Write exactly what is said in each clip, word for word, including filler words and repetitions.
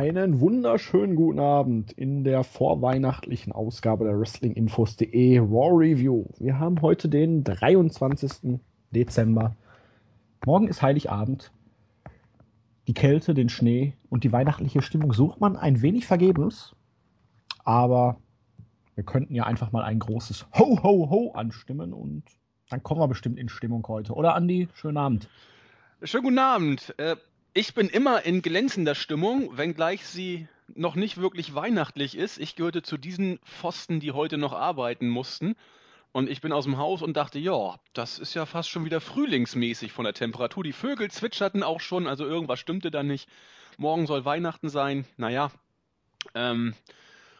Einen wunderschönen guten Abend in der vorweihnachtlichen Ausgabe der Wrestling Infos Punkt D E Raw Review. Wir haben heute den dreiundzwanzigsten Dezember. Morgen ist Heiligabend. Die Kälte, den Schnee und die weihnachtliche Stimmung sucht man ein wenig vergebens. Aber wir könnten ja einfach mal ein großes Ho, Ho, Ho anstimmen und dann kommen wir bestimmt in Stimmung heute. Oder Andi, schönen Abend. Schönen guten Abend. Äh Ich bin immer in glänzender Stimmung, wenngleich sie noch nicht wirklich weihnachtlich ist. Ich gehörte zu diesen Pfosten, die heute noch arbeiten mussten. Und ich bin aus dem Haus und dachte, ja, das ist ja fast schon wieder frühlingsmäßig von der Temperatur. Die Vögel zwitscherten auch schon, also irgendwas stimmte da nicht. Morgen soll Weihnachten sein. Naja, ähm,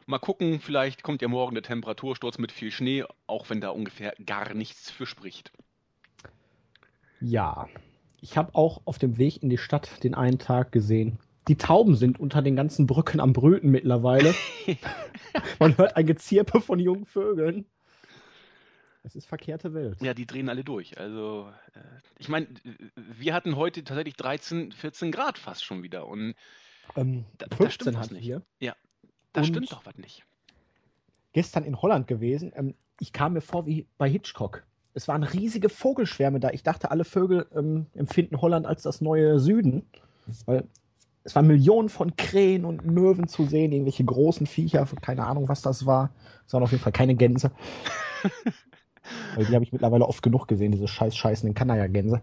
mal gucken, vielleicht kommt ja morgen der Temperatursturz mit viel Schnee, auch wenn da ungefähr gar nichts für spricht. Ja. Ich habe auch auf dem Weg in die Stadt den einen Tag gesehen. Die Tauben sind unter den ganzen Brücken am Brüten mittlerweile. Man hört ein Gezirpe von jungen Vögeln. Es ist verkehrte Welt. Ja, die drehen alle durch. Also, ich meine, wir hatten heute tatsächlich dreizehn, vierzehn Grad fast schon wieder. Und ähm, da, da stimmt was nicht. Hier. Ja, da und stimmt doch was nicht. Gestern in Holland gewesen. Ähm, ich kam mir vor wie bei Hitchcock. Es waren riesige Vogelschwärme da. Ich dachte, alle Vögel ähm, empfinden Holland als das neue Süden. Weil es waren Millionen von Krähen und Möwen zu sehen, irgendwelche großen Viecher, keine Ahnung, was das war. Es waren auf jeden Fall keine Gänse. Weil die habe ich mittlerweile oft genug gesehen, diese scheiß scheißenden Kanada-Gänse.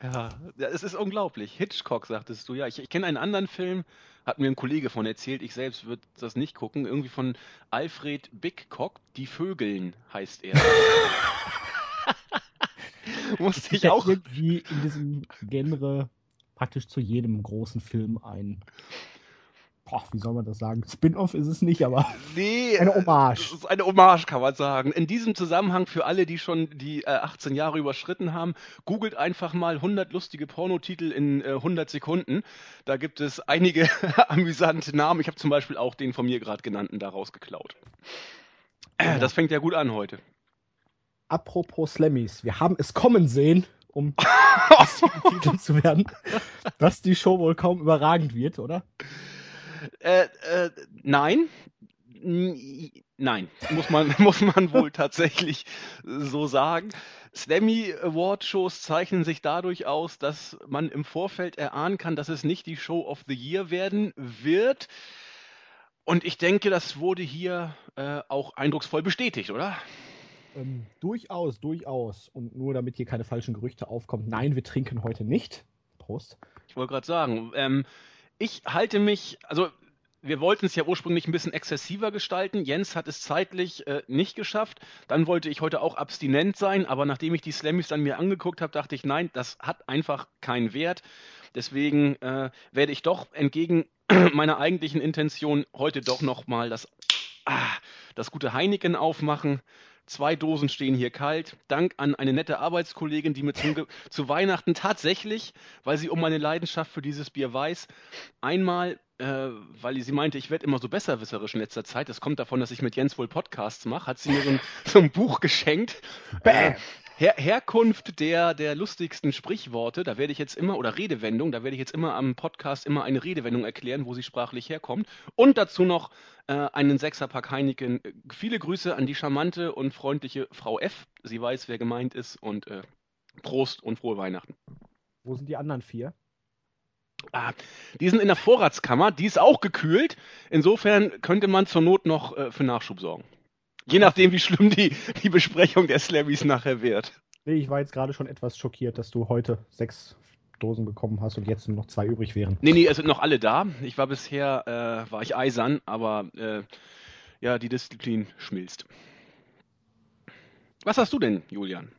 Ja, es ist unglaublich. Hitchcock, sagtest du. Ja, ich, ich kenne einen anderen Film, hat mir ein Kollege von erzählt, ich selbst würde das nicht gucken, irgendwie von Alfred Bigcock, Die Vögeln heißt er. Musste ich auch irgendwie in diesem Genre praktisch zu jedem großen Film ein. Boah, wie soll man das sagen? Spin-off ist es nicht, aber nee, eine Hommage. Es ist eine Hommage, kann man sagen. In diesem Zusammenhang für alle, die schon die äh, achtzehn Jahre überschritten haben, googelt einfach mal hundert lustige Pornotitel in äh, hundert Sekunden. Da gibt es einige amüsante Namen. Ich habe zum Beispiel auch den von mir gerade genannten daraus geklaut. Äh, das fängt ja gut an heute. Apropos Slammies, wir haben es kommen sehen, um Titel zu werden, dass die Show wohl kaum überragend wird, oder? Äh, äh, nein, nein, muss man, muss man wohl tatsächlich so sagen. Slammy Award Shows zeichnen sich dadurch aus, dass man im Vorfeld erahnen kann, dass es nicht die Show of the Year werden wird. Und ich denke, das wurde hier äh, auch eindrucksvoll bestätigt, oder? Ähm, durchaus, durchaus. Und nur damit hier keine falschen Gerüchte aufkommen, nein, wir trinken heute nicht. Prost. Ich wollte gerade sagen, ähm, ich halte mich, also wir wollten es ja ursprünglich ein bisschen exzessiver gestalten. Jens hat es zeitlich äh, nicht geschafft. Dann wollte ich heute auch abstinent sein, aber nachdem ich die Slammies dann mir angeguckt habe, dachte ich, nein, das hat einfach keinen Wert. Deswegen äh, werde ich doch entgegen meiner eigentlichen Intention heute doch nochmal das, ah, das gute Heineken aufmachen. Zwei Dosen stehen hier kalt. Dank an eine nette Arbeitskollegin, die mir zum, zu Weihnachten tatsächlich, weil sie um meine Leidenschaft für dieses Bier weiß, einmal, äh, weil sie meinte, ich werde immer so besserwisserisch in letzter Zeit, das kommt davon, dass ich mit Jens wohl Podcasts mache, hat sie mir so ein, so ein Buch geschenkt. Bäh. Her- Herkunft der, der lustigsten Sprichworte, da werde ich jetzt immer, oder Redewendung, da werde ich jetzt immer am Podcast immer eine Redewendung erklären, wo sie sprachlich herkommt. Und dazu noch äh, einen Sechserpack Heineken. Viele Grüße an die charmante und freundliche Frau F. Sie weiß, wer gemeint ist, und äh, Prost und frohe Weihnachten. Wo sind die anderen vier? Ah, die sind in der Vorratskammer, die ist auch gekühlt. Insofern könnte man zur Not noch äh, für Nachschub sorgen. Je nachdem, wie schlimm die, die Besprechung der Slammies nachher wird. Nee, ich war jetzt gerade schon etwas schockiert, dass du heute sechs Dosen bekommen hast und jetzt nur noch zwei übrig wären. Nee, nee, es sind noch alle da. Ich war bisher, äh, war ich eisern, aber äh, ja, die Disziplin schmilzt. Was hast du denn, Julian?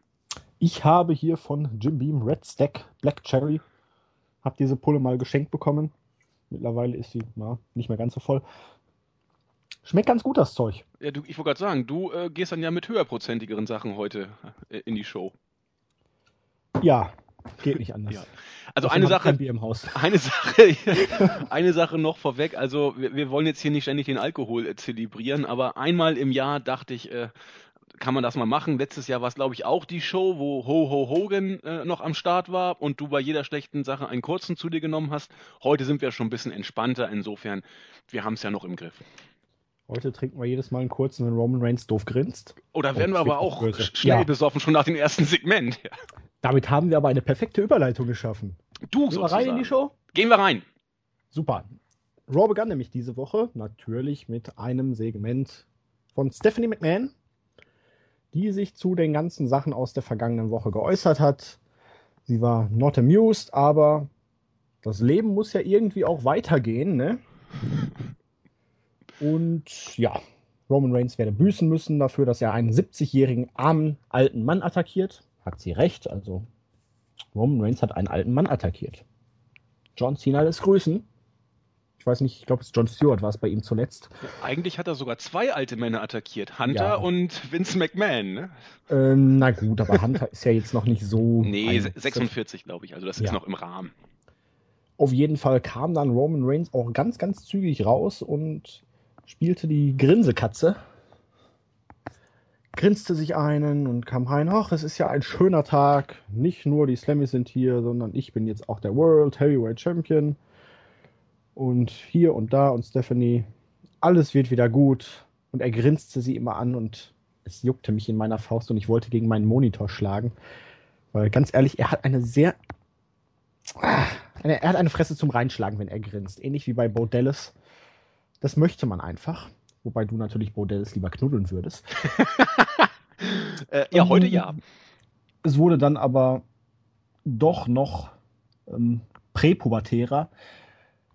Ich habe hier von Jim Beam Red Stack Black Cherry, habe diese Pulle mal geschenkt bekommen. Mittlerweile ist sie na, nicht mehr ganz so voll. Schmeckt ganz gut, das Zeug. Ja, du, ich wollte gerade sagen, du äh, gehst dann ja mit höherprozentigeren Sachen heute äh, in die Show. Ja, geht nicht anders. Ja. Also eine Sache, im Haus. eine Sache, eine Sache noch vorweg. Also wir, wir wollen jetzt hier nicht ständig den Alkohol äh, zelebrieren, aber einmal im Jahr dachte ich, äh, kann man das mal machen. Letztes Jahr war es, glaube ich, auch die Show, wo Ho Ho Hogan äh, noch am Start war und du bei jeder schlechten Sache einen kurzen zu dir genommen hast. Heute sind wir schon ein bisschen entspannter, insofern, wir haben es ja noch im Griff. Heute trinken wir jedes Mal einen kurzen, wenn Roman Reigns doof grinst. Oh, da werden oh, wir aber auch böse. Schnell ja. besoffen, schon nach dem ersten Segment. Ja. Damit haben wir aber eine perfekte Überleitung geschaffen. Du, Gehen wir rein in die Show? Gehen wir rein. Super. Raw begann nämlich diese Woche natürlich mit einem Segment von Stephanie McMahon, die sich zu den ganzen Sachen aus der vergangenen Woche geäußert hat. Sie war not amused, aber das Leben muss ja irgendwie auch weitergehen, ne? Und ja, Roman Reigns werde büßen müssen dafür, dass er einen siebzigjährigen armen alten Mann attackiert. Hat sie recht, also Roman Reigns hat einen alten Mann attackiert. John Cena lässt grüßen. Ich weiß nicht, ich glaube, es ist John Stewart, war es bei ihm zuletzt. Eigentlich hat er sogar zwei alte Männer attackiert, Hunter ja. und Vince McMahon. Ne? Ähm, na gut, aber Hunter ist ja jetzt noch nicht so... Nee, sechsundvierzig, glaube ich, also das ja. ist noch im Rahmen. Auf jeden Fall kam dann Roman Reigns auch ganz, ganz zügig raus und spielte die Grinsekatze, grinste sich einen und kam rein, ach, es ist ja ein schöner Tag, nicht nur die Slammies sind hier, sondern ich bin jetzt auch der World Heavyweight Champion und hier und da und Stephanie, alles wird wieder gut und er grinste sie immer an und es juckte mich in meiner Faust und ich wollte gegen meinen Monitor schlagen, weil ganz ehrlich, er hat eine sehr, er hat eine Fresse zum Reinschlagen, wenn er grinst, ähnlich wie bei Bo Dallas. Das möchte man einfach. Wobei du natürlich Bo Dallas lieber knuddeln würdest. äh, ja, heute ja. Es wurde dann aber doch noch ähm, präpubertärer,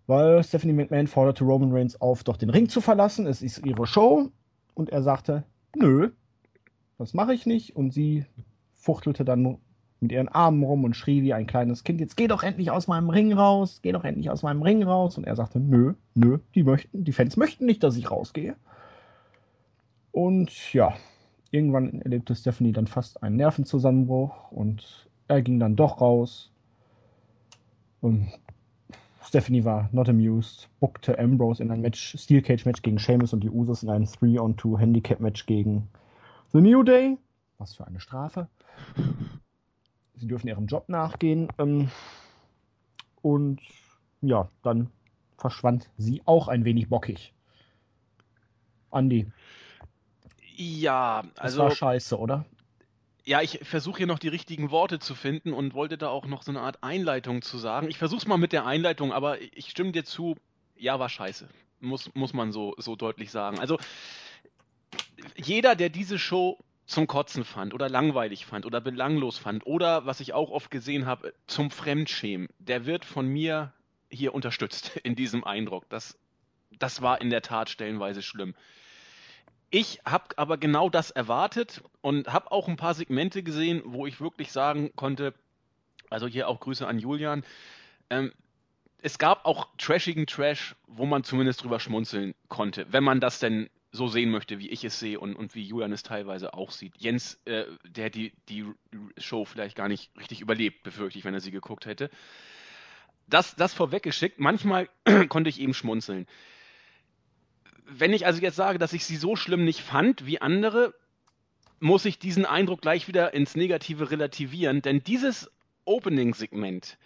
weil Stephanie McMahon forderte Roman Reigns auf, doch den Ring zu verlassen. Es ist ihre Show. Und er sagte, nö, das mache ich nicht. Und sie fuchtelte dann mit ihren Armen rum und schrie wie ein kleines Kind, jetzt geh doch endlich aus meinem Ring raus, geh doch endlich aus meinem Ring raus. Und er sagte, nö, nö, die möchten, die Fans möchten nicht, dass ich rausgehe. Und ja, irgendwann erlebte Stephanie dann fast einen Nervenzusammenbruch und er ging dann doch raus. Und Stephanie war not amused, bookte Ambrose in ein Match, Steel Cage Match gegen Sheamus und die Usos in ein three on two Handicap Match gegen The New Day. Was für eine Strafe. Sie dürfen ihrem Job nachgehen. Ähm, und ja, dann verschwand sie auch ein wenig bockig. Andi. Ja, also... Das war scheiße, oder? Ja, ich versuche hier noch die richtigen Worte zu finden und wollte da auch noch so eine Art Einleitung zu sagen. Ich versuche es mal mit der Einleitung, aber ich stimme dir zu, ja, war scheiße. Muss, muss man so, so deutlich sagen. Also, jeder, der diese Show... zum Kotzen fand oder langweilig fand oder belanglos fand oder, was ich auch oft gesehen habe, zum Fremdschämen, der wird von mir hier unterstützt in diesem Eindruck. Das, das war in der Tat stellenweise schlimm. Ich habe aber genau das erwartet und habe auch ein paar Segmente gesehen, wo ich wirklich sagen konnte, also hier auch Grüße an Julian, ähm, es gab auch trashigen Trash, wo man zumindest drüber schmunzeln konnte, wenn man das denn so sehen möchte, wie ich es sehe und, und wie Julian es teilweise auch sieht. Jens, äh, der hätte die, die Show vielleicht gar nicht richtig überlebt, befürchte ich, wenn er sie geguckt hätte. Das, das vorweggeschickt, manchmal konnte ich eben schmunzeln. Wenn ich also jetzt sage, dass ich sie so schlimm nicht fand wie andere, muss ich diesen Eindruck gleich wieder ins Negative relativieren, denn dieses Opening-Segment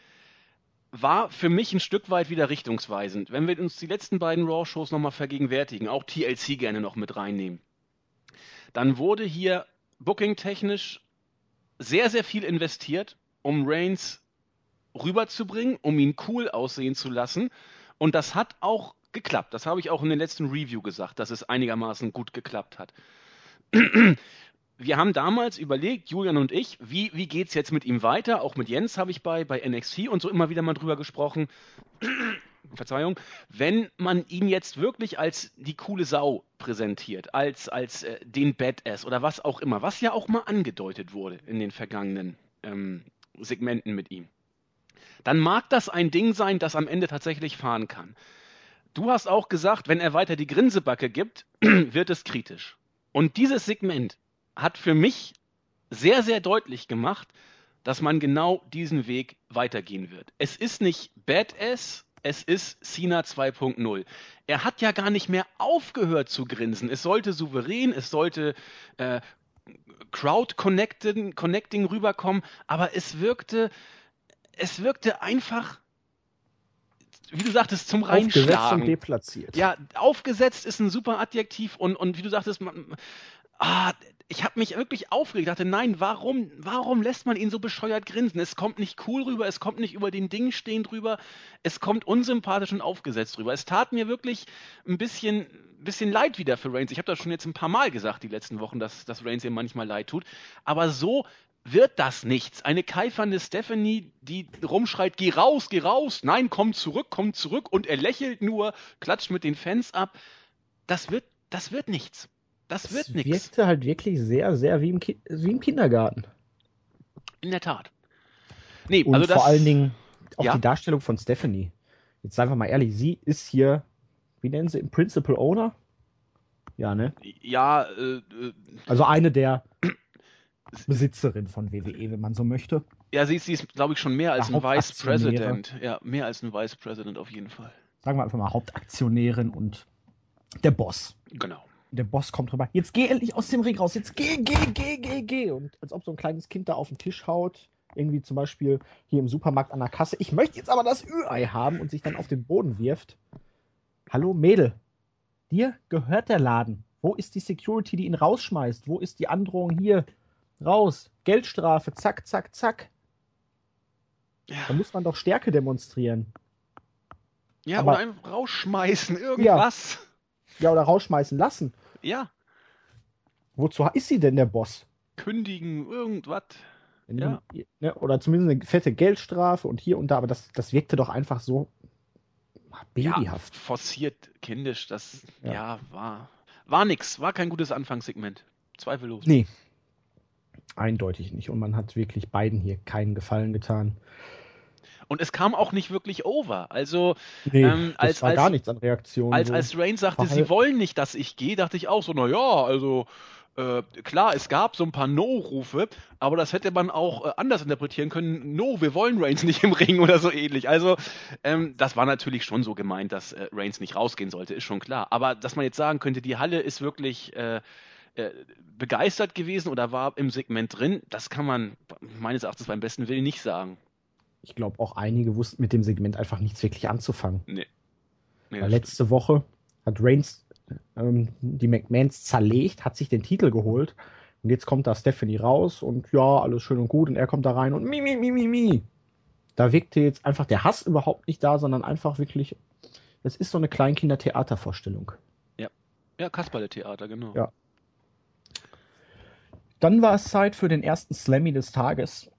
war für mich ein Stück weit wieder richtungsweisend. Wenn wir uns die letzten beiden Raw-Shows nochmal vergegenwärtigen, auch T L C gerne noch mit reinnehmen, dann wurde hier booking-technisch sehr, sehr viel investiert, um Reigns rüberzubringen, um ihn cool aussehen zu lassen. Und das hat auch geklappt. Das habe ich auch in der letzten Review gesagt, dass es einigermaßen gut geklappt hat. Wir haben damals überlegt, Julian und ich, wie, wie geht es jetzt mit ihm weiter? Auch mit Jens habe ich bei, bei N X T und so immer wieder mal drüber gesprochen. Verzeihung. Wenn man ihn jetzt wirklich als die coole Sau präsentiert, als, als äh, den Badass oder was auch immer, was ja auch mal angedeutet wurde in den vergangenen ähm, Segmenten mit ihm, dann mag das ein Ding sein, das am Ende tatsächlich fahren kann. Du hast auch gesagt, wenn er weiter die Grinsebacke gibt, wird es kritisch. Und dieses Segment hat für mich sehr, sehr deutlich gemacht, dass man genau diesen Weg weitergehen wird. Es ist nicht Badass, es ist Cena zwei punkt null. Er hat ja gar nicht mehr aufgehört zu grinsen. Es sollte souverän, es sollte äh, Crowd-Connecting Connecting rüberkommen, aber es wirkte, es wirkte einfach, wie du sagtest, zum Reinschlagen. Aufgesetzt und deplatziert. Ja, aufgesetzt ist ein super Adjektiv und, und wie du sagtest, man, ah, ich habe mich wirklich aufgeregt, dachte, nein, warum, warum lässt man ihn so bescheuert grinsen? Es kommt nicht cool rüber, es kommt nicht über den Ding stehend rüber, es kommt unsympathisch und aufgesetzt rüber. Es tat mir wirklich ein bisschen, bisschen leid wieder für Reigns. Ich habe das schon jetzt ein paar Mal gesagt, die letzten Wochen, dass, dass Reigns ihm manchmal leid tut, aber so wird das nichts. Eine keifernde Stephanie, die rumschreit, geh raus, geh raus, nein, komm zurück, komm zurück und er lächelt nur, klatscht mit den Fans ab. Das wird, das wird nichts. Das wird nichts. Das wirkte halt wirklich sehr, sehr wie im, Ki- wie im Kindergarten. In der Tat. Nee, und also das, vor allen Dingen auch ja. die Darstellung von Stephanie. Jetzt einfach mal ehrlich, sie ist hier, wie nennen sie, im Principal Owner? Ja, ne? Ja, äh, also eine der Besitzerin von W W E, wenn man so möchte. Ja, sie ist, sie ist glaube ich, schon mehr als ein Vice President. Ja, mehr als ein Vice President auf jeden Fall. Sagen wir einfach mal Hauptaktionärin und der Boss. Genau. Der Boss kommt rüber, jetzt geh endlich aus dem Ring raus, jetzt geh, geh, geh, geh, geh. Und als ob so ein kleines Kind da auf den Tisch haut, irgendwie zum Beispiel hier im Supermarkt an der Kasse, ich möchte jetzt aber das Ü-Ei haben und sich dann auf den Boden wirft. Hallo Mädel, dir gehört der Laden. Wo ist die Security, die ihn rausschmeißt? Wo ist die Androhung hier? Raus, Geldstrafe, zack, zack, zack. Ja. Da muss man doch Stärke demonstrieren. Ja, aber, oder einfach rausschmeißen, irgendwas. Ja. Ja, oder rausschmeißen lassen. Ja. Wozu ist sie denn der Boss? Kündigen, irgendwas. Ja. Oder zumindest eine fette Geldstrafe und hier und da. Aber das, das wirkte doch einfach so babyhaft. Ja, forciert, kindisch. Das ja. ja war war nix. War kein gutes Anfangssegment. Zweifellos. Nee. Eindeutig nicht. Und man hat wirklich beiden hier keinen Gefallen getan. Und es kam auch nicht wirklich over. Also, nee, ähm, als, das war als, gar nichts an Reaktionen. Als, so. als Reigns sagte, Verhalten. Sie wollen nicht, dass ich gehe, dachte ich auch so, naja, also äh, klar, es gab so ein paar No-Rufe, aber das hätte man auch äh, anders interpretieren können. No, wir wollen Reigns nicht im Ring oder so ähnlich. Also, ähm, das war natürlich schon so gemeint, dass äh, Reigns nicht rausgehen sollte, ist schon klar. Aber dass man jetzt sagen könnte, die Halle ist wirklich äh, äh, begeistert gewesen oder war im Segment drin, das kann man meines Erachtens beim besten Willen nicht sagen. Ich glaube, auch einige wussten mit dem Segment einfach nichts wirklich anzufangen. Nee. nee letzte stimmt. Woche hat Reigns ähm, die McMahons zerlegt, hat sich den Titel geholt und jetzt kommt da Stephanie raus und ja, alles schön und gut und er kommt da rein und mi, mi, mi, mi, mi. Da wirkte jetzt einfach der Hass überhaupt nicht da, sondern einfach wirklich, das ist so eine Kleinkinder-Theatervorstellung. Ja, ja, Kasperle-Theater, genau. Ja. Dann war es Zeit für den ersten Slammy des Tages.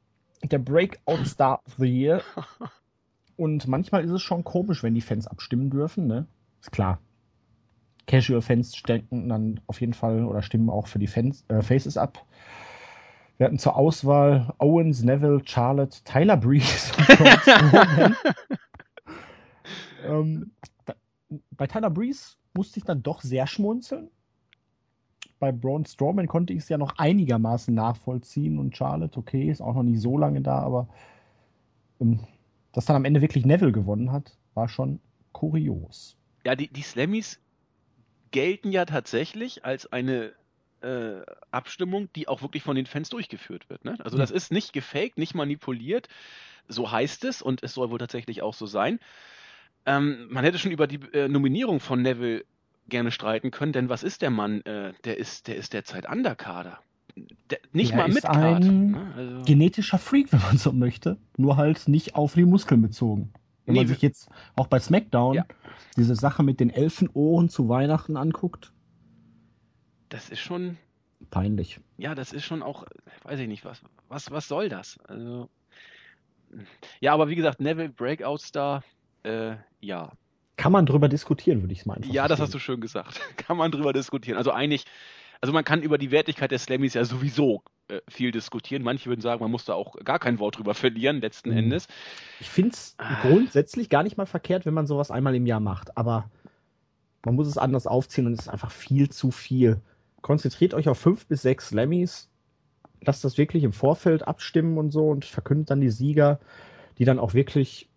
Der Breakout Star of the Year. Und manchmal ist es schon komisch, wenn die Fans abstimmen dürfen, ne? Ist klar. Casual-Fans stecken dann auf jeden Fall oder stimmen auch für die Fans, äh, Faces ab. Wir hatten zur Auswahl Owens, Neville, Charlotte, Tyler Breeze. ähm, da, bei Tyler Breeze musste ich dann doch sehr schmunzeln. Bei Braun Strowman konnte ich es ja noch einigermaßen nachvollziehen und Charlotte, okay, ist auch noch nicht so lange da, aber ähm, dass dann am Ende wirklich Neville gewonnen hat, war schon kurios. Ja, die, die Slammies gelten ja tatsächlich als eine äh, Abstimmung, die auch wirklich von den Fans durchgeführt wird. Ne? Also das ist nicht gefaked, nicht manipuliert, so heißt es und es soll wohl tatsächlich auch so sein. Ähm, man hätte schon über die äh, Nominierung von Neville gerne streiten können, denn was ist der Mann? Äh, der ist der ist derzeit Underkader. Der, nicht der mal mit Card. Ein ne? also. Genetischer Freak, wenn man so möchte, nur halt nicht auf die Muskeln bezogen. Wenn nee, man sich jetzt auch bei SmackDown ja. diese Sache mit den Elfenohren zu Weihnachten anguckt. Das ist schon peinlich. Ja, das ist schon auch, weiß ich nicht, was was was soll das? Also ja, aber wie gesagt, Neville Breakout Star, äh, ja. Kann man drüber diskutieren, würde ich es mal einfach Ja, verstehen. Das hast du schön gesagt. Kann man drüber diskutieren. Also eigentlich, also man kann über die Wertigkeit der Slammies ja sowieso äh, viel diskutieren. Manche würden sagen, man muss da auch gar kein Wort drüber verlieren, letzten mhm. Endes. Ich finde es ah. grundsätzlich gar nicht mal verkehrt, wenn man sowas einmal im Jahr macht. Aber man muss es anders aufziehen und es ist einfach viel zu viel. Konzentriert euch auf fünf bis sechs Slammies. Lasst das wirklich im Vorfeld abstimmen und so und verkündet dann die Sieger, die dann auch wirklich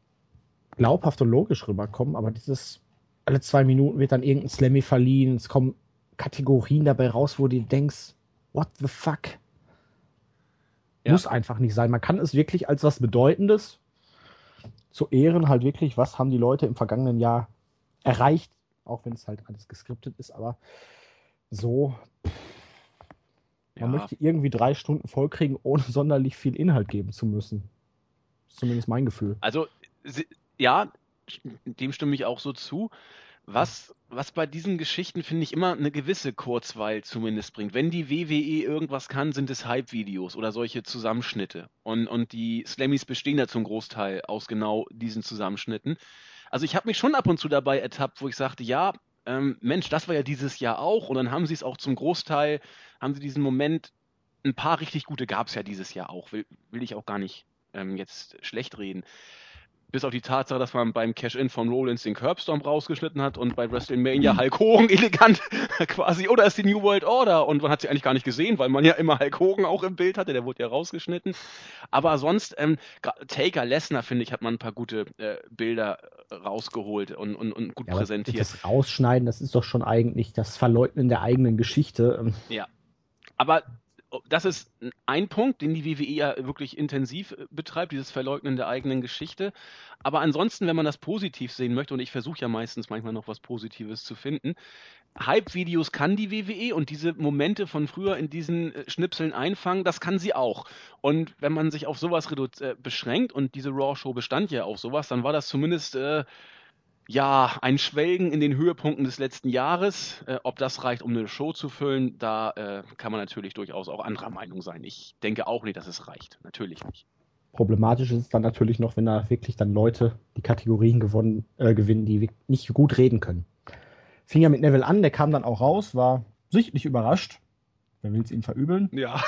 glaubhaft und logisch rüberkommen, aber dieses alle zwei Minuten wird dann irgendein Slammy verliehen, es kommen Kategorien dabei raus, wo du denkst, what the fuck? Ja. Muss einfach nicht sein. Man kann es wirklich als was Bedeutendes zu ehren, halt wirklich, was haben die Leute im vergangenen Jahr erreicht, auch wenn es halt alles geskriptet ist, aber so, ja. Man möchte irgendwie drei Stunden vollkriegen, ohne sonderlich viel Inhalt geben zu müssen. Das ist zumindest mein Gefühl. Also, ja, dem stimme ich auch so zu. Was, was bei diesen Geschichten, finde ich, immer eine gewisse Kurzweil zumindest bringt. Wenn die W W E irgendwas kann, sind es Hype-Videos oder solche Zusammenschnitte. Und, und die Slammies bestehen da zum Großteil aus genau diesen Zusammenschnitten. Also ich habe mich schon ab und zu dabei ertappt, wo ich sagte, ja, ähm, Mensch, das war ja dieses Jahr auch. Und dann haben sie es auch zum Großteil, haben sie diesen Moment, ein paar richtig gute gab es ja dieses Jahr auch. Will, will ich auch gar nicht ähm, jetzt schlecht reden. Bis auf die Tatsache, dass man beim Cash-In von Rollins den Curbstorm rausgeschnitten hat und bei WrestleMania Hulk Hogan elegant quasi, oder ist die New World Order? Und man hat sie eigentlich gar nicht gesehen, weil man ja immer Hulk Hogan auch im Bild hatte, der wurde ja rausgeschnitten. Aber sonst, ähm, Taker, Lesnar, finde ich, hat man ein paar gute äh, Bilder rausgeholt und, und, und gut ja, präsentiert. Das Rausschneiden, das ist doch schon eigentlich das Verleugnen der eigenen Geschichte. Ja, aber... Das ist ein Punkt, den die W W E ja wirklich intensiv betreibt, dieses Verleugnen der eigenen Geschichte. Aber ansonsten, wenn man das positiv sehen möchte, und ich versuche ja meistens manchmal noch was Positives zu finden, Hype-Videos kann die W W E und diese Momente von früher in diesen Schnipseln einfangen, das kann sie auch. Und wenn man sich auf sowas redu- äh, beschränkt, und diese Raw-Show bestand ja auf sowas, dann war das zumindest... Äh, Ja, ein Schwelgen in den Höhepunkten des letzten Jahres. Äh, ob das reicht, um eine Show zu füllen, da äh, kann man natürlich durchaus auch anderer Meinung sein. Ich denke auch nicht, dass es reicht. Natürlich nicht. Problematisch ist es dann natürlich noch, wenn da wirklich dann Leute die Kategorien gewonnen, äh, gewinnen, die nicht gut reden können. Fing ja mit Neville an, der kam dann auch raus, war sichtlich überrascht. Wer will es ihm verübeln? Ja.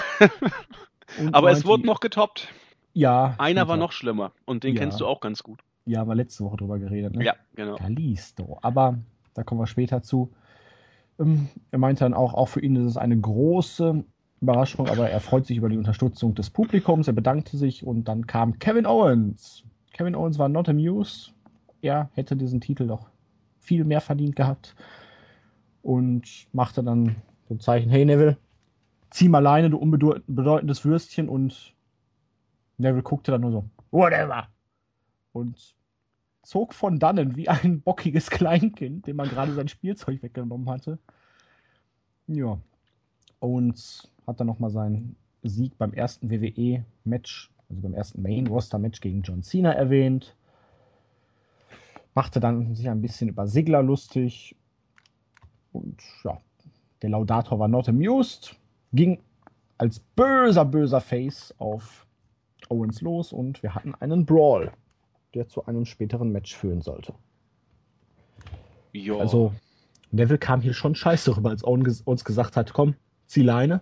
Aber es wurde noch getoppt. Ja. Einer war noch schlimmer und den ja. kennst du auch ganz gut. Ja, haben wir letzte Woche drüber geredet, ne? Ja, genau. Kalisto. Aber da kommen wir später zu. Ähm, er meinte dann auch, auch für ihn ist es eine große Überraschung, aber er freut sich über die Unterstützung des Publikums. Er bedankte sich und dann kam Kevin Owens. Kevin Owens war not amused. Er hätte diesen Titel doch viel mehr verdient gehabt und machte dann so ein Zeichen: Hey Neville, zieh mal alleine, du unbedeutendes Würstchen. Und Neville guckte dann nur so: Whatever. Und zog von dannen wie ein bockiges Kleinkind, dem man gerade sein Spielzeug weggenommen hatte. Ja. Und hat dann nochmal seinen Sieg beim ersten W W E-Match, also beim ersten Main-Roster-Match gegen John Cena erwähnt. Machte dann sich ein bisschen über Ziggler lustig. Und ja, der Laudator war not amused. Ging als böser, böser Face auf Owens los und wir hatten einen Brawl, der zu einem späteren Match führen sollte. Jo. Also, Neville kam hier schon scheiße rüber, als Owen ges- uns gesagt hat, komm, zieh Leine.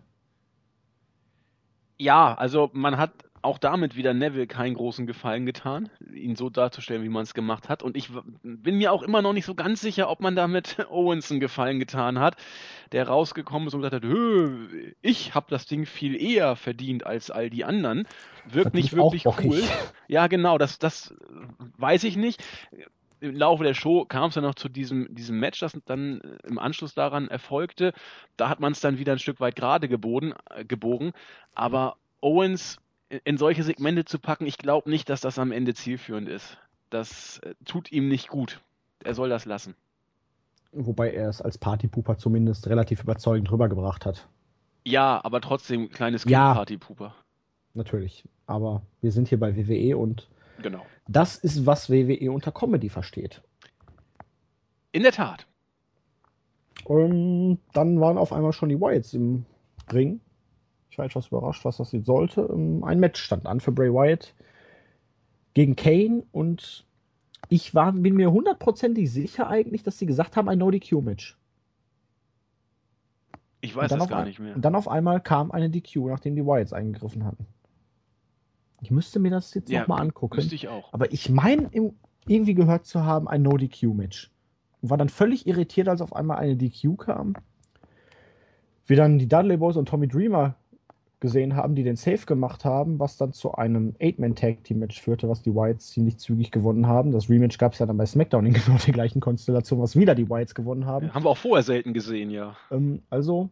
Ja, also man hat auch damit wieder Neville keinen großen Gefallen getan, ihn so darzustellen, wie man es gemacht hat. Und ich w- bin mir auch immer noch nicht so ganz sicher, ob man damit Owens einen Gefallen getan hat, der rausgekommen ist und gesagt hat, ich habe das Ding viel eher verdient als all die anderen. Wirkt nicht wirklich cool. Ja, genau, das, das weiß ich nicht. Im Laufe der Show kam es dann noch zu diesem, diesem Match, das dann im Anschluss daran erfolgte. Da hat man es dann wieder ein Stück weit gerade gebogen, gebogen. Aber Owens in solche Segmente zu packen, ich glaube nicht, dass das am Ende zielführend ist. Das tut ihm nicht gut. Er soll das lassen. Wobei er es als Partypooper zumindest relativ überzeugend rübergebracht hat. Ja, aber trotzdem kleines Kind ja, Partypooper. Natürlich, aber wir sind hier bei W W E und genau. Das ist, was W W E unter Comedy versteht. In der Tat. Und dann waren auf einmal schon die Wyatts im Ring. Ich war etwas überrascht, was das jetzt sollte. Ein Match stand an für Bray Wyatt gegen Kane und ich war, bin mir hundertprozentig sicher eigentlich, dass sie gesagt haben, ein No-D Q-Match. Ich weiß es gar ein, nicht mehr. Und dann auf einmal kam eine D Q, nachdem die Wyatts eingegriffen hatten. Ich müsste mir das jetzt ja, nochmal angucken. Müsste ich auch. Aber ich meine, irgendwie gehört zu haben, ein No-D Q-Match. Und war dann völlig irritiert, als auf einmal eine D Q kam. Wir dann die Dudley Boys und Tommy Dreamer gesehen haben, die den Save gemacht haben, was dann zu einem Eight-Man-Tag-Team-Match führte, was die Wyatts ziemlich zügig gewonnen haben. Das Rematch gab es ja dann bei SmackDown in genau der gleichen Konstellation, was wieder die Wyatts gewonnen haben. Ja, haben wir auch vorher selten gesehen, ja. Ähm, also,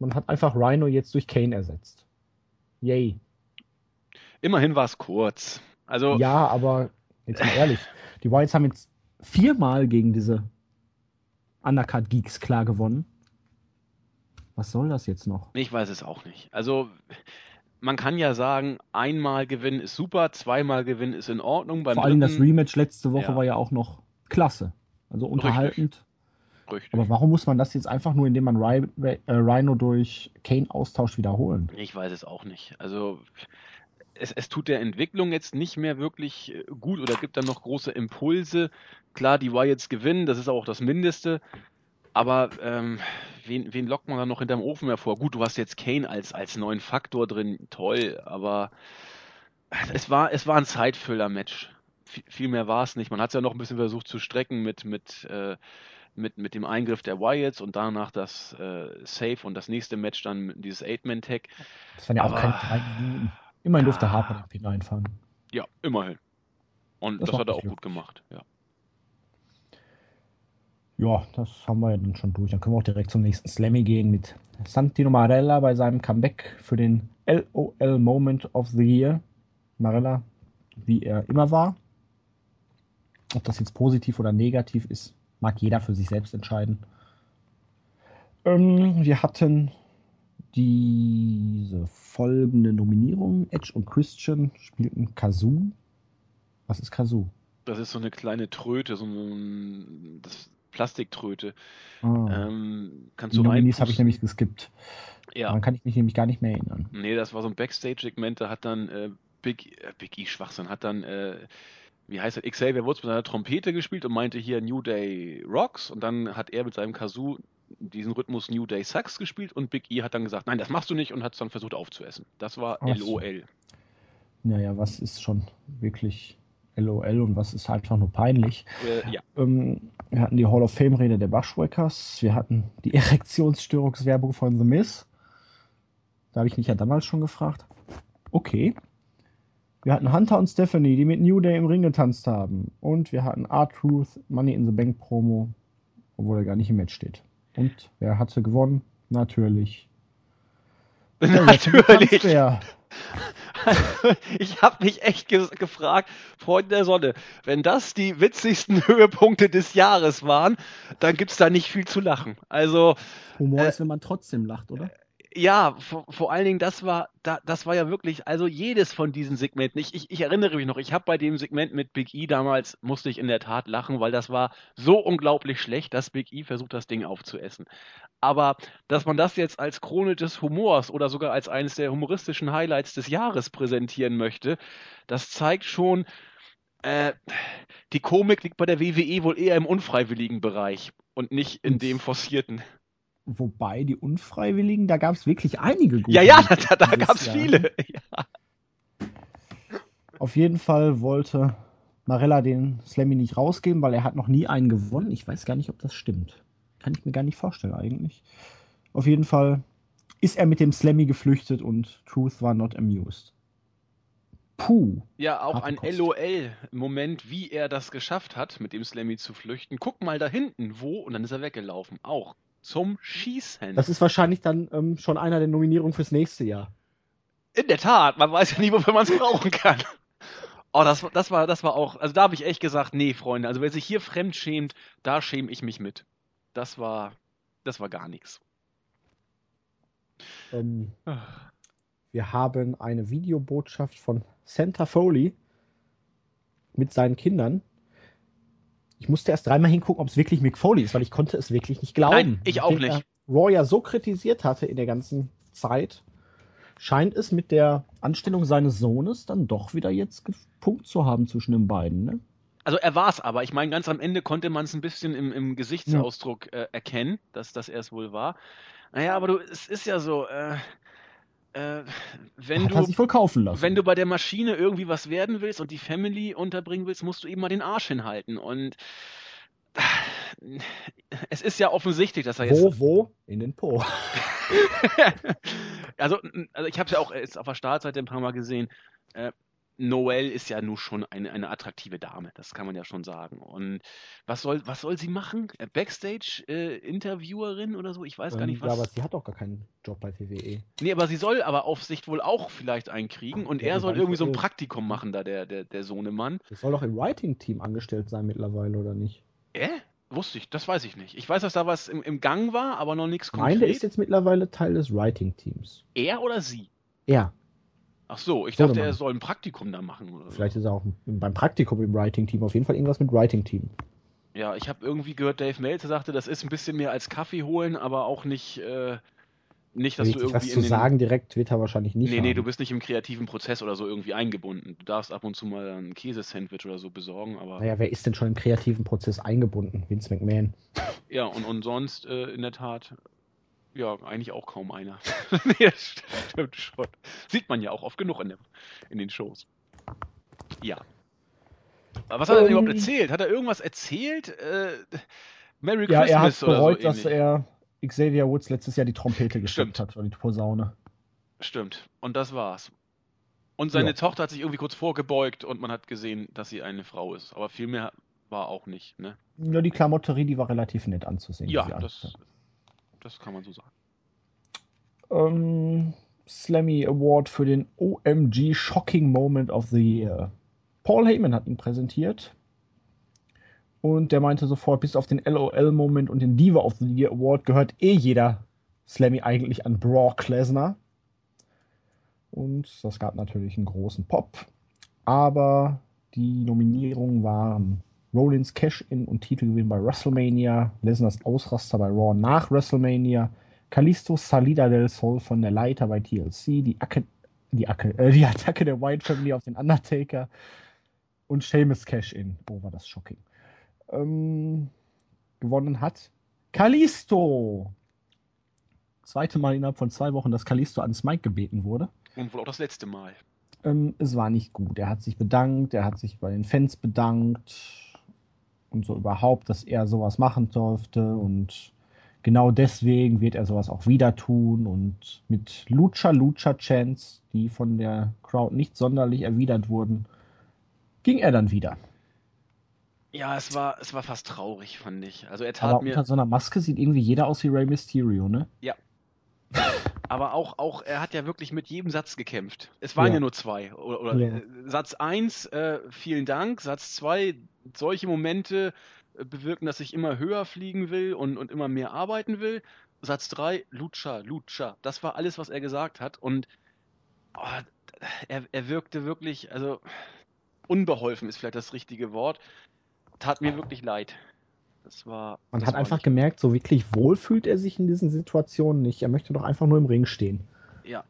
Man hat einfach Rhino jetzt durch Kane ersetzt. Yay. Immerhin war es kurz. Also, ja, aber jetzt mal ehrlich, die Wilds haben jetzt viermal gegen diese Undercard Geeks klar gewonnen. Was soll das jetzt noch? Ich weiß es auch nicht. Also, man kann ja sagen, einmal gewinnen ist super, zweimal gewinnen ist in Ordnung. Beim Vor allem dritten, das Rematch letzte Woche ja. war ja auch noch klasse. Also unterhaltend. Richtig. Richtig. Aber warum muss man das jetzt einfach nur, indem man Rhino durch Kane austauscht, wiederholen? Ich weiß es auch nicht. Also, es, es tut der Entwicklung jetzt nicht mehr wirklich gut oder gibt dann noch große Impulse. Klar, die Wyatts gewinnen, das ist auch das Mindeste. Aber ähm, wen, wen lockt man da noch hinterm Ofen hervor? Gut, du hast jetzt Kane als, als neuen Faktor drin, toll, aber es war, es war ein Zeitfüller-Match. V- viel mehr war es nicht. Man hat es ja noch ein bisschen versucht zu strecken mit, mit, äh, mit, mit dem Eingriff der Wyatts und danach das äh, Save und das nächste Match dann dieses Eight-Man-Tag. Das waren ja aber auch keine drei Minuten. Immerhin durfte ah, Harper hineinfahren. Ja, immerhin. Und das, das hat er auch gut gemacht, ja. Ja, das haben wir ja dann schon durch. Dann können wir auch direkt zum nächsten Slammy gehen mit Santino Marella bei seinem Comeback für den LOL Moment of the Year. Marella, wie er immer war. Ob das jetzt positiv oder negativ ist, mag jeder für sich selbst entscheiden. Ähm, wir hatten diese folgende Nominierung. Edge und Christian spielten Kazoo. Was ist Kazoo? Das ist so eine kleine Tröte, so ein... Das Plastiktröte. Oh. Ähm, kannst du reinpusten? Die habe ich nämlich geskippt. Ja. Daran kann ich mich nämlich gar nicht mehr erinnern. Nee, das war so ein Backstage-Segment, da hat dann äh, Big, äh, Big E Schwachsinn, hat dann, äh, wie heißt das, Xavier Woods mit seiner Trompete gespielt und meinte hier New Day Rocks und dann hat er mit seinem Kazoo diesen Rhythmus New Day Sucks gespielt und Big E hat dann gesagt, nein, das machst du nicht und hat es dann versucht aufzuessen. Das war Ach. LOL. Naja, was ist schon wirklich LOL und was ist einfach nur peinlich. Äh, ja. ähm, wir hatten die Hall of Fame-Rede der Bushwackers, wir hatten die Erektionsstörungswerbung von The Miz. Da habe ich mich ja damals schon gefragt. Okay. Wir hatten Hunter und Stephanie, die mit New Day im Ring getanzt haben. Und wir hatten R-Truth, Money in the Bank Promo, obwohl er gar nicht im Match steht. Und wer hatte gewonnen? Natürlich. Natürlich! Ja, ich habe mich echt ges- gefragt, Freunde der Sonne, wenn das die witzigsten Höhepunkte des Jahres waren, dann gibt's da nicht viel zu lachen. Also Humor äh, ist, wenn man trotzdem lacht, oder? Ja, vor, vor allen Dingen, das war da, das war ja wirklich, also jedes von diesen Segmenten, ich, ich, ich erinnere mich noch, ich habe bei dem Segment mit Big E damals, musste ich in der Tat lachen, weil das war so unglaublich schlecht, dass Big E versucht, das Ding aufzuessen. Aber dass man das jetzt als Krone des Humors oder sogar als eines der humoristischen Highlights des Jahres präsentieren möchte, das zeigt schon, äh, die Komik liegt bei der W W E wohl eher im unfreiwilligen Bereich und nicht in dem forcierten. Wobei die Unfreiwilligen, da gab es wirklich einige gute. Ja, ja, da, da gab es viele. Ja. Auf jeden Fall wollte Marella den Slammy nicht rausgeben, weil er hat noch nie einen gewonnen. Ich weiß gar nicht, ob das stimmt. Kann ich mir gar nicht vorstellen eigentlich. Auf jeden Fall ist er mit dem Slammy geflüchtet und Truth war not amused. Puh. Ja, auch ein LOL-Moment, wie er das geschafft hat, mit dem Slammy zu flüchten. Guck mal da hinten, wo? Und dann ist er weggelaufen. Auch. Zum Schießen. Das ist wahrscheinlich dann ähm, schon einer der Nominierungen fürs nächste Jahr. In der Tat, man weiß ja nie, wofür man es brauchen kann. Oh, das, das, war, das war auch, also da habe ich echt gesagt, nee, Freunde, also wer sich hier fremd schämt, da schäme ich mich mit. Das war, das war gar nichts. Ähm, wir haben eine Videobotschaft von Santa Foley mit seinen Kindern. Ich musste erst dreimal hingucken, ob es wirklich Mick Foley ist, weil ich konnte es wirklich nicht glauben. Nein, ich auch nicht. Raw ja so kritisiert hatte in der ganzen Zeit, scheint es mit der Anstellung seines Sohnes dann doch wieder jetzt gepunkt zu haben zwischen den beiden, ne? Also er war es aber. Ich meine, ganz am Ende konnte man es ein bisschen im, im Gesichtsausdruck äh, erkennen, dass das er es wohl war. Naja, aber du, es ist ja so... Äh Äh, wenn, du, wohl kaufen lassen. Wenn du bei der Maschine irgendwie was werden willst und die Family unterbringen willst, musst du eben mal den Arsch hinhalten. Und äh, es ist ja offensichtlich, dass er wo, jetzt... Wo, wo? In den Po. also, also ich habe es ja auch jetzt auf der Startseite ein paar Mal gesehen. Äh, Noelle ist ja nun schon eine, eine attraktive Dame, das kann man ja schon sagen. Und was soll, was soll sie machen? Backstage-Interviewerin äh, oder so? Ich weiß ähm, gar nicht, was... Ja, aber sie hat doch gar keinen Job bei T W E. Nee, aber sie soll aber auf Sicht wohl auch vielleicht einen kriegen. Und ja, er soll irgendwie so ein Praktikum machen, da der, der, der Sohnemann. Das soll doch im Writing-Team angestellt sein mittlerweile, oder nicht? Äh? Wusste ich, das weiß ich nicht. Ich weiß, dass da was im, im Gang war, aber noch nichts konkret. Nein, der ist jetzt mittlerweile Teil des Writing-Teams. Er oder sie? Er. Ach so, ich dachte, er soll ein Praktikum da machen. Oder vielleicht so. Ist er auch beim Praktikum im Writing-Team. Auf jeden Fall irgendwas mit Writing-Team. Ja, ich habe irgendwie gehört, Dave Meltzer sagte, das ist ein bisschen mehr als Kaffee holen, aber auch nicht, äh, nicht dass richtig, du irgendwie was in zu den... sagen direkt Twitter wahrscheinlich nicht. Nee, haben. nee, du bist nicht im kreativen Prozess oder so irgendwie eingebunden. Du darfst ab und zu mal ein Käsesandwich oder so besorgen, aber... Naja, wer ist denn schon im kreativen Prozess eingebunden? Vince McMahon. Ja, und, und sonst äh, in der Tat... Ja, eigentlich auch kaum einer. Nee, das stimmt schon. Sieht man ja auch oft genug in, dem, in den Shows. Ja. Aber was hat um, er denn überhaupt erzählt? Hat er irgendwas erzählt? Äh, Merry ja, Christmas er hat bereut, oder so dass er Xavier Woods letztes Jahr die Trompete gestimmt hat, oder die Posaune. Stimmt. Und das war's. Und seine ja. Tochter hat sich irgendwie kurz vorgebeugt und man hat gesehen, dass sie eine Frau ist. Aber viel mehr war auch nicht, ne? Nur die Klamotterie, die war relativ nett anzusehen. Ja, das... Das kann man so sagen. Um, Slammy Award für den O M G Shocking Moment of the Year. Paul Heyman hat ihn präsentiert. Und der meinte sofort, bis auf den LOL Moment und den Diva of the Year Award gehört eh jeder Slammy eigentlich an Brock Lesnar. Und das gab natürlich einen großen Pop. Aber die Nominierungen waren... Rollins Cash-In und Titelgewinn bei WrestleMania, Lesnars Ausraster bei Raw nach WrestleMania, Kalisto Salida del Sol von der Leiter bei T L C, die, Acke, die, Acke, äh, die Attacke der Wyatt Family auf den Undertaker und Sheamus Cash-In. Oh, war das shocking. Ähm, gewonnen hat Kalisto. Zweite Mal innerhalb von zwei Wochen, dass Kalisto ans Mic gebeten wurde. Und wohl auch das letzte Mal. Ähm, es war nicht gut. Er hat sich bedankt, er hat sich bei den Fans bedankt. Und so überhaupt, dass er sowas machen durfte. Und genau deswegen wird er sowas auch wieder tun. Und mit Lucha Lucha Chants, die von der Crowd nicht sonderlich erwidert wurden, ging er dann wieder. Ja, es war, es war fast traurig, fand ich. Also er tat Aber mir... unter so einer Maske sieht irgendwie jeder aus wie Rey Mysterio, ne? Ja. Aber auch, auch, er hat ja wirklich mit jedem Satz gekämpft. Es waren ja, ja nur zwei. Oder, oder ja. Satz eins, äh, vielen Dank. Satz zwei, solche Momente bewirken, dass ich immer höher fliegen will und, und immer mehr arbeiten will. Satz drei, Lucha, Lucha. Das war alles, was er gesagt hat. Und oh, er, er wirkte wirklich, also unbeholfen ist vielleicht das richtige Wort. Tat mir wirklich leid. Das war, Man das hat war einfach gemerkt, so wirklich wohl fühlt er sich in diesen Situationen nicht. Er möchte doch einfach nur im Ring stehen. Ja.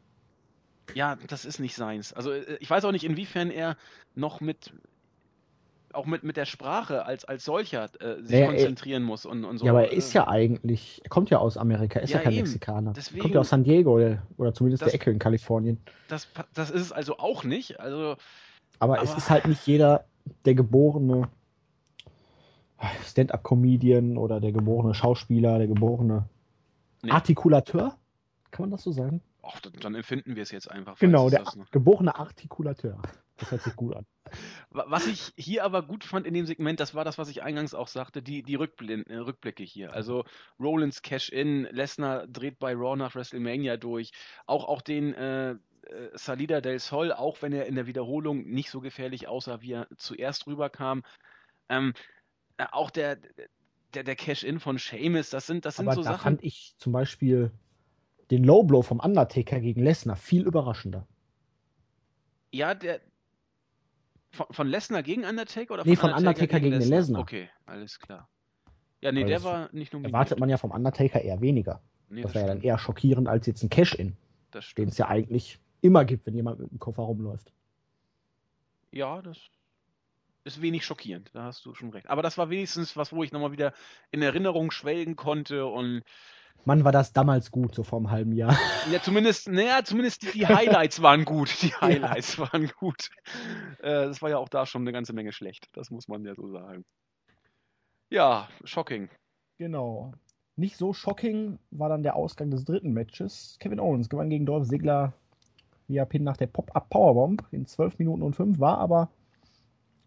Ja, das ist nicht seins. Also ich weiß auch nicht, inwiefern er noch mit auch mit, mit der Sprache als, als solcher äh, sich ja, konzentrieren er, muss. Und, und so. Ja, aber er ist ja eigentlich, er kommt ja aus Amerika, er ist ja, ja kein eben. Mexikaner. Deswegen, er kommt ja aus San Diego oder, oder zumindest das, der Ecke in Kalifornien. Das, das ist es also auch nicht. Also, aber, aber es ist halt nicht jeder der geborene Stand-up-Comedian oder der geborene Schauspieler, der geborene nee. Artikulateur? Kann man das so sagen? Ach, dann empfinden wir es jetzt einfach. Genau, der geborene Artikulateur. Das hört sich gut an. Was ich hier aber gut fand in dem Segment, das war das, was ich eingangs auch sagte, die, die Rückblenden, Rückblicke hier. Also Rollins Cash-In, Lesnar dreht bei Raw nach WrestleMania durch, auch, auch den äh, Salida del Sol, auch wenn er in der Wiederholung nicht so gefährlich aussah, wie er zuerst rüberkam. Ähm, Auch der, der, der Cash-In von Sheamus, das sind, das sind so Sachen. Aber da fand ich zum Beispiel den Low-Blow vom Undertaker gegen Lesnar viel überraschender. Ja, der von, von Lesnar gegen Undertaker? Oder von nee, von Undertaker, Undertaker gegen, gegen Lesnar. Okay, alles klar. Ja, nee, Weil der war nicht nominiert. Erwartet man ja vom Undertaker eher weniger. Nee, das das war stimmt. ja dann eher schockierend als jetzt ein Cash-In, den es ja eigentlich immer gibt, wenn jemand mit dem Koffer rumläuft. Ja, das... ist wenig schockierend, da hast du schon recht. Aber das war wenigstens was, wo ich nochmal wieder in Erinnerung schwelgen konnte und... Mann, war das damals gut, so vor einem halben Jahr. Ja, zumindest, naja, zumindest die, die Highlights waren gut. Die Highlights ja. waren gut. Äh, das war ja auch da schon eine ganze Menge schlecht, das muss man ja so sagen. Ja, shocking. Genau. Nicht so shocking war dann der Ausgang des dritten Matches. Kevin Owens gewann gegen Dolph Ziggler via Pin nach der Pop-Up-Powerbomb in zwölf Minuten und fünf, war aber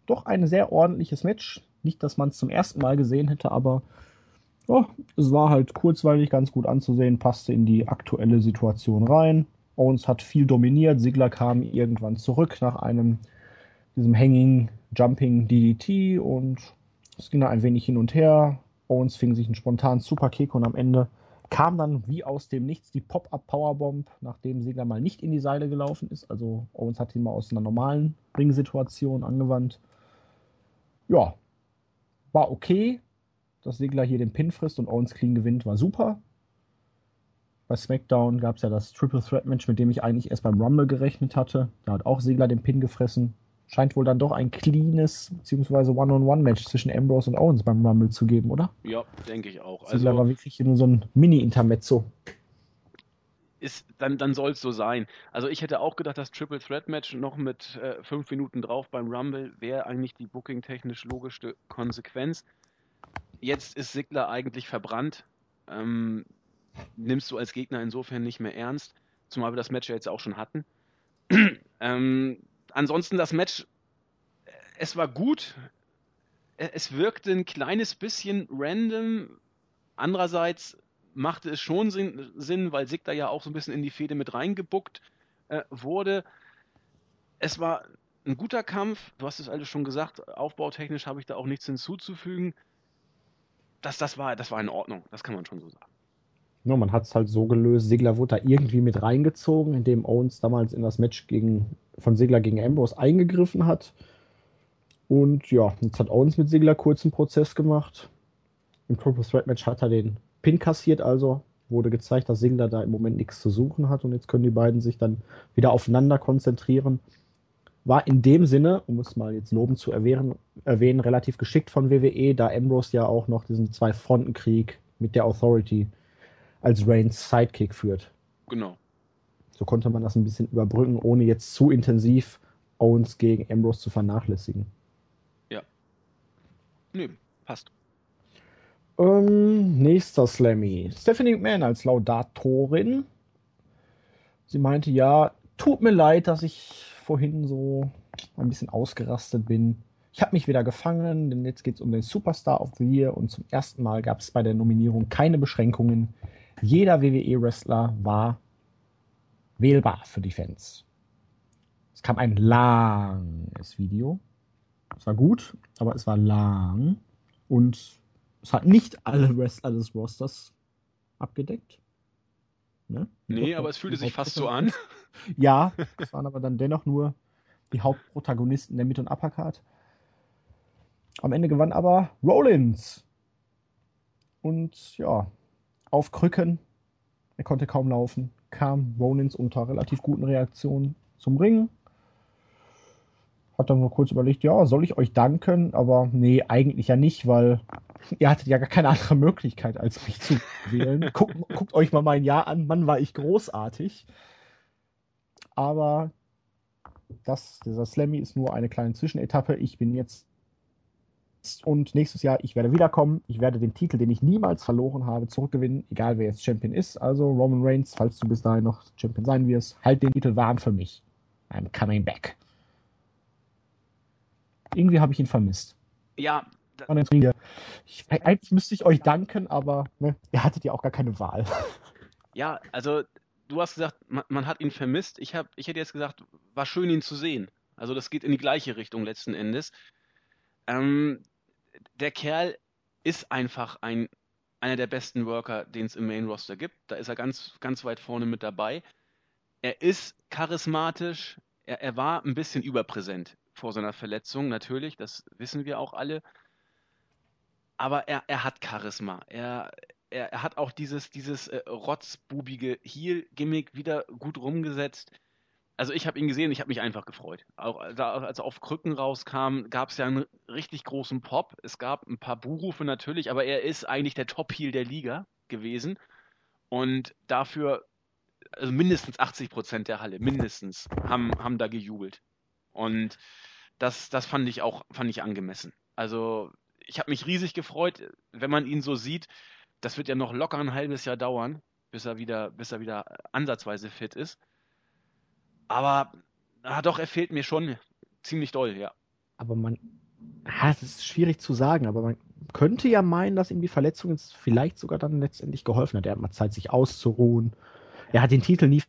doch ein sehr ordentliches Match. Nicht, dass man es zum ersten Mal gesehen hätte, aber oh, es war halt kurzweilig, ganz gut anzusehen, passte in die aktuelle Situation rein. Owens hat viel dominiert, Ziggler kam irgendwann zurück nach einem diesem Hanging Jumping D D T und es ging da ein wenig hin und her. Owens fing sich einen spontanen Superkick und am Ende kam dann wie aus dem Nichts die Pop-Up-Powerbomb, nachdem Ziggler mal nicht in die Seile gelaufen ist. Also Owens hat ihn mal aus einer normalen Ringsituation angewandt. Ja, war okay, dass Ziggler hier den Pin frisst und Owens clean gewinnt, war super. Bei SmackDown gab es ja das Triple Threat Match, mit dem ich eigentlich erst beim Rumble gerechnet hatte. Da hat auch Ziggler den Pin gefressen. Scheint wohl dann doch ein cleanes bzw. One-on-One-Match zwischen Ambrose und Owens beim Rumble zu geben, oder? Ja, denke ich auch. Also Ziggler war wirklich nur so ein Mini-Intermezzo. Ist, dann, dann soll es so sein. Also ich hätte auch gedacht, das Triple Threat Match noch mit äh, fünf Minuten drauf beim Rumble wäre eigentlich die booking-technisch logische Konsequenz. Jetzt ist Ziggler eigentlich verbrannt. Ähm, nimmst du als Gegner insofern nicht mehr ernst. Zumal wir das Match ja jetzt auch schon hatten. ähm... Ansonsten das Match, es war gut, es wirkte ein kleines bisschen random, andererseits machte es schon Sinn, Sinn weil Ziggler ja auch so ein bisschen in die Fehde mit reingebuckt äh, wurde. Es war ein guter Kampf, du hast es alles schon gesagt, aufbautechnisch habe ich da auch nichts hinzuzufügen. Das, das, war, das war in Ordnung, das kann man schon so sagen. No, man hat es halt so gelöst, Ziggler wurde da irgendwie mit reingezogen, indem Owens damals in das Match gegen, von Ziggler gegen Ambrose eingegriffen hat. Und ja, jetzt hat Owens mit Ziggler kurz einen Prozess gemacht. Im Triple Threat Match hat er den Pin kassiert, also wurde gezeigt, dass Ziggler da im Moment nichts zu suchen hat. Und jetzt können die beiden sich dann wieder aufeinander konzentrieren. War in dem Sinne, um es mal jetzt lobend zu erwähnen, erwähnen relativ geschickt von W W E, da Ambrose ja auch noch diesen Zwei-Fronten-Krieg mit der Authority als Reigns Sidekick führt. Genau. So konnte man das ein bisschen überbrücken, ohne jetzt zu intensiv Owens gegen Ambrose zu vernachlässigen. Ja. Nö, nee, passt. Ähm, nächster Slammy. Stephanie McMahon als Laudatorin. Sie meinte, ja, tut mir leid, dass ich vorhin so ein bisschen ausgerastet bin. Ich habe mich wieder gefangen, denn jetzt geht es um den Superstar of the Year und zum ersten Mal gab es bei der Nominierung keine Beschränkungen. Jeder W W E-Wrestler war wählbar für die Fans. Es kam ein langes Video. Es war gut, aber es war lang. Und es hat nicht alle Wrestler des Rosters abgedeckt. Ne? Nee, doch, aber es fühlte sich fast so an. Ja, es waren aber dann dennoch nur die Hauptprotagonisten der Mid- und Uppercard. Am Ende gewann aber Rollins. Und ja, auf Krücken, er konnte kaum laufen, kam Rollins unter relativ guten Reaktionen zum Ring. Hat dann nur kurz überlegt, ja, soll ich euch danken? Aber nee, eigentlich ja nicht, weil ihr hattet ja gar keine andere Möglichkeit, als mich zu wählen. Guckt, guckt euch mal mein Jahr an, Mann, war ich großartig. Aber das, dieser Slammy ist nur eine kleine Zwischenetappe. Ich bin jetzt und nächstes Jahr, ich werde wiederkommen, ich werde den Titel, den ich niemals verloren habe, zurückgewinnen, egal wer jetzt Champion ist. Also Roman Reigns, falls du bis dahin noch Champion sein wirst, halt den Titel warm für mich. I'm coming back. Irgendwie habe ich ihn vermisst. Ja. Ich, eigentlich müsste ich euch danken, aber ne, ihr hattet ja auch gar keine Wahl. Ja, also du hast gesagt, man, man hat ihn vermisst. Ich, hab, ich hätte jetzt gesagt, war schön, ihn zu sehen. Also das geht in die gleiche Richtung letzten Endes. Ähm, der Kerl ist einfach ein, einer der besten Worker, den es im Main-Roster gibt. Da ist er ganz, ganz weit vorne mit dabei. Er ist charismatisch. Er, er war ein bisschen überpräsent vor seiner Verletzung, natürlich. Das wissen wir auch alle. Aber er, er hat Charisma. Er, er, er hat auch dieses, dieses äh, rotzbubige Heel-Gimmick wieder gut rumgesetzt. Also ich habe ihn gesehen, ich habe mich einfach gefreut. Auch als er auf Krücken rauskam, gab es ja einen richtig großen Pop. Es gab ein paar Buhrufe natürlich, aber er ist eigentlich der Top-Heel der Liga gewesen. Und dafür, also mindestens achtzig Prozent der Halle, mindestens, haben, haben da gejubelt. Und das, das fand ich auch fand ich angemessen. Also ich habe mich riesig gefreut, wenn man ihn so sieht. Das wird ja noch locker ein halbes Jahr dauern, bis er wieder, bis er wieder ansatzweise fit ist. Aber ah, doch, er fehlt mir schon ziemlich doll, ja. Aber man, ah, es ist schwierig zu sagen, aber man könnte ja meinen, dass ihm die Verletzung jetzt vielleicht sogar dann letztendlich geholfen hat. Er hat mal Zeit, sich auszuruhen. Er hat den Titel nie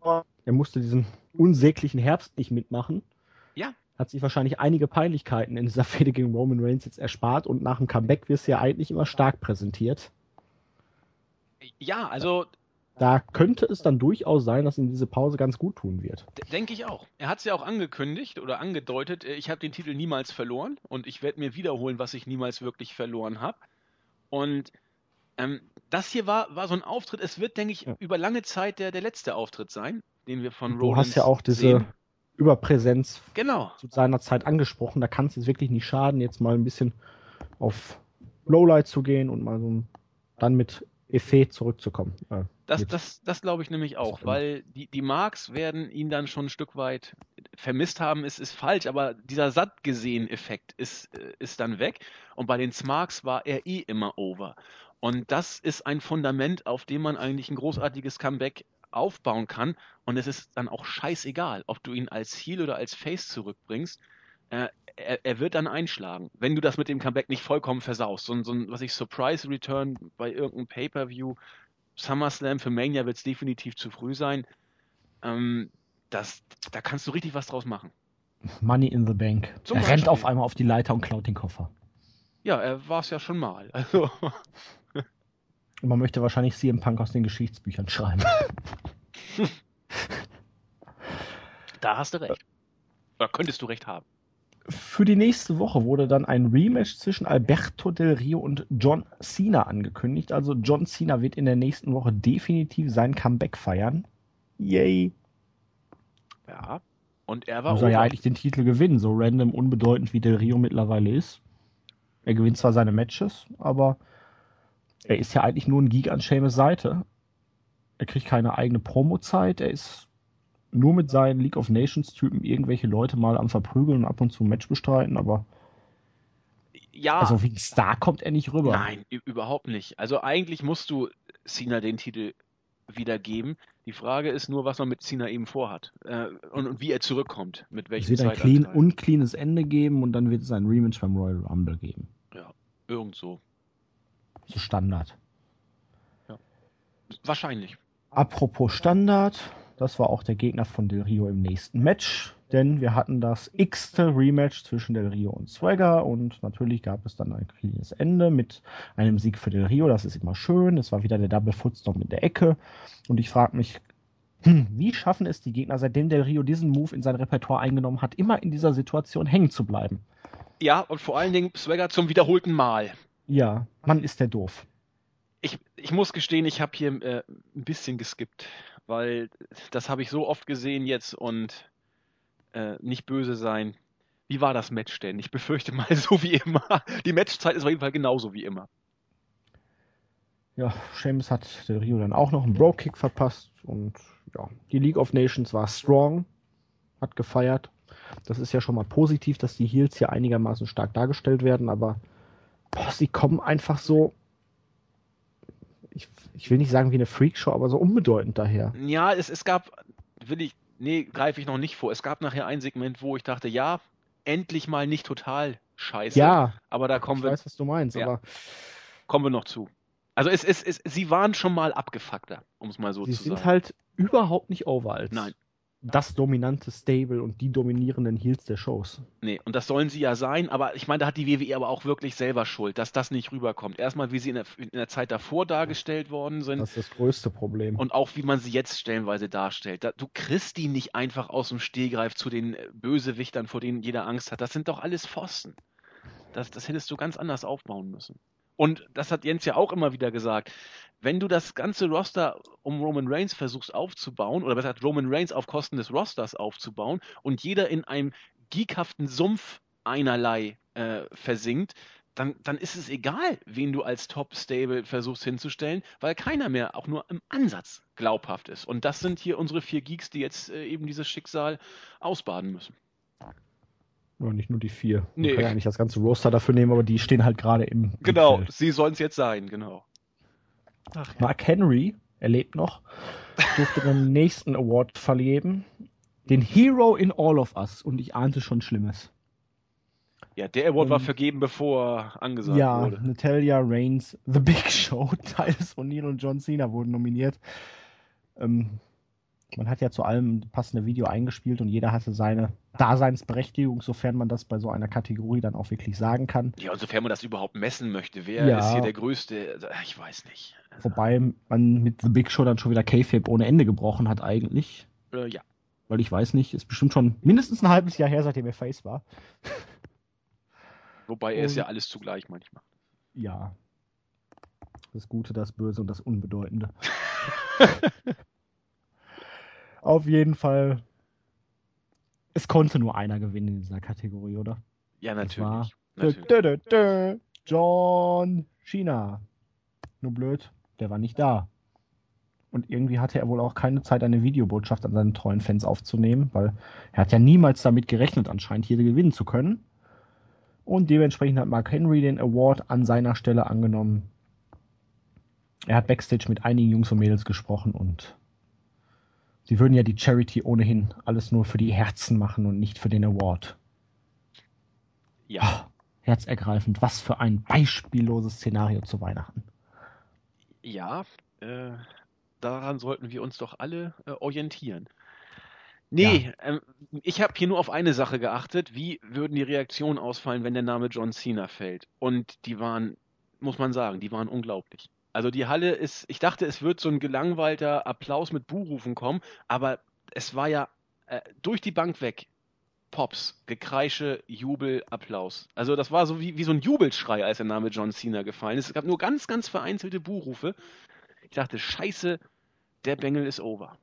verloren. Er musste diesen unsäglichen Herbst nicht mitmachen. Ja. Hat sich wahrscheinlich einige Peinlichkeiten in dieser Fehde gegen Roman Reigns jetzt erspart und nach dem Comeback wird es ja eigentlich immer stark präsentiert. Ja, also... Da könnte es dann durchaus sein, dass ihm diese Pause ganz gut tun wird. Denke ich auch. Er hat es ja auch angekündigt oder angedeutet, ich habe den Titel niemals verloren und ich werde mir wiederholen, was ich niemals wirklich verloren habe. Und ähm, das hier war, war so ein Auftritt, es wird, denke ich, ja. über lange Zeit der, der letzte Auftritt sein, den wir von Rollins sehen. Du hast ja auch diese sehen. Überpräsenz genau. zu seiner Zeit angesprochen, da kann es jetzt wirklich nicht schaden, jetzt mal ein bisschen auf Lowlight zu gehen und mal so dann mit Effekt zurückzukommen. Äh, das das, das glaube ich nämlich auch, weil die, die Marks werden ihn dann schon ein Stück weit vermisst haben, ist, ist falsch, aber dieser satt gesehen Effekt ist, ist dann weg und bei den Smarks war er eh immer over und das ist ein Fundament, auf dem man eigentlich ein großartiges Comeback aufbauen kann und es ist dann auch scheißegal, ob du ihn als Heel oder als Face zurückbringst, äh, Er, er wird dann einschlagen, wenn du das mit dem Comeback nicht vollkommen versaust. So ein, so ein was ich, Surprise Return bei irgendeinem Pay-Per-View, SummerSlam für Mania wird es definitiv zu früh sein. Ähm, das, da kannst du richtig was draus machen. Money in the Bank. Zum er Beispiel. Rennt auf einmal auf die Leiter und klaut den Koffer. Ja, er war es ja schon mal. Also. Und man möchte wahrscheinlich C M Punk aus den Geschichtsbüchern schreiben. Da hast du recht. Oder könntest du recht haben. Für die nächste Woche wurde dann ein Rematch zwischen Alberto Del Rio und John Cena angekündigt. Also John Cena wird in der nächsten Woche definitiv sein Comeback feiern. Yay. Ja, und er war... Er soll ja eigentlich den Titel gewinnen, so random, unbedeutend wie Del Rio mittlerweile ist. Er gewinnt zwar seine Matches, aber er ist ja eigentlich nur ein Geek an Sheamus Seite. Er kriegt keine eigene Promo-Zeit, er ist... nur mit seinen League of Nations Typen irgendwelche Leute mal am Verprügeln und ab und zu ein Match bestreiten, aber ja, also wie ein Star kommt er nicht rüber. Nein, überhaupt nicht. Also eigentlich musst du Cena den Titel wiedergeben. Die Frage ist nur, was man mit Cena eben vorhat äh, und, und wie er zurückkommt, mit welchem Zeitanteil. Es wird ein clean, uncleanes Ende geben und dann wird es ein Rematch beim Royal Rumble geben. Ja, irgend so. So Standard. Ja. Wahrscheinlich. Apropos Standard... Das war auch der Gegner von Del Rio im nächsten Match, denn wir hatten das x-te Rematch zwischen Del Rio und Swagger und natürlich gab es dann ein cleanes Ende mit einem Sieg für Del Rio, das ist immer schön, es war wieder der Double Footstomp in der Ecke und ich frage mich, hm, wie schaffen es die Gegner, seitdem Del Rio diesen Move in sein Repertoire eingenommen hat, immer in dieser Situation hängen zu bleiben? Ja, und vor allen Dingen Swagger zum wiederholten Mal. Ja, Mann, ist der doof. Ich, ich muss gestehen, ich habe hier äh, ein bisschen geskippt, weil das habe ich so oft gesehen jetzt und äh, nicht böse sein. Wie war das Match denn? Ich befürchte mal so wie immer. Die Matchzeit ist auf jeden Fall genauso wie immer. Ja, Sheamus hat Del Rio dann auch noch einen Bro-Kick verpasst und ja, die League of Nations war strong, hat gefeiert. Das ist ja schon mal positiv, dass die Heels hier einigermaßen stark dargestellt werden, aber boah, sie kommen einfach so Ich, ich will nicht sagen wie eine Freakshow, aber so unbedeutend daher. Ja, es, es gab, will ich, nee, greife ich noch nicht vor. Es gab nachher ein Segment, wo ich dachte, ja, endlich mal nicht total scheiße. Ja, aber da kommen ich wir, weiß, was du meinst. Ja, aber kommen wir noch zu. Also es ist, es, es, sie waren schon mal abgefuckter, um es mal so sie zu sagen. Sie sind halt überhaupt nicht over als Nein. das dominante Stable und die dominierenden Heels der Shows. Nee, und das sollen sie ja sein, aber ich meine, da hat die W W E aber auch wirklich selber Schuld, dass das nicht rüberkommt. Erstmal, wie sie in der, in der Zeit davor dargestellt worden sind. Das ist das größte Problem. Und auch, wie man sie jetzt stellenweise darstellt. Da, du kriegst die nicht einfach aus dem Stehgreif zu den Bösewichtern, vor denen jeder Angst hat. Das sind doch alles Pfosten. Das, das hättest du ganz anders aufbauen müssen. Und das hat Jens ja auch immer wieder gesagt, wenn du das ganze Roster um Roman Reigns versuchst aufzubauen, oder besser gesagt Roman Reigns auf Kosten des Rosters aufzubauen und jeder in einem geekhaften Sumpf einerlei äh, versinkt, dann, dann ist es egal, wen du als Top-Stable versuchst hinzustellen, weil keiner mehr auch nur im Ansatz glaubhaft ist. Und das sind hier unsere vier Geeks, die jetzt äh, eben dieses Schicksal ausbaden müssen. Oder nicht nur die vier. Nee. Man kann ja nicht das ganze Roster dafür nehmen, aber die stehen halt gerade im... Genau, Umfeld. Sie sollen es jetzt sein, genau. Ach, ja. Mark Henry er lebt noch, durfte den nächsten Award vergeben, den Hero in All of Us, und ich ahnte schon Schlimmes. Ja, der Award um, war vergeben, bevor angesagt ja, wurde. Ja, Natalia, Reigns, The Big Show, Titus O'Neil und John Cena wurden nominiert. Ähm, man hat ja zu allem passende Video eingespielt und jeder hatte seine Daseinsberechtigung, sofern man das bei so einer Kategorie dann auch wirklich sagen kann. Ja, und sofern man das überhaupt messen möchte. Wer ja. ist hier der Größte? Ich weiß nicht. Wobei man mit The Big Show dann schon wieder K-Fab ohne Ende gebrochen hat eigentlich. Äh, ja. Weil ich weiß nicht, ist bestimmt schon mindestens ein halbes Jahr her, seitdem er Face war. Wobei er ist ja alles zugleich manchmal. Ja. Das Gute, das Böse und das Unbedeutende. Auf jeden Fall. Es konnte nur einer gewinnen in dieser Kategorie, oder? Ja, natürlich. natürlich. Dö, dö, dö, John Cena. Nur blöd, der war nicht da. Und irgendwie hatte er wohl auch keine Zeit, eine Videobotschaft an seine treuen Fans aufzunehmen, weil er hat ja niemals damit gerechnet, anscheinend hier gewinnen zu können. Und dementsprechend hat Mark Henry den Award an seiner Stelle angenommen. Er hat Backstage mit einigen Jungs und Mädels gesprochen und sie würden ja die Charity ohnehin alles nur für die Herzen machen und nicht für den Award. Ja. Herzergreifend. Was für ein beispielloses Szenario zu Weihnachten. Ja, äh, daran sollten wir uns doch alle äh, orientieren. Nee, ja. ähm, ich habe hier nur auf eine Sache geachtet. Wie würden die Reaktionen ausfallen, wenn der Name John Cena fällt? Und die waren, muss man sagen, die waren unglaublich. Also die Halle ist, ich dachte, es wird so ein gelangweilter Applaus mit Buhrufen kommen, aber es war ja äh, durch die Bank weg. Pops, Gekreische, Jubel, Applaus. Also das war so wie, wie so ein Jubelschrei, als der Name John Cena gefallen ist. Es gab nur ganz, ganz vereinzelte Buhrufe. Ich dachte, scheiße, der Bengel ist over.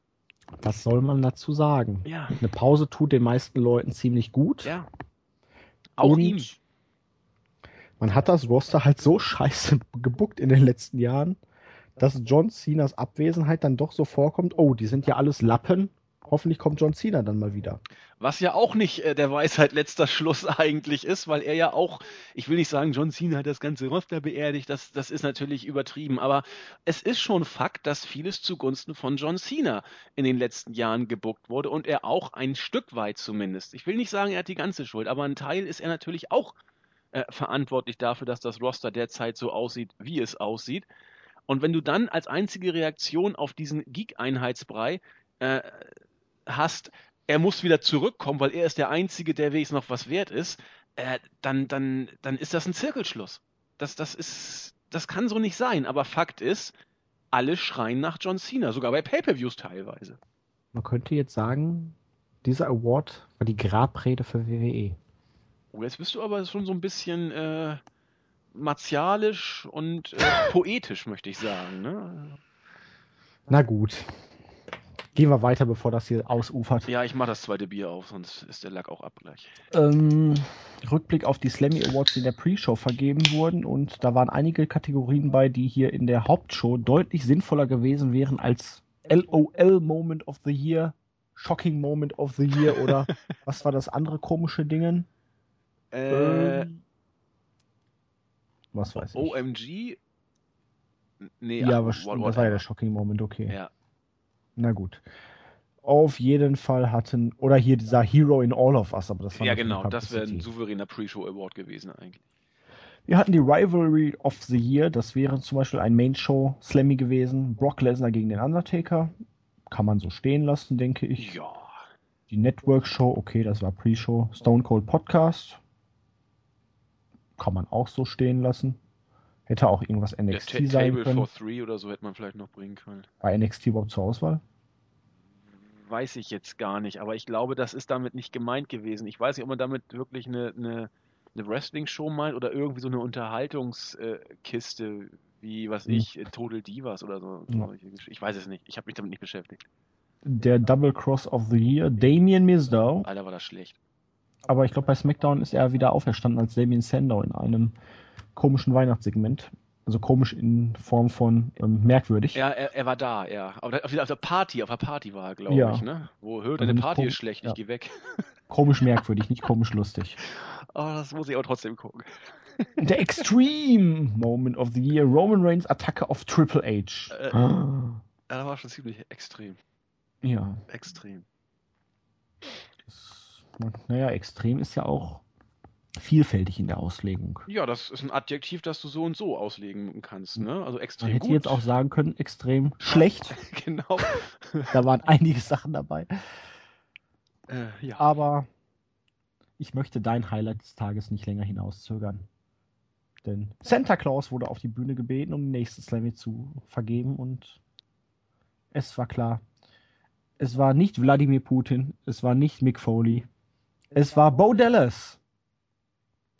Was soll man dazu sagen? Ja. Eine Pause tut den meisten Leuten ziemlich gut. Ja. Auch und ihm. Man hat das Roster halt so scheiße gebuckt in den letzten Jahren, dass John Cenas Abwesenheit dann doch so vorkommt, oh, die sind ja alles Lappen, hoffentlich kommt John Cena dann mal wieder. Was ja auch nicht äh, der Weisheit letzter Schluss eigentlich ist, weil er ja auch, ich will nicht sagen, John Cena hat das ganze Roster beerdigt, das, das ist natürlich übertrieben, aber es ist schon Fakt, dass vieles zugunsten von John Cena in den letzten Jahren gebuckt wurde und er auch ein Stück weit zumindest. Ich will nicht sagen, er hat die ganze Schuld, aber ein Teil ist er natürlich auch Äh, verantwortlich dafür, dass das Roster derzeit so aussieht, wie es aussieht. Und wenn du dann als einzige Reaktion auf diesen Geek-Einheitsbrei äh, hast, er muss wieder zurückkommen, weil er ist der Einzige, der wenigstens noch was wert ist, äh, dann, dann, dann ist das ein Zirkelschluss. Das, das, ist, das kann so nicht sein. Aber Fakt ist, alle schreien nach John Cena, sogar bei Pay-Per-Views teilweise. Man könnte jetzt sagen, dieser Award war die Grabrede für W W E. Jetzt bist du aber schon so ein bisschen äh, martialisch und äh, poetisch, möchte ich sagen. Ne? Na gut. Gehen wir weiter, bevor das hier ausufert. Ja, ich mache das zweite Bier auf, sonst ist der Lack auch ab gleich. Ähm, Rückblick auf die Slammy Awards, die in der Pre-Show vergeben wurden. Und da waren einige Kategorien bei, die hier in der Hauptshow deutlich sinnvoller gewesen wären als LOL Moment of the Year, Shocking Moment of the Year oder was war das andere komische Dingen? Äh, was weiß ich. O M G? Nee, ja, aber das war ja der Shocking Moment, okay. Ja. Na gut. Auf jeden Fall hatten, oder hier dieser Hero in All of Us, aber das war ja genau, das wäre ein souveräner Pre-Show Award gewesen eigentlich. Wir hatten die Rivalry of the Year, das wäre zum Beispiel ein Main-Show-Slammy gewesen, Brock Lesnar gegen den Undertaker, kann man so stehen lassen, denke ich. Ja. Die Network-Show, okay, das war Pre-Show, Stone Cold Podcast, kann man auch so stehen lassen. Hätte auch irgendwas N X T ja, t- sein Table können. Table for Three oder so hätte man vielleicht noch bringen können. War N X T überhaupt zur Auswahl? Weiß ich jetzt gar nicht, aber ich glaube, das ist damit nicht gemeint gewesen. Ich weiß nicht, ob man damit wirklich eine, eine, eine Wrestling-Show meint oder irgendwie so eine Unterhaltungskiste wie, was hm. ich, Total Divas oder so. Ja. Ich weiß es nicht, ich habe mich damit nicht beschäftigt. Der Double Cross of the Year, Damien Mizdow. Alter, war das schlecht. Aber ich glaube, bei SmackDown ist er wieder auferstanden als Damien Sandow in einem komischen Weihnachtssegment. Also komisch in Form von ähm, merkwürdig. Ja, er, er war da, ja. Aber auf, auf der Party, auf der Party war er, glaube ja. ich, ne? Wo, hör, deine Party komisch, ist schlecht, ja. Ich geh weg. Komisch merkwürdig, nicht komisch lustig. Oh, das muss ich auch trotzdem gucken. Der Extreme Moment of the Year, Roman Reigns Attacke auf Triple H. Äh, ah. Ja, das war schon ziemlich extrem. Ja. Extrem. Das, naja, extrem ist ja auch vielfältig in der Auslegung. Ja, das ist ein Adjektiv, das du so und so auslegen kannst, ne? Also extrem gut. Man hätte jetzt auch sagen können, extrem schlecht. Genau. Da waren einige Sachen dabei. Äh, ja. Aber ich möchte dein Highlight des Tages nicht länger hinauszögern. Denn Santa Claus wurde auf die Bühne gebeten, um den nächsten Slammy zu vergeben, und es war klar, es war nicht Wladimir Putin, es war nicht Mick Foley, es war Bo Dallas.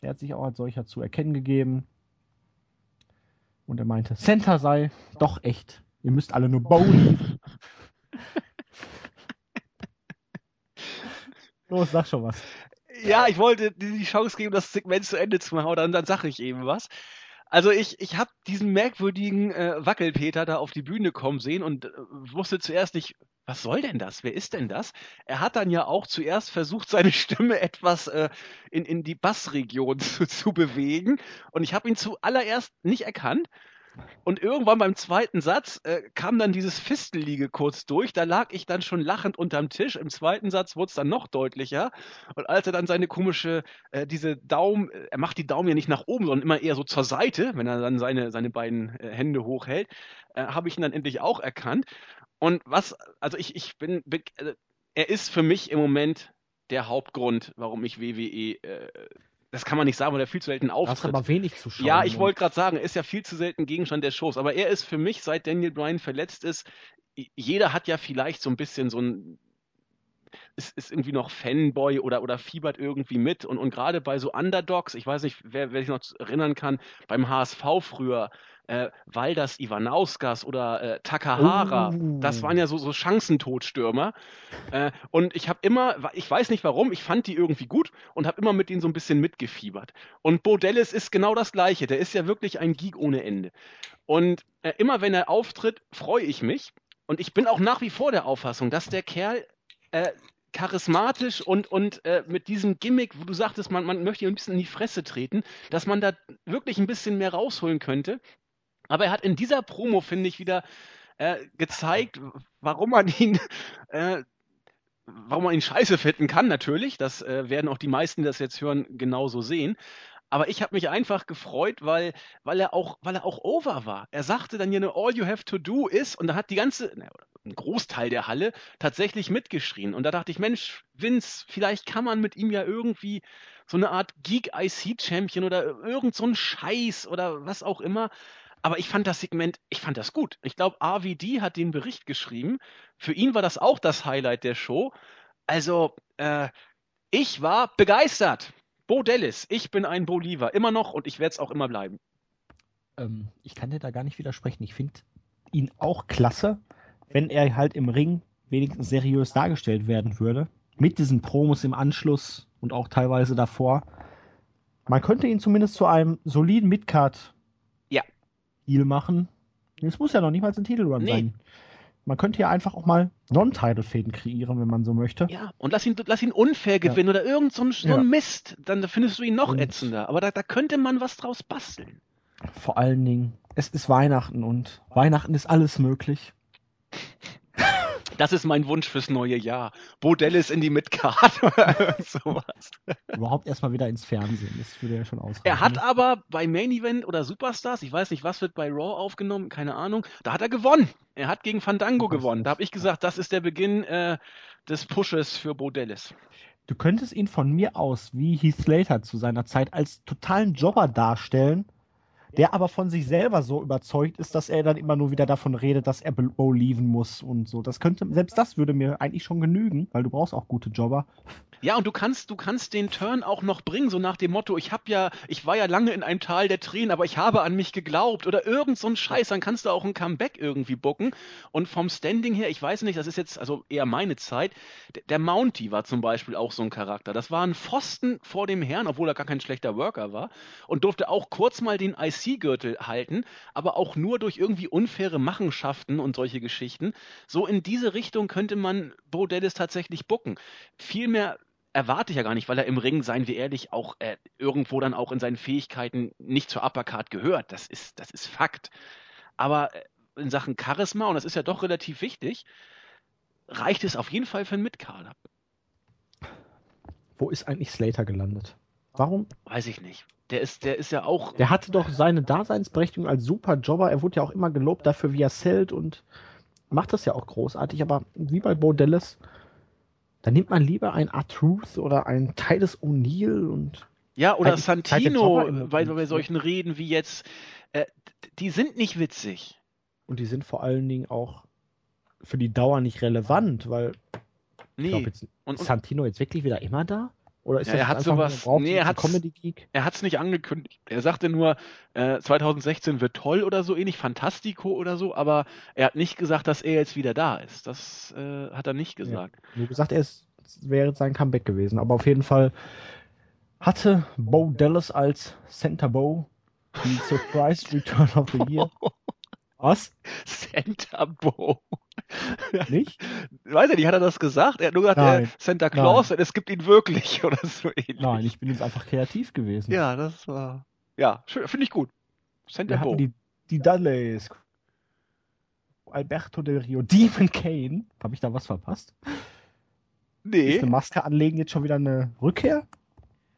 Der hat sich auch als solcher zu erkennen gegeben. Und er meinte, Santa sei doch echt. Ihr müsst alle nur Bo lieben. Los, sag schon was. Ja, ich wollte die Chance geben, das Segment zu Ende zu machen, aber dann, dann sage ich eben was. Also ich, ich habe diesen merkwürdigen äh, Wackelpeter da auf die Bühne kommen sehen und äh, wusste zuerst nicht, was soll denn das? Wer ist denn das? Er hat dann ja auch zuerst versucht, seine Stimme etwas äh, in, in die Bassregion zu, zu bewegen. Und ich habe ihn zuallererst nicht erkannt. Und irgendwann beim zweiten Satz äh, kam dann dieses Fistelliege kurz durch. Da lag ich dann schon lachend unterm Tisch. Im zweiten Satz wurde es dann noch deutlicher. Und als er dann seine komische, äh, diese Daumen, er macht die Daumen ja nicht nach oben, sondern immer eher so zur Seite, wenn er dann seine, seine beiden äh, Hände hochhält, äh, habe ich ihn dann endlich auch erkannt. Und was, also ich, ich bin, bin äh, er ist für mich im Moment der Hauptgrund, warum ich W W E... Äh, Das kann man nicht sagen, weil er viel zu selten auftritt. Da ist aber wenig zu schauen. Ja, ich wollte gerade sagen, er ist ja viel zu selten Gegenstand der Shows. Aber er ist für mich, seit Daniel Bryan verletzt ist, jeder hat ja vielleicht so ein bisschen so ein, ist, ist irgendwie noch Fanboy oder, oder fiebert irgendwie mit. Und, und gerade bei so Underdogs, ich weiß nicht, wer, wer sich noch erinnern kann, beim H S V früher, äh, Valdas Ivanauskas oder äh, Takahara, oh. Das waren ja so, so Chancentodstürmer. Äh, und ich habe immer, ich weiß nicht warum, ich fand die irgendwie gut und habe immer mit denen so ein bisschen mitgefiebert. Und Bo Dallas ist genau das Gleiche, der ist ja wirklich ein Geek ohne Ende. Und äh, immer wenn er auftritt, freue ich mich. Und ich bin auch nach wie vor der Auffassung, dass der Kerl äh, charismatisch und, und äh, mit diesem Gimmick, wo du sagtest, man, man möchte ein bisschen in die Fresse treten, dass man da wirklich ein bisschen mehr rausholen könnte. Aber er hat in dieser Promo, finde ich, wieder äh, gezeigt, warum man ihn äh, warum man ihn scheiße finden kann, natürlich. Das äh, werden auch die meisten, die das jetzt hören, genauso sehen. Aber ich habe mich einfach gefreut, weil, weil, er auch, weil er auch over war. Er sagte dann hier, eine all you have to do is, und da hat die ganze, na, ein Großteil der Halle tatsächlich mitgeschrien. Und da dachte ich, Mensch, Vince, vielleicht kann man mit ihm ja irgendwie so eine Art Geek-I C-Champion oder irgend so ein Scheiß oder was auch immer. Aber ich fand das Segment, ich fand das gut. Ich glaube, R V D hat den Bericht geschrieben. Für ihn war das auch das Highlight der Show. Also, äh, ich war begeistert. Bo Dallas, ich bin ein Believer. Immer noch, und ich werde es auch immer bleiben. Ähm, ich kann dir da gar nicht widersprechen. Ich finde ihn auch klasse, wenn er halt im Ring wenigstens seriös dargestellt werden würde. Mit diesen Promos im Anschluss und auch teilweise davor. Man könnte ihn zumindest zu einem soliden Midcard machen. Es muss ja noch nicht mal ein Titelrun nee. sein. Man könnte ja einfach auch mal Non-Title-Fäden kreieren, wenn man so möchte. Ja, und lass ihn, lass ihn unfair gewinnen ja. oder irgend so ein, so ein ja. Mist. Dann findest du ihn noch und ätzender. Aber da, da könnte man was draus basteln. Vor allen Dingen, es ist Weihnachten und Weihnachten ist alles möglich. Das ist mein Wunsch fürs neue Jahr. Bo Dallas in die Midcard oder sowas. Überhaupt erstmal wieder ins Fernsehen. Das würde ja schon ausreichen. Er hat aber bei Main Event oder Superstars, ich weiß nicht, was wird bei Raw aufgenommen, keine Ahnung, da hat er gewonnen. Er hat gegen Fandango Superstars gewonnen. Da habe ich gesagt, das ist der Beginn äh, des Pushes für Bo Dallas. Du könntest ihn von mir aus, wie Heath Slater zu seiner Zeit, als totalen Jobber darstellen, der aber von sich selber so überzeugt ist, dass er dann immer nur wieder davon redet, dass er believen muss und so. Das könnte, selbst das würde mir eigentlich schon genügen, weil du brauchst auch gute Jobber. Ja, und du kannst, du kannst den Turn auch noch bringen, so nach dem Motto, ich hab ja, ich war ja lange in einem Tal der Tränen, aber ich habe an mich geglaubt oder irgend so ein Scheiß, dann kannst du auch ein Comeback irgendwie bucken. Und vom Standing her, ich weiß nicht, das ist jetzt also eher meine Zeit, der Mountie war zum Beispiel auch so ein Charakter. Das war ein Pfosten vor dem Herrn, obwohl er gar kein schlechter Worker war und durfte auch kurz mal den I C-Gürtel halten, aber auch nur durch irgendwie unfaire Machenschaften und solche Geschichten. So in diese Richtung könnte man Bo Dallas tatsächlich bucken. Viel mehr erwarte ich ja gar nicht, weil er im Ring, seien wir ehrlich, auch äh, irgendwo dann auch in seinen Fähigkeiten nicht zur Uppercard gehört. Das ist, das ist Fakt. Aber äh, in Sachen Charisma, und das ist ja doch relativ wichtig, reicht es auf jeden Fall für einen Mid-Kader. Wo ist eigentlich Slater gelandet? Warum? Weiß ich nicht. Der ist, der ist ja auch... Der hatte doch seine Daseinsberechtigung als Superjobber. Er wurde ja auch immer gelobt dafür, wie er zählt, und macht das ja auch großartig. Aber wie bei Bo Dallas, da nimmt man lieber einen R-Truth oder einen Titus O'Neil und... Ja, oder halt, Santino, halt weil bei solchen Reden wie jetzt, äh, die sind nicht witzig. Und die sind vor allen Dingen auch für die Dauer nicht relevant, weil... Nee. Ich glaub, jetzt, und, ist Santino jetzt wirklich wieder immer da? Oder ist ja, das er hat sowas, nee, er hat's, er hat's nicht angekündigt. Er sagte nur, äh, zwanzig sechzehn wird toll oder so ähnlich, Fantastico oder so, aber er hat nicht gesagt, dass er jetzt wieder da ist. Das äh, hat er nicht gesagt. Ja, nur gesagt, er ist, wäre sein Comeback gewesen. Aber auf jeden Fall hatte Bo Dallas als Santa Bo die Surprise Return of the Year. Was? Santa Bo. Nicht? Weiß ich nicht, hat er das gesagt? Er hat nur gesagt, nein, Santa Claus, nein, es gibt ihn wirklich oder so ähnlich. Nein, ich bin jetzt einfach kreativ gewesen. Ja, das war... Ja, finde ich gut. Santa Wir Bo. Die, die Dudleys. Alberto Del Rio. Demon Kane. Habe ich da was verpasst? Nee. Ist eine Maske anlegen jetzt schon wieder eine Rückkehr?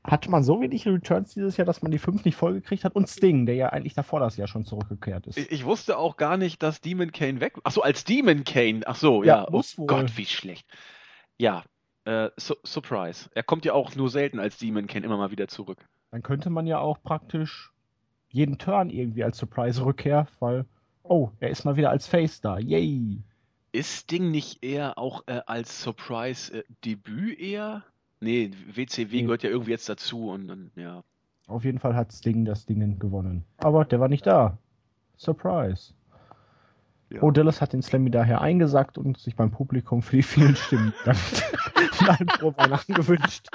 Hatte man so wenig Returns dieses Jahr, dass man die fünf nicht vollgekriegt hat? Und Sting, der ja eigentlich davor das Jahr schon zurückgekehrt ist. Ich, ich wusste auch gar nicht, dass Demon Kane weg... Achso, als Demon Kane. Achso, ja. ja. Oh wohl. Gott, wie schlecht. Ja, äh, su- Surprise. Er kommt ja auch nur selten als Demon Kane immer mal wieder zurück. Dann könnte man ja auch praktisch jeden Turn irgendwie als Surprise-Rückkehr, weil, oh, er ist mal wieder als Face da. Yay. Ist Sting nicht eher auch äh, als Surprise-Debüt eher... Nee, W C W nee. gehört ja irgendwie jetzt dazu und dann, ja. Auf jeden Fall hat Sting das Ding gewonnen. Aber der war nicht da. Surprise. Ja. O'Dillis hat den Slammy daher eingesackt und sich beim Publikum für die vielen Stimmen dann frohe Weihnachten gewünscht.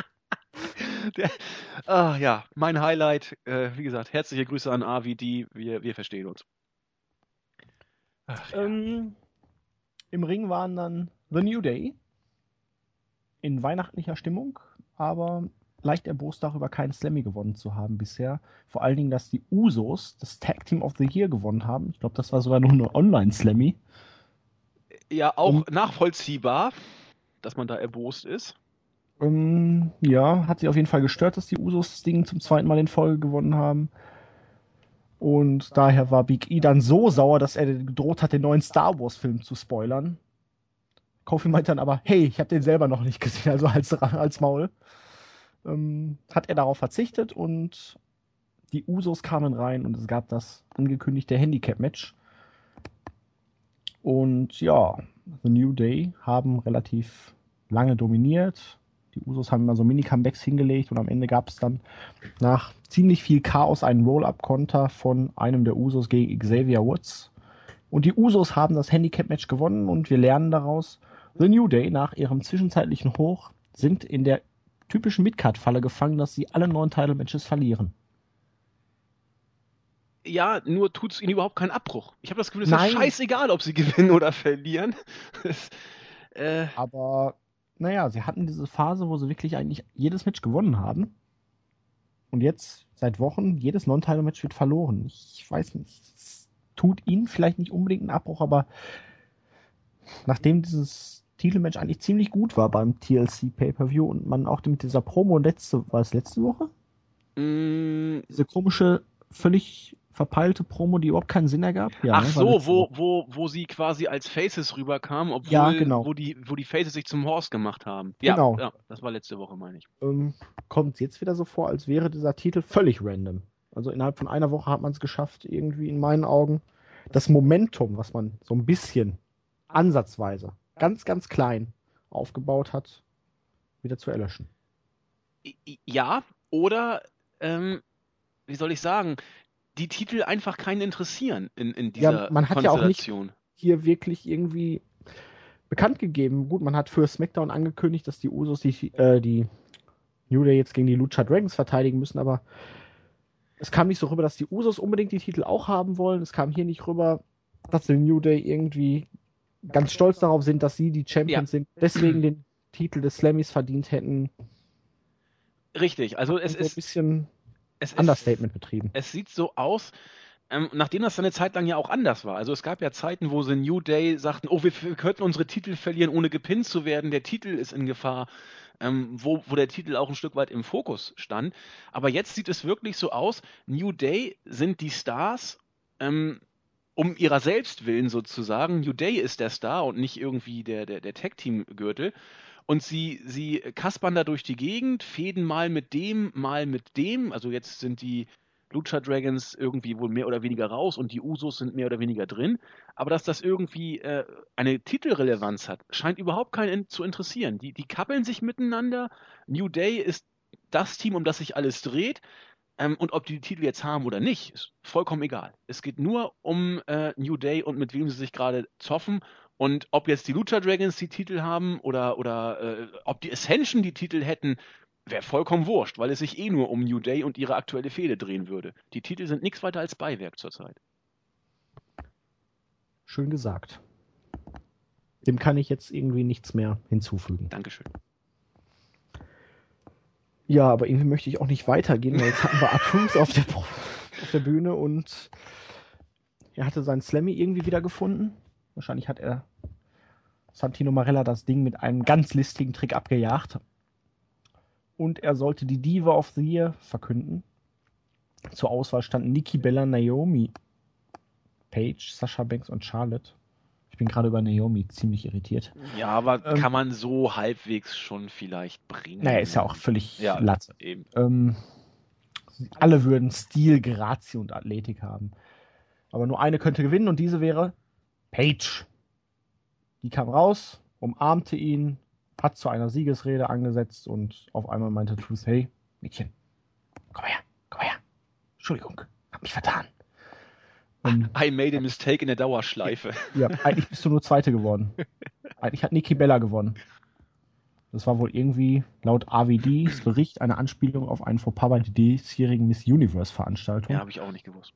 Der, ah ja, mein Highlight. Äh, wie gesagt, herzliche Grüße an A V D. Wir, wir verstehen uns. Ach, ja. ähm, Im Ring waren dann The New Day. In weihnachtlicher Stimmung, aber leicht erbost darüber, keinen Slammy gewonnen zu haben bisher. Vor allen Dingen, dass die Usos das Tag Team of the Year gewonnen haben. Ich glaube, das war sogar noch eine Online-Slammy. Ja, auch Und, nachvollziehbar, dass man da erbost ist. Ähm, ja, hat sie auf jeden Fall gestört, dass die Usos das Ding zum zweiten Mal in Folge gewonnen haben. Und daher war Big E dann so sauer, dass er gedroht hat, den neuen Star Wars-Film zu spoilern. Kofi meinte dann aber, hey, ich habe den selber noch nicht gesehen, also als, als Maul. Ähm, hat er darauf verzichtet und die Usos kamen rein und es gab das angekündigte Handicap-Match. Und ja, The New Day haben relativ lange dominiert. Die Usos haben immer so Mini-Comebacks hingelegt und am Ende gab es dann nach ziemlich viel Chaos einen Roll-Up-Konter von einem der Usos gegen Xavier Woods. Und die Usos haben das Handicap-Match gewonnen und wir lernen daraus, The New Day nach ihrem zwischenzeitlichen Hoch sind in der typischen Midcard-Falle gefangen, dass sie alle neuen Title-Matches verlieren. Ja, nur tut es ihnen überhaupt keinen Abbruch. Ich habe das Gefühl, es Nein. ist scheißegal, ob sie gewinnen oder verlieren. Das, äh Aber, naja, sie hatten diese Phase, wo sie wirklich eigentlich jedes Match gewonnen haben. Und jetzt, seit Wochen, jedes Non-Title-Match wird verloren. Ich weiß nicht. Tut ihnen vielleicht nicht unbedingt einen Abbruch, aber nachdem dieses Titelmatch eigentlich ziemlich gut war beim T L C Pay-Per-View und man auch mit dieser Promo letzte, war es letzte Woche? Mm. Diese komische, völlig verpeilte Promo, die überhaupt keinen Sinn ergab. Ja, Ach ne, so, wo, wo, wo sie quasi als Faces rüberkamen, obwohl ja, genau. wo, die, wo die Faces sich zum Horse gemacht haben. Ja, genau. Ja, das war letzte Woche, meine ich. Ähm, kommt jetzt wieder so vor, als wäre dieser Titel völlig random. Also innerhalb von einer Woche hat man es geschafft, irgendwie in meinen Augen, das Momentum, was man so ein bisschen ansatzweise, ganz, ganz klein aufgebaut hat, wieder zu erlöschen. Ja, oder, ähm, wie soll ich sagen, die Titel einfach keinen interessieren in, in dieser Konstellation. Ja, man hat ja auch nicht hier wirklich irgendwie bekannt gegeben. Gut, man hat für SmackDown angekündigt, dass die Usos die, äh, die New Day jetzt gegen die Lucha Dragons verteidigen müssen, aber es kam nicht so rüber, dass die Usos unbedingt die Titel auch haben wollen. Es kam hier nicht rüber, dass die New Day irgendwie ganz stolz darauf sind, dass sie die Champions ja. sind, deswegen den Titel des Slammys verdient hätten. Richtig, also es so ist ein bisschen es Understatement ist, betrieben. Es sieht so aus, Ähm, nachdem das dann eine Zeit lang ja auch anders war. Also es gab ja Zeiten, wo sie New Day sagten, oh, wir, wir könnten unsere Titel verlieren, ohne gepinnt zu werden, der Titel ist in Gefahr, ähm, wo, wo der Titel auch ein Stück weit im Fokus stand. Aber jetzt sieht es wirklich so aus, New Day sind die Stars, ähm, um ihrer selbst willen sozusagen. New Day ist der Star und nicht irgendwie der, der, der Tag-Team-Gürtel. Und sie, sie kaspern da durch die Gegend, fäden mal mit dem, mal mit dem. Also jetzt sind die Lucha Dragons irgendwie wohl mehr oder weniger raus und die Usos sind mehr oder weniger drin. Aber dass das irgendwie äh, eine Titelrelevanz hat, scheint überhaupt keinen zu interessieren. Die, die kappeln sich miteinander. New Day ist das Team, um das sich alles dreht. Ähm, und ob die, die Titel jetzt haben oder nicht, ist vollkommen egal. Es geht nur um äh, New Day und mit wem sie sich gerade zoffen. Und ob jetzt die Lucha Dragons die Titel haben oder, oder äh, ob die Ascension die Titel hätten, wäre vollkommen wurscht, weil es sich eh nur um New Day und ihre aktuelle Fehde drehen würde. Die Titel sind nichts weiter als Beiwerk zurzeit. Schön gesagt. Dem kann ich jetzt irgendwie nichts mehr hinzufügen. Dankeschön. Ja, aber irgendwie möchte ich auch nicht weitergehen, weil jetzt hatten wir Atrus auf, auf der Bühne und er hatte seinen Slammy irgendwie wieder gefunden. Wahrscheinlich hat er Santino Marella das Ding mit einem ganz listigen Trick abgejagt. Und er sollte die Diva of the Year verkünden. Zur Auswahl standen Nikki Bella, Naomi, Paige, Sasha Banks und Charlotte. Ich bin gerade über Naomi ziemlich irritiert. Ja, aber ähm, kann man so halbwegs schon vielleicht bringen. Naja, ist ja auch völlig ja, Latte. Eben. Ähm, alle würden Stil, Grazie und Athletik haben. Aber nur eine könnte gewinnen und diese wäre Paige. Die kam raus, umarmte ihn, hat zu einer Siegesrede angesetzt und auf einmal meinte Truth, hey, Mädchen, komm her, komm her. Entschuldigung, hab mich vertan. Um, I made a mistake in der Dauerschleife. Ja, eigentlich bist du nur Zweite geworden. Eigentlich hat Nikki Bella gewonnen. Das war wohl irgendwie laut A W Ds Bericht eine Anspielung auf einen Fauxpas bei der diesjährigen Miss Universe-Veranstaltung. Ja, habe ich auch nicht gewusst.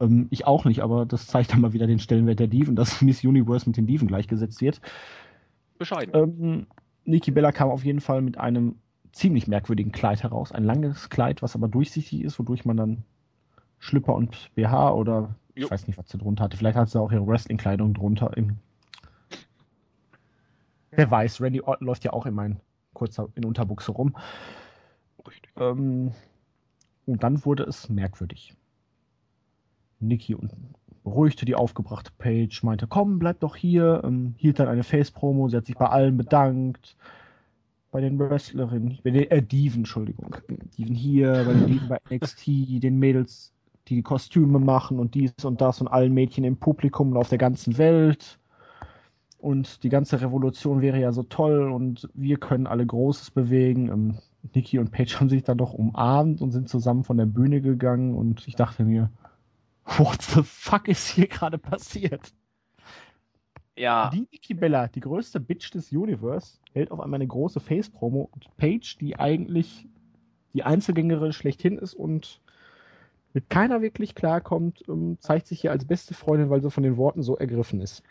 Ähm, ich auch nicht, aber das zeigt dann mal wieder den Stellenwert der Diven, dass Miss Universe mit den Diven gleichgesetzt wird. Bescheiden. Ähm, Nikki Bella kam auf jeden Fall mit einem ziemlich merkwürdigen Kleid heraus. Ein langes Kleid, was aber durchsichtig ist, wodurch man dann Schlüpper und B H oder jo. Ich weiß nicht, was sie drunter hatte. Vielleicht hat sie auch ihre Wrestling-Kleidung drunter. Wer weiß, Randy Orton läuft ja auch immer in, kurzer, in Unterbuchse rum. Ähm, und dann wurde es merkwürdig. Nikki beruhigte die aufgebrachte Paige, meinte, komm, bleib doch hier, ähm, hielt dann eine Face-Promo, sie hat sich bei allen bedankt, bei den Wrestlerinnen, bei den äh, Diven, Entschuldigung, Diven hier, bei den Diven bei N X T, den Mädels, die die Kostüme machen und dies und das und allen Mädchen im Publikum und auf der ganzen Welt und die ganze Revolution wäre ja so toll und wir können alle Großes bewegen. Ähm, Nikki und Paige haben sich dann doch umarmt und sind zusammen von der Bühne gegangen und ich dachte mir, what the fuck ist hier gerade passiert? Ja. Die Nikki Bella, die größte Bitch des Universe, hält auf einmal eine große Face-Promo und Paige, die eigentlich die Einzelgängerin schlechthin ist und mit keiner wirklich klarkommt, zeigt sich hier als beste Freundin, weil sie von den Worten so ergriffen ist.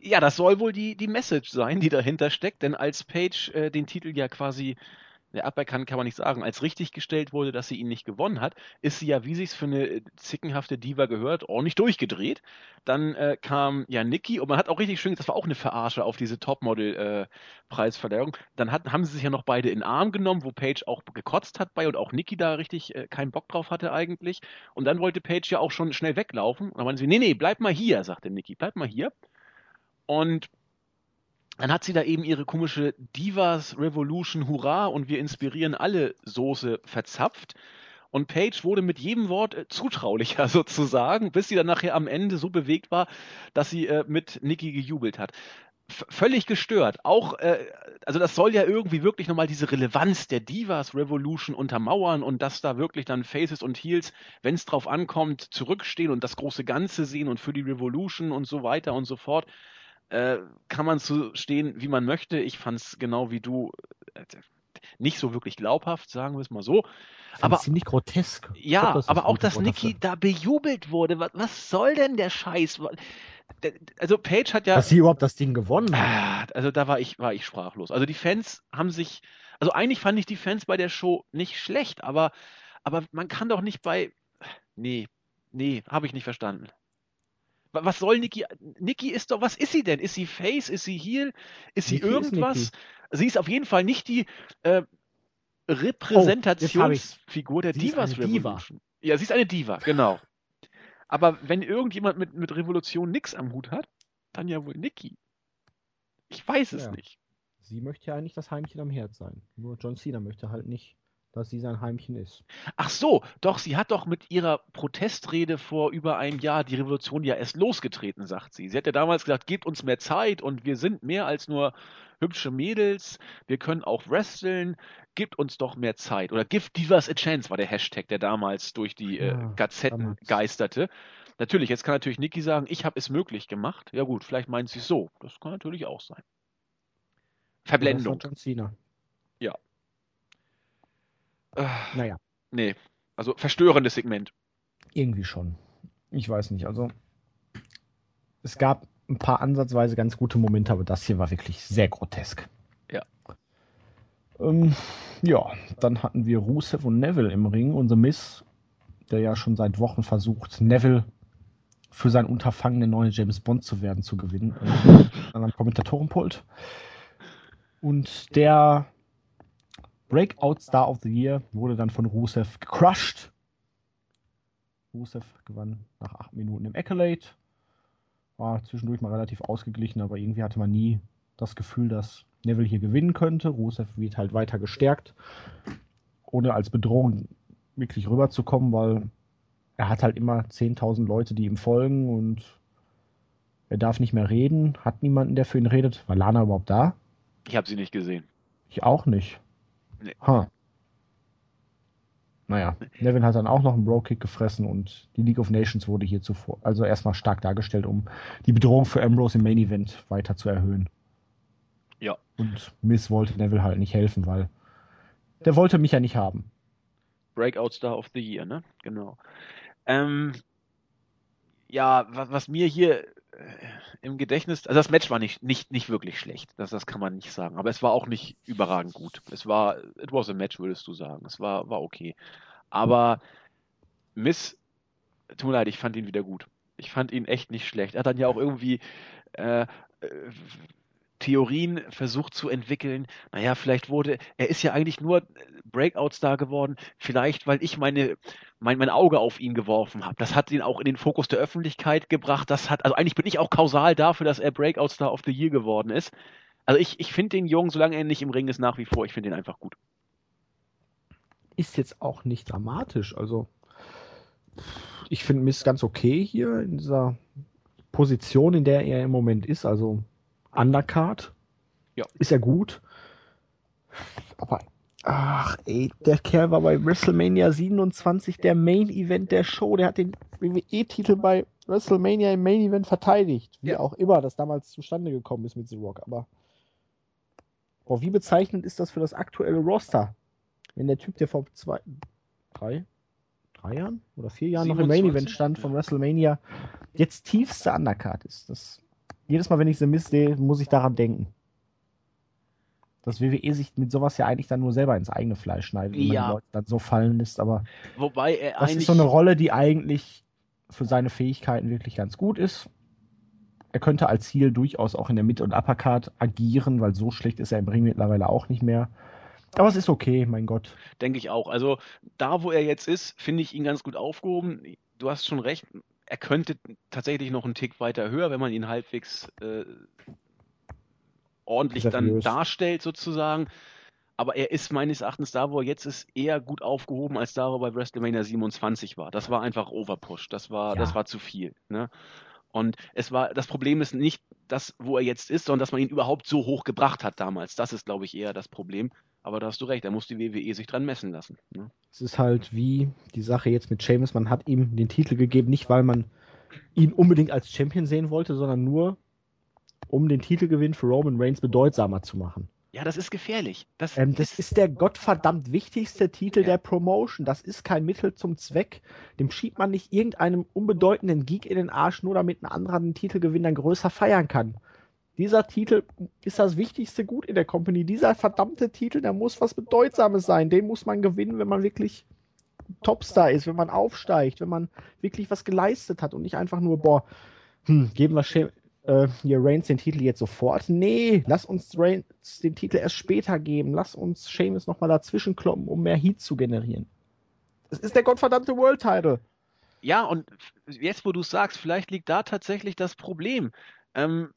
Ja, das soll wohl die, die Message sein, die dahinter steckt, denn als Paige äh, den Titel ja quasi ja, aberkannt kann man nicht sagen, als richtig gestellt wurde, dass sie ihn nicht gewonnen hat, ist sie ja, wie sich's für eine zickenhafte Diva gehört, ordentlich durchgedreht. Dann äh, kam ja Nikki und man hat auch richtig schön, das war auch eine Verarsche auf diese Topmodel-Preisverleihung. Äh, Dann hat, haben sie sich ja noch beide in den Arm genommen, wo Paige auch gekotzt hat bei und auch Nikki da richtig äh, keinen Bock drauf hatte eigentlich. Und dann wollte Paige ja auch schon schnell weglaufen. Und dann meinte sie, nee, nee, bleib mal hier, sagte Nikki, bleib mal hier. Und dann hat sie da eben ihre komische Divas Revolution Hurra und wir inspirieren alle Soße verzapft. Und Paige wurde mit jedem Wort äh, zutraulicher sozusagen, bis sie dann nachher am Ende so bewegt war, dass sie äh, mit Nikki gejubelt hat. V- völlig gestört. Auch, äh, also das soll ja irgendwie wirklich nochmal diese Relevanz der Divas Revolution untermauern und dass da wirklich dann Faces und Heels, wenn es drauf ankommt, zurückstehen und das große Ganze sehen und für die Revolution und so weiter und so fort. Kann man so stehen, wie man möchte. Ich fand es genau wie du nicht so wirklich glaubhaft, sagen wir es mal so. Aber ziemlich grotesk. Ja, glaub, das aber auch, dass Nikki da bejubelt wurde. Was, was soll denn der Scheiß? Also Paige hat ja... Dass sie überhaupt das Ding gewonnen hat. Also da war ich, war ich sprachlos. Also die Fans haben sich... Also eigentlich fand ich die Fans bei der Show nicht schlecht, aber, aber man kann doch nicht bei... Nee, Nee, habe ich nicht verstanden. Was soll Nikki? Nikki ist doch, was ist sie denn? Ist sie Face? Ist sie Heel? Ist sie Nikki irgendwas? Ist sie ist auf jeden Fall nicht die äh, Repräsentationsfigur oh, der Divas Revolution. Diva. Ja, sie ist eine Diva, genau. Aber wenn irgendjemand mit, mit Revolution nichts am Hut hat, dann ja wohl Nikki. Ich weiß es ja. nicht. Sie möchte ja eigentlich das Heimchen am Herd sein. Nur John Cena möchte halt nicht, dass sie sein Heimchen ist. Ach so, doch, sie hat doch mit ihrer Protestrede vor über einem Jahr die Revolution ja erst losgetreten, sagt sie. Sie hat ja damals gesagt, gebt uns mehr Zeit und wir sind mehr als nur hübsche Mädels, wir können auch wresteln, gebt uns doch mehr Zeit. Oder Give Divas a Chance war der Hashtag, der damals durch die äh, ja, Gazetten damals. geisterte. Natürlich, jetzt kann natürlich Nikki sagen, ich habe es möglich gemacht. Ja gut, vielleicht meint sie es so. Das kann natürlich auch sein. Verblendung. Das war John Cena. Ja. Äh, naja. Nee, also verstörendes Segment. Irgendwie schon. Ich weiß nicht, also es gab ein paar ansatzweise ganz gute Momente, aber das hier war wirklich sehr grotesk. Ja. Ähm, ja, dann hatten wir Rusev und Neville im Ring, unser Miss, der ja schon seit Wochen versucht, Neville für sein Unterfangen, der neue James Bond zu werden, zu gewinnen. An einem Kommentatorenpult. Und der Breakout Star of the Year wurde dann von Rusev gecrushed. Rusev gewann nach acht Minuten im Accolade. War zwischendurch mal relativ ausgeglichen, aber irgendwie hatte man nie das Gefühl, dass Neville hier gewinnen könnte. Rusev wird halt weiter gestärkt, ohne als Bedrohung wirklich rüberzukommen, weil er hat halt immer zehntausend Leute, die ihm folgen und er darf nicht mehr reden, hat niemanden, der für ihn redet. War Lana überhaupt da? Ich habe sie nicht gesehen. Ich auch nicht. Nee. Ha. Naja, Neville hat dann auch noch einen Bro-Kick gefressen und die League of Nations wurde hier zuvor, also erstmal stark dargestellt, um die Bedrohung für Ambrose im Main-Event weiter zu erhöhen. Ja. Und Miss wollte Neville halt nicht helfen, weil der wollte mich ja nicht haben. Breakout Star of the Year, ne? Genau. Ähm, ja, was, was mir hier im Gedächtnis, also das Match war nicht, nicht, nicht wirklich schlecht, das, das kann man nicht sagen, aber es war auch nicht überragend gut. Es war, it was a match, würdest du sagen. Es war, war okay. Aber Miss, tut mir leid, ich fand ihn wieder gut. Ich fand ihn echt nicht schlecht. Er hat dann ja auch irgendwie äh, Theorien versucht zu entwickeln. Naja, vielleicht wurde, er ist ja eigentlich nur Breakout-Star geworden, vielleicht, weil ich meine, mein, mein Auge auf ihn geworfen habe. Das hat ihn auch in den Fokus der Öffentlichkeit gebracht. Das hat, also eigentlich bin ich auch kausal dafür, dass er Breakout-Star of the Year geworden ist. Also ich, ich finde den Jungen, solange er nicht im Ring ist, nach wie vor, ich finde ihn einfach gut. Ist jetzt auch nicht dramatisch. Also ich finde Miss ganz okay hier in dieser Position, in der er im Moment ist. Also Undercard. Ja. Ist ja gut. Aber ach ey, der Kerl war bei WrestleMania siebenundzwanzig der Main-Event der Show. Der hat den W W E-Titel bei WrestleMania im Main-Event verteidigt. Wie ja. auch immer das damals zustande gekommen ist mit The Rock. Aber boah, wie bezeichnend ist das für das aktuelle Roster? Wenn der Typ, der vor zwei, drei, drei Jahren oder vier Jahren siebenundzwanzig noch im Main-Event stand von WrestleMania, jetzt tiefste Undercard ist. Das jedes Mal, wenn ich The Miz sehe, muss ich daran denken. Dass W W E sich mit sowas ja eigentlich dann nur selber ins eigene Fleisch schneidet, wenn ja. man die Leute dann so fallen lässt. Aber wobei er das ist so eine Rolle, die eigentlich für seine Fähigkeiten wirklich ganz gut ist. Er könnte als Heel durchaus auch in der Mid- und Uppercard agieren, weil so schlecht ist er im Ring mittlerweile auch nicht mehr. Aber es ist okay, mein Gott. Denke ich auch. Also da, wo er jetzt ist, finde ich ihn ganz gut aufgehoben. Du hast schon recht. Er könnte tatsächlich noch einen Tick weiter höher, wenn man ihn halbwegs äh, ordentlich dann darstellt sozusagen. Aber er ist meines Erachtens da, wo er jetzt ist, eher gut aufgehoben, als da, wo er bei WrestleMania siebenundzwanzig war. Das war einfach Overpush. Das war, ja. das war zu viel. Ne? Und es war, das Problem ist nicht das, wo er jetzt ist, sondern dass man ihn überhaupt so hoch gebracht hat damals. Das ist, glaube ich, eher das Problem. Aber da hast du recht, da muss die W W E sich dran messen lassen. Ne? Es ist halt wie die Sache jetzt mit Sheamus, man hat ihm den Titel gegeben, nicht weil man ihn unbedingt als Champion sehen wollte, sondern nur, um den Titelgewinn für Roman Reigns bedeutsamer zu machen. Ja, das ist gefährlich. Das, ähm, das ist der gottverdammt wichtigste Titel ja. der Promotion. Das ist kein Mittel zum Zweck. Dem schiebt man nicht irgendeinem unbedeutenden Geek in den Arsch, nur damit ein anderer den Titelgewinn dann größer feiern kann. Dieser Titel ist das wichtigste Gut in der Company. Dieser verdammte Titel, der muss was Bedeutsames sein. Den muss man gewinnen, wenn man wirklich Topstar ist, wenn man aufsteigt, wenn man wirklich was geleistet hat und nicht einfach nur, boah, hm, geben wir Sch- äh, hier Reigns den Titel jetzt sofort. Nee, lass uns Reigns den Titel erst später geben. Lass uns Sheamus nochmal dazwischen kloppen, um mehr Heat zu generieren. Es ist der gottverdammte World-Title. Ja, und jetzt, wo du es sagst, vielleicht liegt da tatsächlich das Problem. Ähm,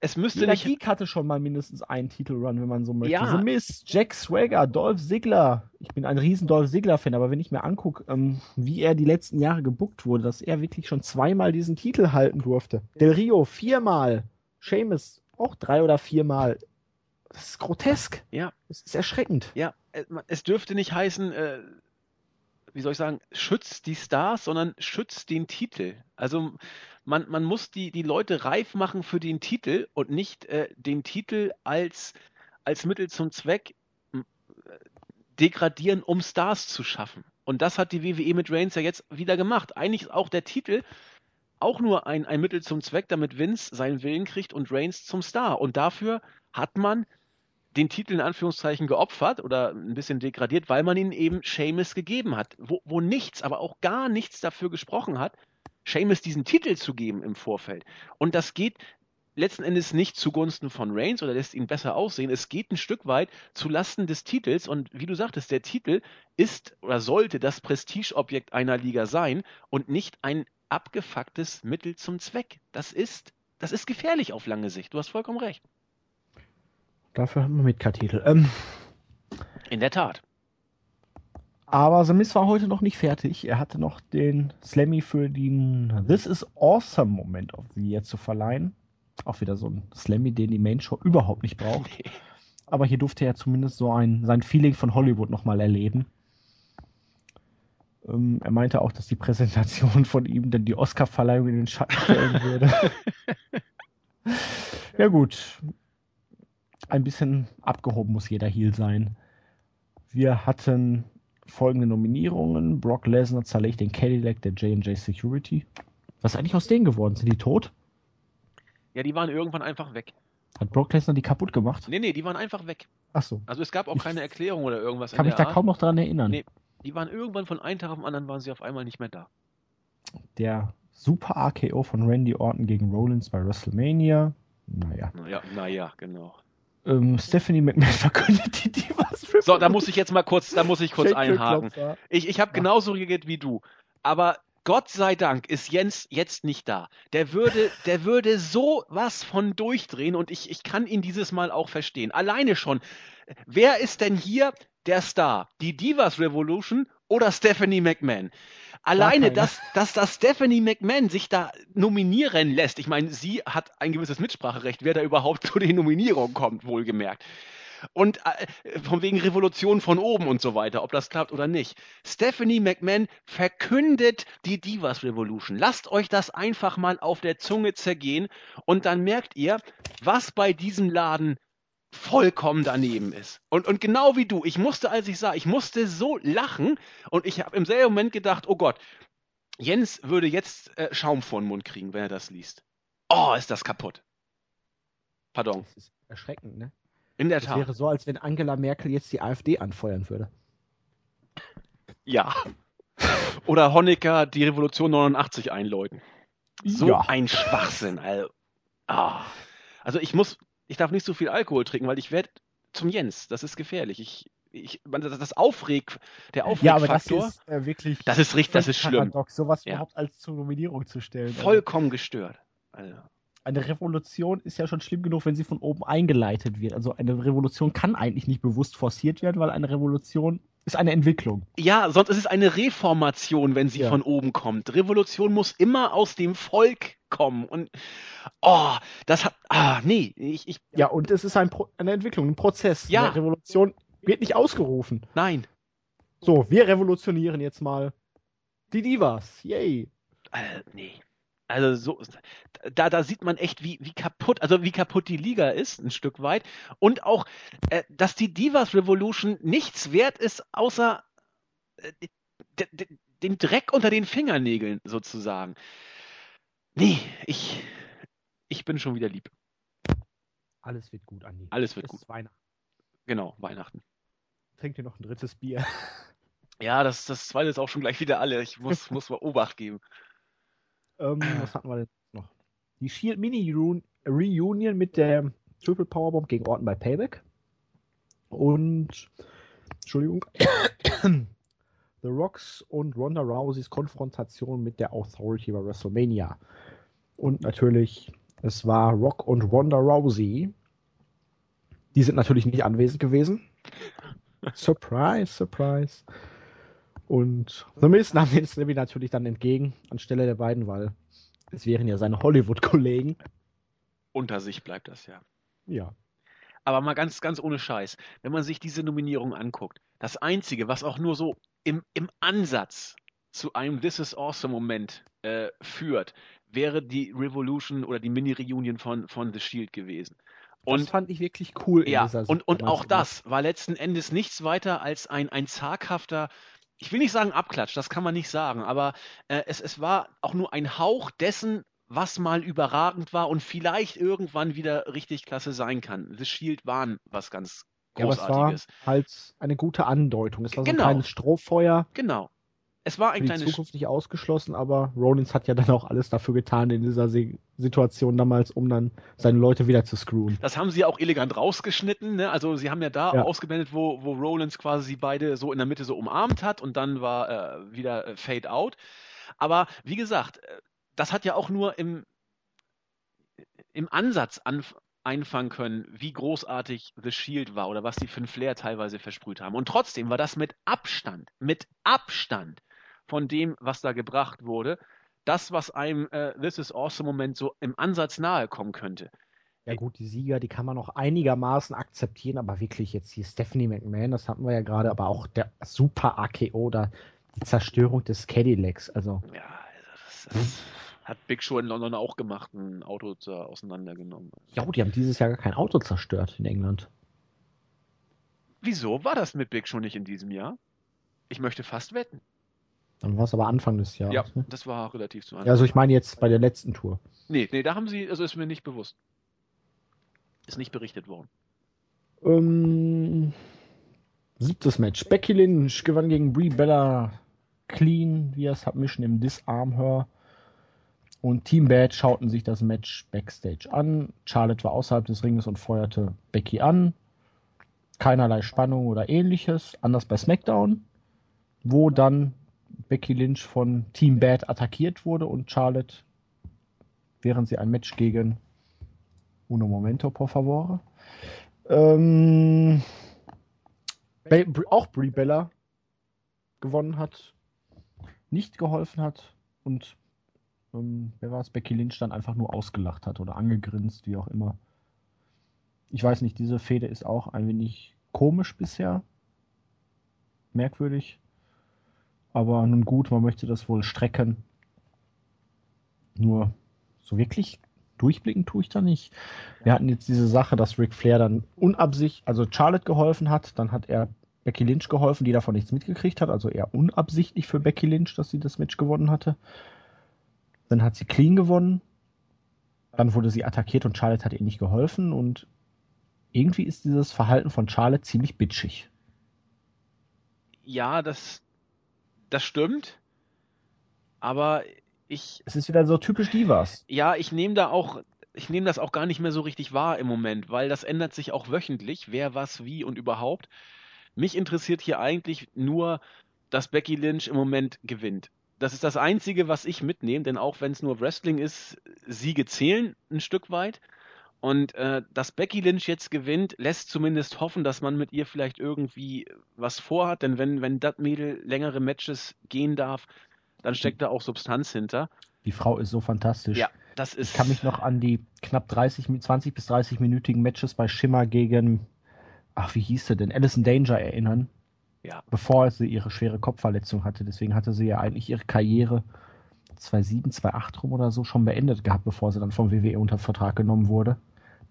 es müsste Jeder nicht... Geek hatte schon mal mindestens einen Titelrun, wenn man so möchte. Ja. So Mist, Jack Swagger, Dolph Ziggler. Ich bin ein riesen Dolph Ziggler-Fan, aber wenn ich mir angucke, ähm, wie er die letzten Jahre gebookt wurde, dass er wirklich schon zweimal diesen Titel halten durfte. Del Rio viermal, Sheamus auch drei oder viermal. Das ist grotesk. Ja. Das ist erschreckend. Ja, es dürfte nicht heißen... Äh wie soll ich sagen, schützt die Stars, sondern schützt den Titel. Also man, man muss die, die Leute reif machen für den Titel und nicht äh, den Titel als, als Mittel zum Zweck äh, degradieren, um Stars zu schaffen. Und das hat die W W E mit Reigns ja jetzt wieder gemacht. Eigentlich ist auch der Titel auch nur ein, ein Mittel zum Zweck, damit Vince seinen Willen kriegt und Reigns zum Star. Und dafür hat man den Titel in Anführungszeichen geopfert oder ein bisschen degradiert, weil man ihn eben Sheamus gegeben hat, wo, wo nichts, aber auch gar nichts dafür gesprochen hat, Sheamus diesen Titel zu geben im Vorfeld. Und das geht letzten Endes nicht zugunsten von Reigns oder lässt ihn besser aussehen. Es geht ein Stück weit zulasten des Titels und wie du sagtest, der Titel ist oder sollte das Prestigeobjekt einer Liga sein und nicht ein abgefucktes Mittel zum Zweck. Das ist, das ist gefährlich auf lange Sicht. Du hast vollkommen recht. Dafür haben wir mit K-Titel. Ähm, In der Tat. Aber The Miz war heute noch nicht fertig. Er hatte noch den Slammy für den This is Awesome Moment of the Year zu verleihen. Auch wieder so ein Slammy, den die Main Show überhaupt nicht braucht. Nee. Aber hier durfte er zumindest so ein, sein Feeling von Hollywood nochmal erleben. Ähm, er meinte auch, dass die Präsentation von ihm denn die Oscar-Verleihung in den Schatten stellen würde. Ja gut. Ein bisschen abgehoben muss jeder Heel sein. Wir hatten folgende Nominierungen. Brock Lesnar zerlegt den Cadillac der J und J Security. Was ist eigentlich aus denen geworden? Sind die tot? Ja, die waren irgendwann einfach weg. Hat Brock Lesnar die kaputt gemacht? Nee, nee, die waren einfach weg. Ach so. Also es gab auch keine Erklärung oder irgendwas. Kann mich da kaum noch dran erinnern. Nee, die waren irgendwann von einem Tag auf den anderen waren sie auf einmal nicht mehr da. Der super R K O von Randy Orton gegen Rollins bei WrestleMania. Naja. Naja, naja, genau. Ähm, Stephanie McMahon verkündet die Divas. So, da muss ich jetzt mal kurz, da muss ich kurz einhaken. Ich, ich habe genauso reagiert wie du. Aber Gott sei Dank ist Jens jetzt nicht da. Der würde, der würde so was von durchdrehen und ich, ich kann ihn dieses Mal auch verstehen. Alleine schon. Wer ist denn hier der Star? Die Divas Revolution oder Stephanie McMahon? Alleine, dass, dass das Stephanie McMahon sich da nominieren lässt. Ich meine, sie hat ein gewisses Mitspracherecht, wer da überhaupt zu den Nominierungen kommt, wohlgemerkt. Und äh, von wegen Revolution von oben und so weiter, ob das klappt oder nicht. Stephanie McMahon verkündet die Divas Revolution. Lasst euch das einfach mal auf der Zunge zergehen und dann merkt ihr, was bei diesem Laden vollkommen daneben ist. Und, und genau wie du, ich musste, als ich sah, ich musste so lachen und ich habe im selben Moment gedacht, oh Gott, Jens würde jetzt äh, Schaum vor den Mund kriegen, wenn er das liest. Oh, ist das kaputt. Pardon. Das ist erschreckend, ne? In der das Tat. Das wäre so, als wenn Angela Merkel jetzt die AfD anfeuern würde. Ja. Oder Honecker die Revolution neunundachtzig einläuten. So ja. Ein Schwachsinn. Also, oh. also ich muss... Ich darf nicht so viel Alkohol trinken, weil ich werde zum Jens. Das ist gefährlich. Ich, ich, das Aufreg, der Aufregfaktor. Ja, aber das ist äh, wirklich. Das ist richtig, das ist schlimm. Sowas ja. überhaupt als zur Nominierung zu stellen. Vollkommen also. Gestört. Also. Eine Revolution ist ja schon schlimm genug, wenn sie von oben eingeleitet wird. Also eine Revolution kann eigentlich nicht bewusst forciert werden, weil eine Revolution ist eine Entwicklung. Ja, sonst ist es eine Reformation, wenn sie ja. von oben kommt. Revolution muss immer aus dem Volk kommen. Und oh, das hat... Ah, nee. Ich, ich, ja, und es ist ein Pro- eine Entwicklung, ein Prozess. Ja. Eine Revolution wird nicht ausgerufen. Nein. So, wir revolutionieren jetzt mal die Divas. Yay. Äh, nee. Also so, da, da sieht man echt, wie, wie kaputt, also wie kaputt die Liga ist, ein Stück weit. Und auch, äh, dass die Divas Revolution nichts wert ist, außer äh, d- d- dem Dreck unter den Fingernägeln sozusagen. Nee, ich, ich bin schon wieder lieb. Alles wird gut, Andi. Alles wird es gut. Ist Weihnachten. Genau, Weihnachten. Trink dir noch ein drittes Bier. Ja, das, das zweite ist auch schon gleich wieder alle. Ich muss, muss mal Obacht geben. Ähm, was hatten wir denn noch? Die Shield Mini-Reunion mit der Triple Powerbomb gegen Orton bei Payback. Und, Entschuldigung, The Rocks und Ronda Rouseys Konfrontation mit der Authority bei WrestleMania. Und natürlich, es war Rock und Ronda Rousey. Die sind natürlich nicht anwesend gewesen. Surprise, surprise. Und The Miz nahm den Slimmy natürlich dann entgegen, anstelle der beiden, weil es wären ja seine Hollywood-Kollegen. Unter sich bleibt das ja. Ja. Aber mal ganz, ganz ohne Scheiß. Wenn man sich diese Nominierung anguckt, das Einzige, was auch nur so im, im Ansatz zu einem This is Awesome-Moment äh, führt, wäre die Revolution oder die Mini-Reunion von, von The Shield gewesen. Und das fand ich wirklich cool. Ja, in dieser und, und auch das war letzten Endes nichts weiter als ein, ein zaghafter, ich will nicht sagen Abklatsch, das kann man nicht sagen, aber äh, es, es war auch nur ein Hauch dessen, was mal überragend war und vielleicht irgendwann wieder richtig klasse sein kann. The Shield waren was ganz Großartiges. Ja, aber es war halt eine gute Andeutung. Es war so genau. ein kleines Strohfeuer. Genau. Es war ein kleines. Zukunft nicht ausgeschlossen, aber Rollins hat ja dann auch alles dafür getan in dieser Se- Situation damals, um dann seine Leute wieder zu screwen. Das haben sie ja auch elegant rausgeschnitten, ne? Also sie haben ja da ja. ausgeblendet, wo, wo Rollins quasi sie beide so in der Mitte so umarmt hat und dann war äh, wieder äh, Fade Out. Aber wie gesagt, das hat ja auch nur im, im Ansatz anf- einfangen können, wie großartig The Shield war oder was die Finn Flair teilweise versprüht haben. Und trotzdem war das mit Abstand, mit Abstand von dem, was da gebracht wurde, das, was einem äh, This is Awesome-Moment so im Ansatz nahe kommen könnte. Ja gut, die Sieger, die kann man noch einigermaßen akzeptieren, aber wirklich jetzt hier Stephanie McMahon, das hatten wir ja gerade, aber auch der super A K O da, die Zerstörung des Cadillacs, also. Ja, also das, das hat Big Show in London auch gemacht, ein Auto auseinandergenommen. Ja, die haben dieses Jahr gar kein Auto zerstört in England. Wieso war das mit Big Show nicht in diesem Jahr? Ich möchte fast wetten. Dann war es aber Anfang des Jahres. Ja, ne? Das war relativ zu Anfang. Ja, also ich meine jetzt bei der letzten Tour. Nee, nee, da haben sie, also ist mir nicht bewusst. Ist nicht berichtet worden. Ähm, siebtes Match. Becky Lynch gewann gegen Brie Bella clean via Submission im Disarm Her. Und Team Bad schauten sich das Match backstage an. Charlotte war außerhalb des Ringes und feuerte Becky an. Keinerlei Spannung oder ähnliches. Anders bei SmackDown, wo dann Becky Lynch von Team Bad attackiert wurde und Charlotte, während sie ein Match gegen Uno Momento, por favor. Ähm, Be- auch Brie Bella gewonnen hat, nicht geholfen hat und ähm, wer war es? Becky Lynch dann einfach nur ausgelacht hat oder angegrinst, wie auch immer. Ich weiß nicht, diese Fehde ist auch ein wenig komisch bisher. Merkwürdig. Aber nun gut, man möchte das wohl strecken. Nur so wirklich durchblicken tue ich da nicht. Wir hatten jetzt diese Sache, dass Ric Flair dann unabsichtlich, also Charlotte geholfen hat, dann hat er Becky Lynch geholfen, die davon nichts mitgekriegt hat, also eher unabsichtlich für Becky Lynch, dass sie das Match gewonnen hatte. Dann hat sie clean gewonnen, dann wurde sie attackiert und Charlotte hat ihr nicht geholfen und irgendwie ist dieses Verhalten von Charlotte ziemlich bitchig. Ja, das... Das stimmt, aber ich... Es ist wieder so typisch Divas. Ja, ich nehme da auch, ich nehme das auch gar nicht mehr so richtig wahr im Moment, weil das ändert sich auch wöchentlich, wer was, wie und überhaupt. Mich interessiert hier eigentlich nur, dass Becky Lynch im Moment gewinnt. Das ist das Einzige, was ich mitnehme, denn auch wenn es nur Wrestling ist, Siege zählen ein Stück weit. Und äh, dass Becky Lynch jetzt gewinnt, lässt zumindest hoffen, dass man mit ihr vielleicht irgendwie was vorhat. Denn wenn, wenn das Mädel längere Matches gehen darf, dann steckt da auch Substanz hinter. Die Frau ist so fantastisch. Ja, das ist. Ich kann mich noch an die knapp dreißig, zwanzig bis dreißig-minütigen Matches bei Shimmer gegen, ach, wie hieß sie denn? Alison Danger erinnern. Ja. Bevor sie ihre schwere Kopfverletzung hatte. Deswegen hatte sie ja eigentlich ihre Karriere zweitausendsieben, zweitausendacht rum oder so schon beendet gehabt, bevor sie dann vom W W E unter Vertrag genommen wurde.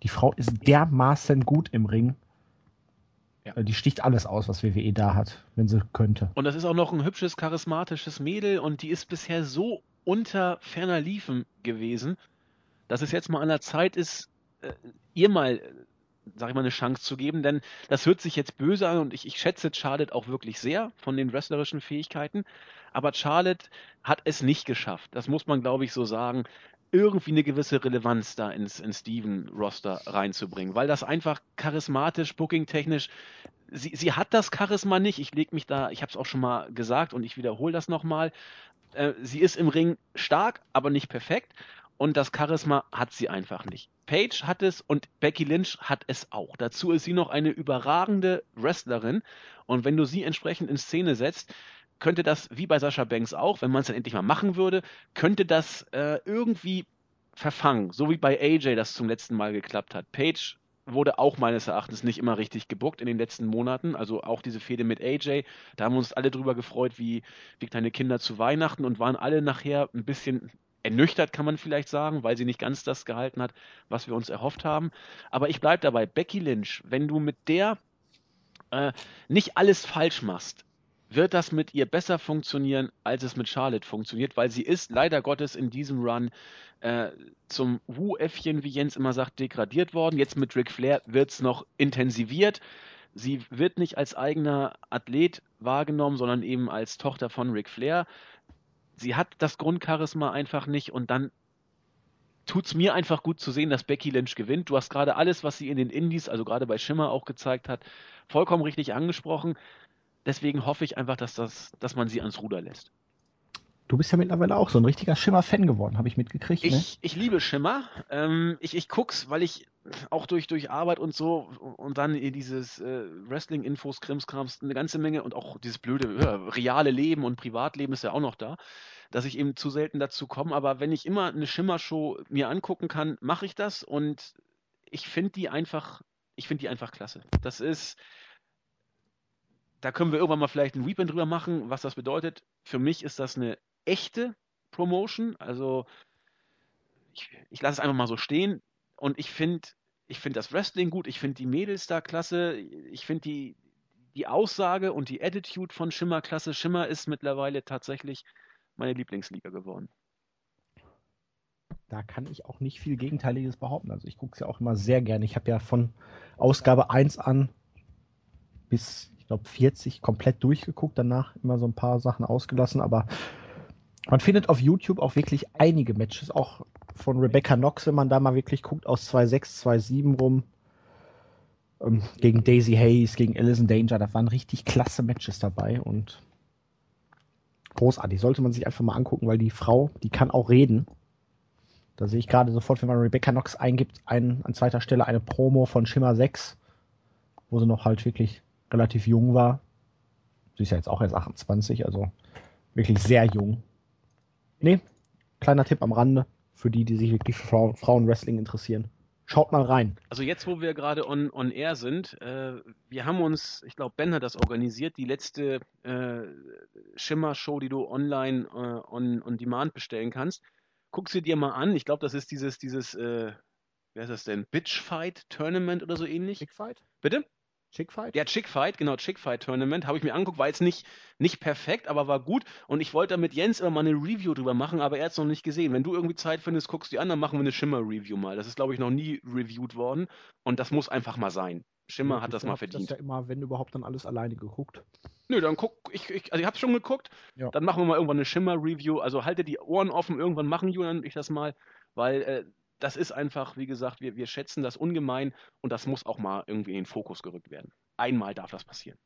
Die Frau ist dermaßen gut im Ring. Ja. Die sticht alles aus, was W W E da hat, wenn sie könnte. Und das ist auch noch ein hübsches, charismatisches Mädel und die ist bisher so unter ferner Liefen gewesen, dass es jetzt mal an der Zeit ist, ihr mal sag ich mal, eine Chance zu geben, denn das hört sich jetzt böse an und ich, ich schätze Charlotte auch wirklich sehr von den wrestlerischen Fähigkeiten, aber Charlotte hat es nicht geschafft, das muss man glaube ich so sagen, irgendwie eine gewisse Relevanz da ins, ins Steven-Roster reinzubringen, weil das einfach charismatisch, booking-technisch, sie, sie hat das Charisma nicht, ich lege mich da, ich habe es auch schon mal gesagt und ich wiederhole das nochmal, äh, sie ist im Ring stark, aber nicht perfekt. Und das Charisma hat sie einfach nicht. Paige hat es und Becky Lynch hat es auch. Dazu ist sie noch eine überragende Wrestlerin. Und wenn du sie entsprechend in Szene setzt, könnte das, wie bei Sasha Banks auch, wenn man es dann endlich mal machen würde, könnte das äh, irgendwie verfangen. So wie bei A J das zum letzten Mal geklappt hat. Paige wurde auch meines Erachtens nicht immer richtig gebookt in den letzten Monaten. Also auch diese Fehde mit A J, da haben wir uns alle drüber gefreut, wie, wie kleine Kinder zu Weihnachten und waren alle nachher ein bisschen... ernüchtert kann man vielleicht sagen, weil sie nicht ganz das gehalten hat, was wir uns erhofft haben. Aber ich bleibe dabei, Becky Lynch, wenn du mit der äh, nicht alles falsch machst, wird das mit ihr besser funktionieren, als es mit Charlotte funktioniert, weil sie ist leider Gottes in diesem Run äh, zum Wu-Äffchen, wie Jens immer sagt, degradiert worden. Jetzt mit Ric Flair wird es noch intensiviert. Sie wird nicht als eigener Athlet wahrgenommen, sondern eben als Tochter von Ric Flair. Sie hat das Grundcharisma einfach nicht und dann tut es mir einfach gut zu sehen, dass Becky Lynch gewinnt. Du hast gerade alles, was sie in den Indies, also gerade bei Shimmer auch gezeigt hat, vollkommen richtig angesprochen. Deswegen hoffe ich einfach, dass, das, dass man sie ans Ruder lässt. Du bist ja mittlerweile auch so ein richtiger Shimmer-Fan geworden, habe ich mitgekriegt. Ne? Ich, ich liebe Shimmer. Ähm, ich, ich guck's, weil ich auch durch, durch Arbeit und so und dann dieses äh, Wrestling-Infos, Krimskrams, eine ganze Menge und auch dieses blöde, äh, reale Leben und Privatleben ist ja auch noch da, dass ich eben zu selten dazu komme. Aber wenn ich immer eine Shimmer-Show mir angucken kann, mache ich das und ich finde die einfach, ich finde die einfach klasse. Das ist... Da können wir irgendwann mal vielleicht ein Weepend drüber machen, was das bedeutet. Für mich ist das eine echte Promotion. Also ich, ich lasse es einfach mal so stehen. Und ich finde ich find das Wrestling gut. Ich finde die Mädels da klasse. Ich finde die, die Aussage und die Attitude von Shimmer klasse. Shimmer ist mittlerweile tatsächlich meine Lieblingsliga geworden. Da kann ich auch nicht viel Gegenteiliges behaupten. Also ich gucke es ja auch immer sehr gerne. Ich habe ja von Ausgabe eins an bis... ich glaube vierzig komplett durchgeguckt, danach immer so ein paar Sachen ausgelassen, aber man findet auf YouTube auch wirklich einige Matches, auch von Rebecca Knox, wenn man da mal wirklich guckt, aus zwei sechs, zwei sieben rum, ähm, gegen Daisy Hayes, gegen Alison Danger, da waren richtig klasse Matches dabei und großartig, sollte man sich einfach mal angucken, weil die Frau, die kann auch reden. Da sehe ich gerade sofort, wenn man Rebecca Knox eingibt, ein, an zweiter Stelle eine Promo von Shimmer sechs, wo sie noch halt wirklich relativ jung war. Sie ist ja jetzt auch erst achtundzwanzig, also wirklich sehr jung. Ne, kleiner Tipp am Rande für die, die sich wirklich für Frauenwrestling interessieren. Schaut mal rein. Also jetzt, wo wir gerade on, on air sind, äh, wir haben uns, ich glaube, Ben hat das organisiert, die letzte äh, Shimmer-Show, die du online äh, on, on Demand bestellen kannst. Guck sie dir mal an. Ich glaube, das ist dieses, dieses äh, wer ist das denn? Bitch-Fight-Tournament oder so ähnlich. Bitch-Fight? Bitte? Chick Fight? Ja, Chick Fight, genau, Chick Fight Tournament habe ich mir angeguckt, war jetzt nicht, nicht perfekt, aber war gut und ich wollte da mit Jens immer mal eine Review drüber machen, aber er hat es noch nicht gesehen. Wenn du irgendwie Zeit findest, guckst du die an, dann machen wir eine Shimmer-Review mal. Das ist, glaube ich, noch nie reviewed worden und das muss einfach mal sein. Shimmer ja, hat das mal verdient. Ich habe das ja immer, wenn überhaupt, dann alles alleine geguckt. Nö, dann guck, ich, ich also ich habe es schon geguckt, ja. Dann machen wir mal irgendwann eine Shimmer-Review, also halte die Ohren offen, irgendwann machen Julian und ich das mal, weil... Äh, das ist einfach, wie gesagt, wir, wir schätzen das ungemein und das muss auch mal irgendwie in den Fokus gerückt werden. Einmal darf das passieren.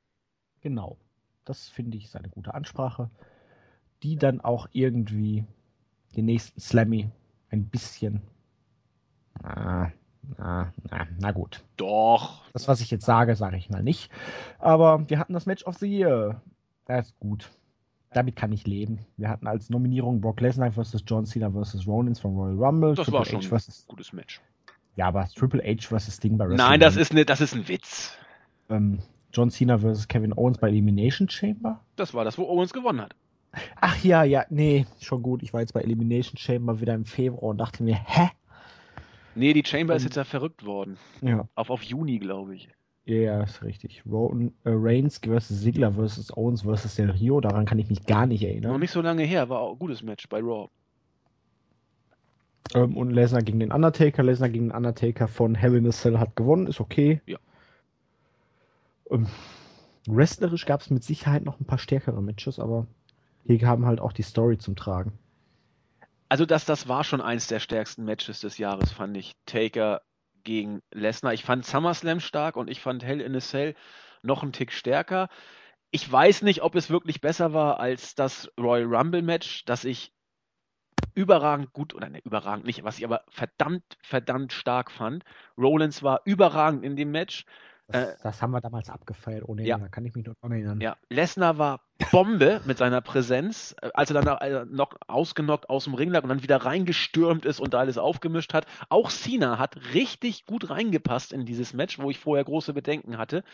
Genau. Das finde ich ist eine gute Ansprache, die dann auch irgendwie den nächsten Slammy ein bisschen... Na, na, na, na gut. Doch. Das, was ich jetzt sage, sage ich mal nicht. Aber wir hatten das Match of the Year. Das ist gut. Damit kann ich leben. Wir hatten als Nominierung Brock Lesnar versus John Cena versus Rollins von Royal Rumble. Das Triple war schon H versus ein gutes Match. Ja, aber Triple H versus Sting bei WrestleMania. Nein, das ist, ne, das ist ein Witz. Ähm, John Cena versus Kevin Owens bei Elimination Chamber? Das war das, wo Owens gewonnen hat. Ach ja, ja, nee, schon gut. Ich war jetzt bei Elimination Chamber wieder im Februar und dachte mir, hä? Nee, die Chamber und, ist jetzt ja verrückt worden. Ja. Auf, auf Juni, glaube ich. Ja, yeah, ist richtig. Roman äh, Reigns versus Ziggler versus Owens versus Del Rio, daran kann ich mich gar nicht erinnern. Noch nicht so lange her, war auch ein gutes Match bei Raw. Ähm, und Lesnar gegen den Undertaker. Lesnar gegen den Undertaker von Hell in a Cell hat gewonnen, ist okay. Ja. Ähm, wrestlerisch gab es mit Sicherheit noch ein paar stärkere Matches, aber hier kamen halt auch die Story zum Tragen. Also das, das war schon eins der stärksten Matches des Jahres, fand ich. Taker gegen Lesnar. Ich fand SummerSlam stark und ich fand Hell in a Cell noch einen Tick stärker. Ich weiß nicht, ob es wirklich besser war als das Royal Rumble Match, das ich überragend gut, oder ne, überragend nicht, was ich aber verdammt, verdammt stark fand. Rollins war überragend in dem Match. Das, äh, das haben wir damals abgefeiert, ohne ja. Da kann ich mich noch dran erinnern. Ja, Lesnar war Bombe mit seiner Präsenz, als er dann noch ausgenockt aus dem Ring lag und dann wieder reingestürmt ist und da alles aufgemischt hat. Auch Cena hat richtig gut reingepasst in dieses Match, wo ich vorher große Bedenken hatte.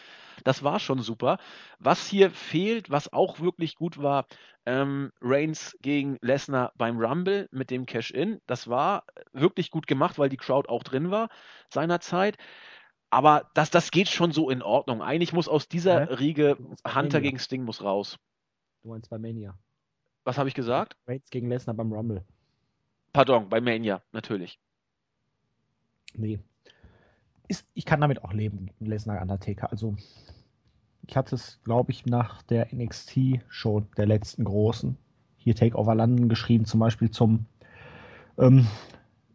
Das war schon super. Was hier fehlt, was auch wirklich gut war, ähm, Reigns gegen Lesnar beim Rumble mit dem Cash-In. Das war wirklich gut gemacht, weil die Crowd auch drin war seinerzeit. Aber das, das geht schon so in Ordnung. Eigentlich muss aus dieser ja, Riege Hunter Mania. Gegen Sting muss raus. Du meinst bei Mania. Was habe ich gesagt? Reigns gegen Lesnar beim Rumble. Pardon, bei Mania, natürlich. Nee. Ist, ich kann damit auch leben, Lesnar Undertaker. Also, ich hatte es, glaube ich, nach der N X T-Show der letzten großen, hier Takeover London, geschrieben, zum Beispiel zum ähm,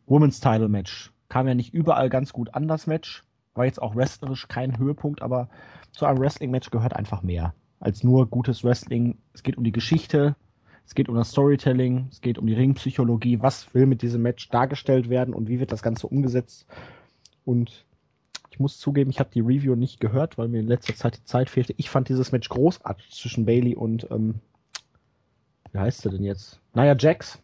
Women's Title Match. Kam ja nicht überall ganz gut an, das Match. War jetzt auch wrestlerisch kein Höhepunkt, aber zu einem Wrestling-Match gehört einfach mehr als nur gutes Wrestling. Es geht um die Geschichte, es geht um das Storytelling, es geht um die Ringpsychologie. Was will mit diesem Match dargestellt werden und wie wird das Ganze umgesetzt? Und ich muss zugeben, ich habe die Review nicht gehört, weil mir in letzter Zeit die Zeit fehlte. Ich fand dieses Match großartig zwischen Bayley und, ähm, wie heißt sie denn jetzt? Nia Jax.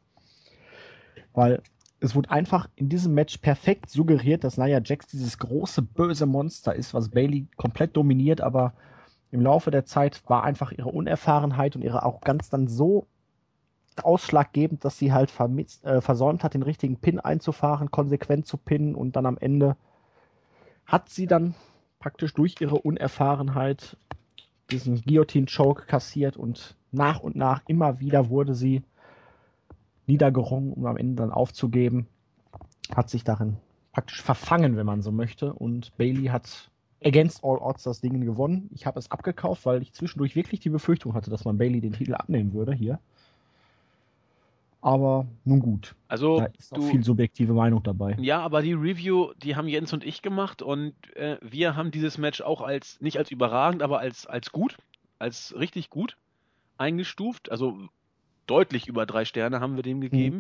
Weil... Es wurde einfach in diesem Match perfekt suggeriert, dass Nia Jax dieses große, böse Monster ist, was Bayley komplett dominiert, aber im Laufe der Zeit war einfach ihre Unerfahrenheit und ihre Arroganz dann so ausschlaggebend, dass sie halt vermisst, äh, versäumt hat, den richtigen Pin einzufahren, konsequent zu pinnen und dann am Ende hat sie dann praktisch durch ihre Unerfahrenheit diesen Guillotine-Choke kassiert und nach und nach immer wieder wurde sie niedergerungen, um am Ende dann aufzugeben, hat sich darin praktisch verfangen, wenn man so möchte. Und Bayley hat against all odds das Ding gewonnen. Ich habe es abgekauft, weil ich zwischendurch wirklich die Befürchtung hatte, dass man Bayley den Titel abnehmen würde hier. Aber nun gut, also, da ist du, auch viel subjektive Meinung dabei. Ja, aber die Review, die haben Jens und ich gemacht und äh, wir haben dieses Match auch als, nicht als überragend, aber als, als gut, als richtig gut eingestuft. Also deutlich über drei Sterne haben wir dem gegeben.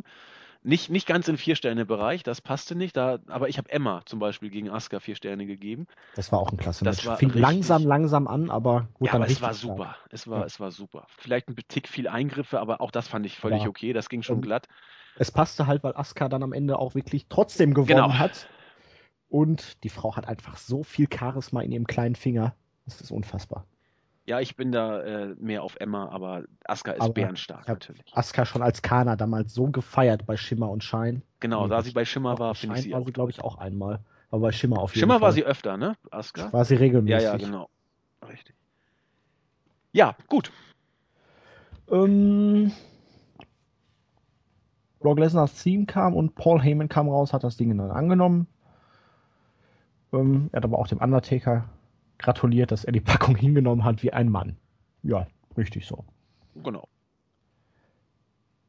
Mhm. Nicht, nicht ganz im Vier-Sterne-Bereich, das passte nicht. Da, aber ich habe Emma zum Beispiel gegen Asuka vier Sterne gegeben. Das war auch ein klasse Match. Das fing richtig, langsam, langsam an, aber gut. Ja, aber es war super. Es war, ja. es war super. Vielleicht ein Tick viel Eingriffe, aber auch das fand ich völlig ja. okay. Das ging schon Und glatt. Es passte halt, weil Asuka dann am Ende auch wirklich trotzdem gewonnen genau. hat. Und die Frau hat einfach so viel Charisma in ihrem kleinen Finger. Das ist unfassbar. Ja, ich bin da äh, mehr auf Emma, aber Asuka ist aber bärenstark natürlich. Asuka schon als Kana damals so gefeiert bei Shimmer und Shine. Genau, nee, da sie bei Shimmer war, finde ich sie. Shine war sie, glaube ich, auch einmal. Aber bei Shimmer auf jeden Shimmer Fall. Shimmer war sie öfter, ne? Asuka? War sie regelmäßig. Ja, ja, genau. Richtig. Ja, gut. Ähm, Brock Lesnar's Theme kam und Paul Heyman kam raus, hat das Ding dann angenommen. Ähm, er hat aber auch dem Undertaker gratuliert, dass er die Packung hingenommen hat wie ein Mann. Ja, richtig so. Genau.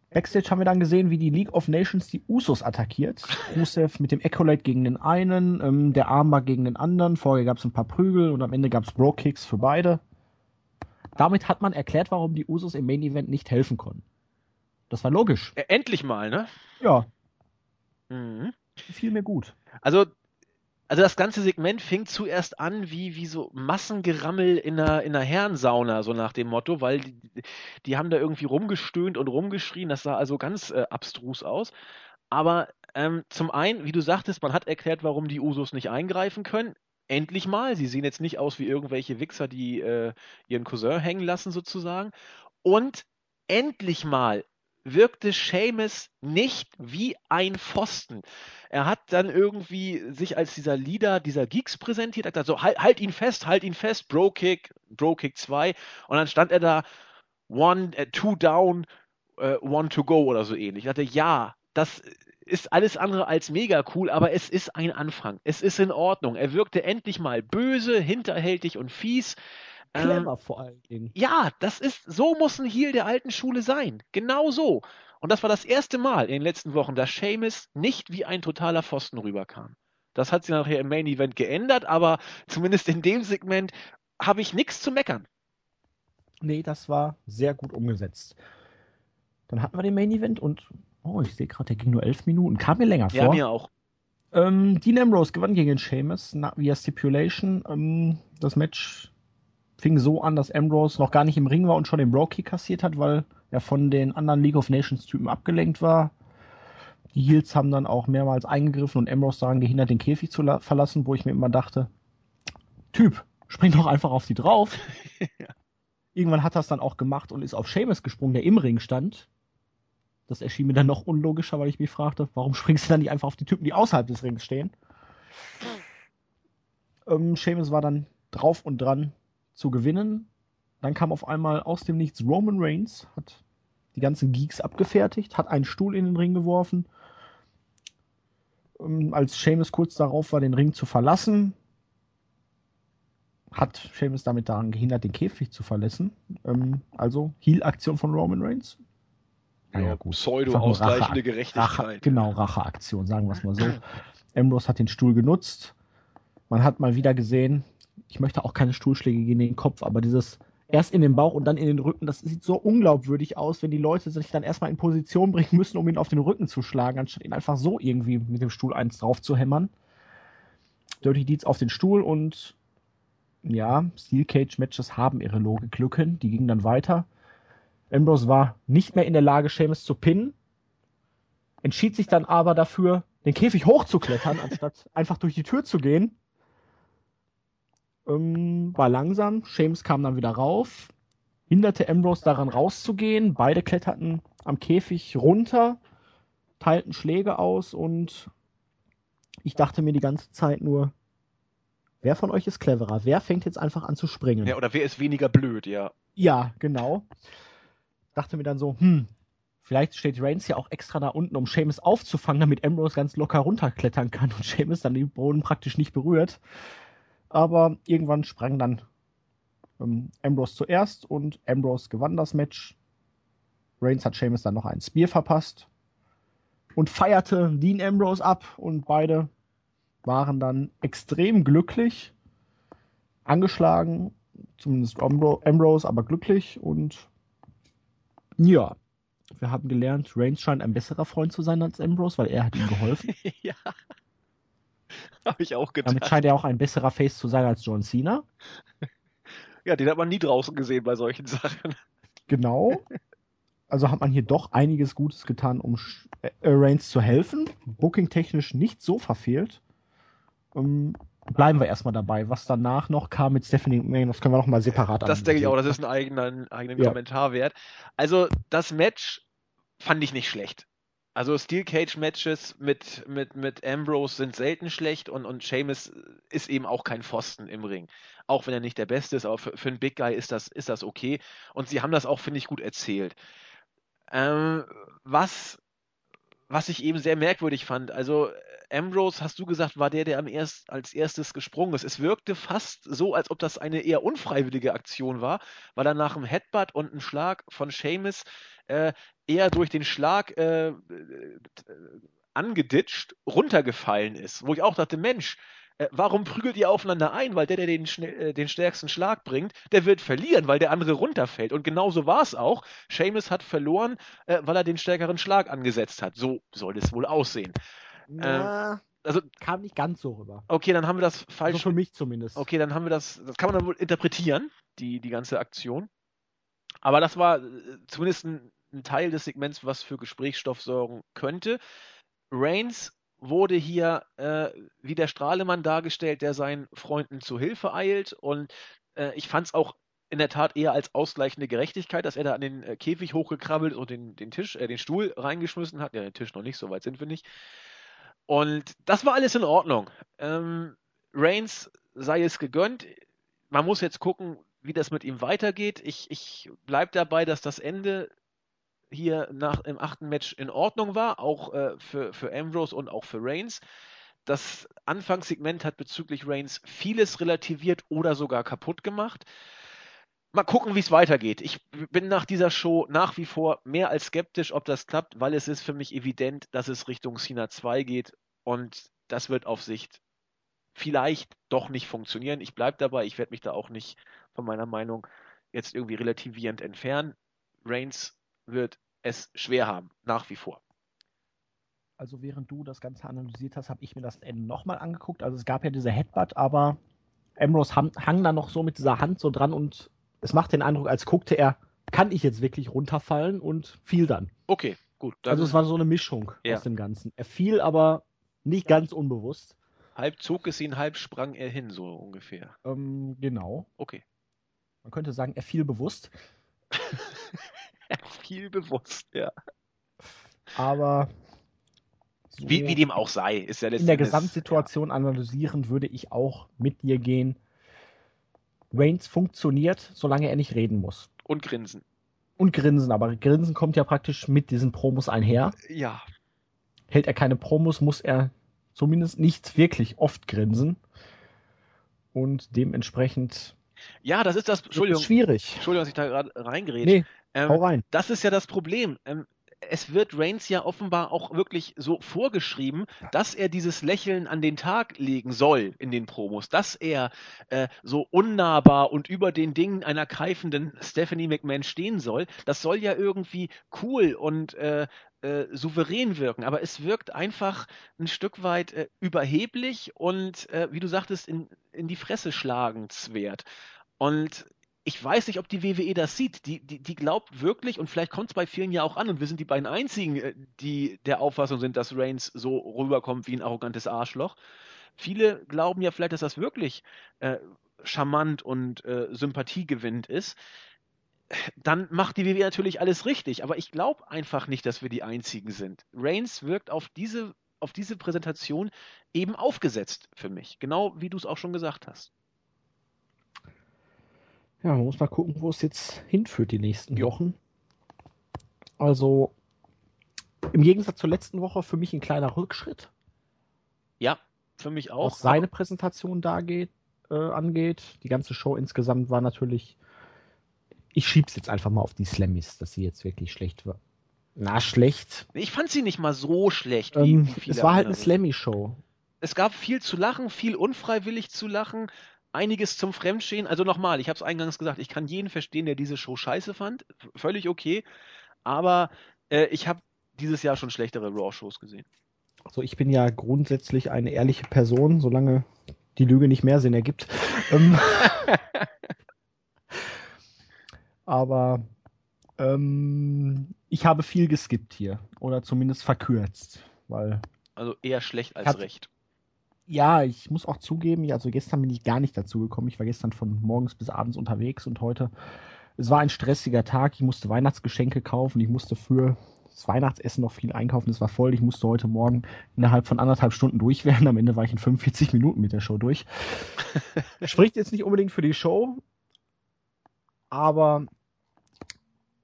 Backstage haben wir dann gesehen, wie die League of Nations die Usos attackiert. Rusev mit dem Accolade gegen den einen, ähm, der Armbar gegen den anderen. Vorher gab es ein paar Prügel und am Ende gab es Bro-Kicks für beide. Damit hat man erklärt, warum die Usos im Main-Event nicht helfen konnten. Das war logisch. Endlich mal, ne? Ja. Mhm. Viel mehr gut. Also Also das ganze Segment fing zuerst an wie, wie so Massengerammel in einer, in einer Herrensauna, so nach dem Motto, weil die, die haben da irgendwie rumgestöhnt und rumgeschrien, das sah also ganz äh, abstrus aus. Aber ähm, zum einen, wie du sagtest, man hat erklärt, warum die Usos nicht eingreifen können. Endlich mal, sie sehen jetzt nicht aus wie irgendwelche Wichser, die äh, ihren Cousin hängen lassen sozusagen. Und endlich mal wirkte Sheamus nicht wie ein Pfosten. Er hat dann irgendwie sich als dieser Leader dieser Geeks präsentiert, hat gesagt, so, halt, halt ihn fest, halt ihn fest, Bro-Kick, Bro-Kick zwei. Und dann stand er da, one, two down, uh, one to go oder so ähnlich. Ich dachte, ja, das ist alles andere als mega cool, aber es ist ein Anfang. Es ist in Ordnung. Er wirkte endlich mal böse, hinterhältig und fies. Clever ähm, vor allen Dingen. Ja, das ist, so muss ein Heel der alten Schule sein. Genau so. Und das war das erste Mal in den letzten Wochen, dass Sheamus nicht wie ein totaler Pfosten rüberkam. Das hat sich nachher im Main Event geändert, aber zumindest in dem Segment habe ich nichts zu meckern. Nee, das war sehr gut umgesetzt. Dann hatten wir den Main Event und, oh, ich sehe gerade, der ging nur elf Minuten. Kam mir länger vor. Ja, mir auch. Ähm, Dean Ambrose gewann gegen Sheamus via Stipulation. Ähm, das Match fing so an, dass Ambrose noch gar nicht im Ring war und schon den Bro-Kick kassiert hat, weil er von den anderen League of Nations-Typen abgelenkt war. Die Heels haben dann auch mehrmals eingegriffen und Ambrose daran gehindert, den Käfig zu la- verlassen, wo ich mir immer dachte, Typ, spring doch einfach auf die drauf. Ja. Irgendwann hat er es dann auch gemacht und ist auf Sheamus gesprungen, der im Ring stand. Das erschien mir dann noch unlogischer, weil ich mich fragte, warum springst du dann nicht einfach auf die Typen, die außerhalb des Rings stehen? Ähm, Sheamus war dann drauf und dran zu gewinnen. Dann kam auf einmal aus dem Nichts Roman Reigns, hat die ganzen Geeks abgefertigt, hat einen Stuhl in den Ring geworfen. Ähm, als Sheamus kurz darauf war, den Ring zu verlassen, hat Sheamus damit daran gehindert, den Käfig zu verlassen. Ähm, also Heel-Aktion von Roman Reigns. Ja, ja, gut. Pseudo-ausgleichende Gerechtigkeit. Rache, genau, Racheaktion, sagen wir es mal so. Ambrose hat den Stuhl genutzt. Man hat mal wieder gesehen, ich möchte auch keine Stuhlschläge gegen den Kopf, aber dieses erst in den Bauch und dann in den Rücken, das sieht so unglaubwürdig aus, wenn die Leute sich dann erstmal in Position bringen müssen, um ihn auf den Rücken zu schlagen, anstatt ihn einfach so irgendwie mit dem Stuhl eins drauf zu hämmern. Dirty Deeds auf den Stuhl und ja, Steel Cage Matches haben ihre Logiklücken, die gingen dann weiter. Ambrose war nicht mehr in der Lage, Sheamus zu pinnen, entschied sich dann aber dafür, den Käfig hochzuklettern, anstatt einfach durch die Tür zu gehen. Ähm, war langsam, Sheamus kam dann wieder rauf, hinderte Ambrose daran rauszugehen, beide kletterten am Käfig runter, teilten Schläge aus und ich dachte mir die ganze Zeit nur, wer von euch ist cleverer? Wer fängt jetzt einfach an zu springen? Ja, oder wer ist weniger blöd, ja. Ja, genau. Dachte mir dann so, hm, vielleicht steht Reigns ja auch extra da unten, um Sheamus aufzufangen, damit Ambrose ganz locker runterklettern kann und Sheamus dann den Boden praktisch nicht berührt. Aber irgendwann sprang dann ähm, Ambrose zuerst und Ambrose gewann das Match. Reigns hat Sheamus dann noch einen Spear verpasst und feierte Dean Ambrose ab und beide waren dann extrem glücklich, angeschlagen, zumindest Ambrose, aber glücklich und ja, wir haben gelernt, Reigns scheint ein besserer Freund zu sein als Ambrose, weil er hat ihm geholfen. Ja, habe ich auch gedacht. Damit scheint er auch ein besserer Face zu sein als John Cena. Ja, den hat man nie draußen gesehen bei solchen Sachen. Genau. Also hat man hier doch einiges Gutes getan, um Reigns zu helfen. Booking-technisch nicht so verfehlt. Um, bleiben wir erstmal dabei. Was danach noch kam mit Stephanie McMahon, das können wir nochmal separat anschauen. Das denke ich auch, das ist ein eigener, ein eigenen ja. Kommentar wert. Also das Match fand ich nicht schlecht. Also Steel Cage Matches mit, mit, mit Ambrose sind selten schlecht und, und Sheamus ist eben auch kein Pfosten im Ring. Auch wenn er nicht der Beste ist, aber für, für einen Big Guy ist das, ist das okay. Und sie haben das auch, finde ich, gut erzählt. Ähm, was, was ich eben sehr merkwürdig fand, also Ambrose, hast du gesagt, war der, der am erst, als erstes gesprungen ist. Es wirkte fast so, als ob das eine eher unfreiwillige Aktion war, weil er nach einem Headbutt und einem Schlag von Sheamus äh, eher durch den Schlag äh, angeditscht runtergefallen ist. Wo ich auch dachte, Mensch, äh, warum prügelt ihr aufeinander ein? Weil der, der den, äh, den stärksten Schlag bringt, der wird verlieren, weil der andere runterfällt. Und genauso war es auch. Sheamus hat verloren, äh, weil er den stärkeren Schlag angesetzt hat. So soll es wohl aussehen. Na, äh, also kam nicht ganz so rüber. Okay, dann haben wir das falsch. Also für mich zumindest. Okay, dann haben wir das, das kann man dann wohl interpretieren, die, die ganze Aktion. Aber das war zumindest ein, ein Teil des Segments, was für Gesprächsstoff sorgen könnte. Reigns wurde hier äh, wie der Strahlemann dargestellt, der seinen Freunden zu Hilfe eilt und äh, ich fand es auch in der Tat eher als ausgleichende Gerechtigkeit, dass er da an den äh, Käfig hochgekrabbelt und den, den Tisch, äh, den Stuhl reingeschmissen hat. Ja, den Tisch noch nicht, so weit sind wir nicht. Und das war alles in Ordnung. Ähm, Reigns sei es gegönnt. Man muss jetzt gucken, wie das mit ihm weitergeht. Ich, ich bleibe dabei, dass das Ende hier nach im achten Match in Ordnung war, auch äh, für, für Ambrose und auch für Reigns. Das Anfangssegment hat bezüglich Reigns vieles relativiert oder sogar kaputt gemacht. Mal gucken, wie es weitergeht. Ich bin nach dieser Show nach wie vor mehr als skeptisch, ob das klappt, weil es ist für mich evident, dass es Richtung Cena zwei geht und das wird auf Sicht vielleicht doch nicht funktionieren. Ich bleibe dabei, ich werde mich da auch nicht von meiner Meinung jetzt irgendwie relativierend entfernen. Reigns wird es schwer haben, nach wie vor. Also während du das Ganze analysiert hast, habe ich mir das Ende nochmal angeguckt. Also es gab ja diese Headbutt, aber Ambrose hang da noch so mit dieser Hand so dran und es macht den Eindruck, als guckte er, kann ich jetzt wirklich runterfallen, und fiel dann. Okay, gut. Dann also es war so eine Mischung ja. aus dem Ganzen. Er fiel aber nicht ganz unbewusst. Halb zog es ihn, halb sprang er hin, so ungefähr. Ähm, genau. Okay. Man könnte sagen, er fiel bewusst. er fiel bewusst, ja. Aber... So wie, wie dem auch sei, ist ja letztendlich. In der Gesamtsituation ja. analysierend würde ich auch mit dir gehen. Reigns funktioniert, solange er nicht reden muss. Und grinsen. Und grinsen, aber grinsen kommt ja praktisch mit diesen Promos einher. Ja. Hält er keine Promos, muss er zumindest nicht wirklich oft grinsen. Und dementsprechend. Ja, das ist das. Entschuldigung. Schwierig. Entschuldigung, dass ich da gerade reingerede. Nee, ähm, hau rein. Das ist ja das Problem. Ähm, Es wird Reigns ja offenbar auch wirklich so vorgeschrieben, dass er dieses Lächeln an den Tag legen soll in den Promos, dass er äh, so unnahbar und über den Dingen einer greifenden Stephanie McMahon stehen soll. Das soll ja irgendwie cool und äh, äh, souverän wirken, aber es wirkt einfach ein Stück weit äh, überheblich und, äh, wie du sagtest, in, in die Fresse schlagenswert. Und ich weiß nicht, ob die W W E das sieht. Die, die, die glaubt wirklich, und vielleicht kommt es bei vielen ja auch an, und wir sind die beiden Einzigen, die der Auffassung sind, dass Reigns so rüberkommt wie ein arrogantes Arschloch. Viele glauben ja vielleicht, dass das wirklich äh, charmant und äh, sympathiegewinnend ist. Dann macht die W W E natürlich alles richtig, aber ich glaube einfach nicht, dass wir die Einzigen sind. Reigns wirkt auf diese, auf diese Präsentation eben aufgesetzt für mich, genau wie du es auch schon gesagt hast. Ja, man muss mal gucken, wo es jetzt hinführt die nächsten Wochen. Also im Gegensatz zur letzten Woche für mich ein kleiner Rückschritt. Ja, für mich auch. Was seine Präsentation da geht, äh, angeht. Die ganze Show insgesamt war natürlich, ich schieb's jetzt einfach mal auf die Slammies, dass sie jetzt wirklich schlecht war. Na, schlecht. Ich fand sie nicht mal so schlecht. Wie ähm, viele es war halt eine Slammy-Show. Es gab viel zu lachen, viel unfreiwillig zu lachen. Einiges zum Fremdschämen. Also nochmal, ich habe es eingangs gesagt, ich kann jeden verstehen, der diese Show scheiße fand. Völlig okay. Aber äh, ich habe dieses Jahr schon schlechtere Raw-Shows gesehen. Also ich bin ja grundsätzlich eine ehrliche Person, solange die Lüge nicht mehr Sinn ergibt. ähm, aber ähm, ich habe viel geskippt hier. Oder zumindest verkürzt. Weil also eher schlecht als recht. Ja, ich muss auch zugeben, also gestern bin ich gar nicht dazu gekommen. Ich war gestern von morgens bis abends unterwegs und heute, es war ein stressiger Tag. Ich musste Weihnachtsgeschenke kaufen, ich musste für das Weihnachtsessen noch viel einkaufen. Es war voll, ich musste heute Morgen innerhalb von anderthalb Stunden durch werden. Am Ende war ich in fünfundvierzig Minuten mit der Show durch. Spricht jetzt nicht unbedingt für die Show, aber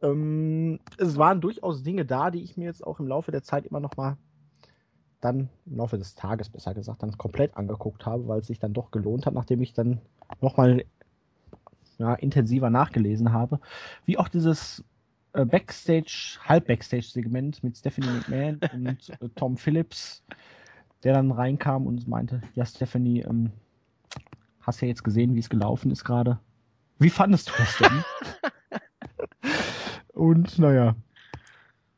ähm, es waren durchaus Dinge da, die ich mir jetzt auch im Laufe der Zeit immer noch mal dann im Laufe des Tages, besser gesagt, dann komplett angeguckt habe, weil es sich dann doch gelohnt hat, nachdem ich dann nochmal ja, intensiver nachgelesen habe. Wie auch dieses äh, Backstage, Halb-Backstage-Segment mit Stephanie McMahon und äh, Tom Phillips, der dann reinkam und meinte, ja Stephanie, ähm, hast ja jetzt gesehen, wie es gelaufen ist gerade. Wie fandest du das denn? Und naja,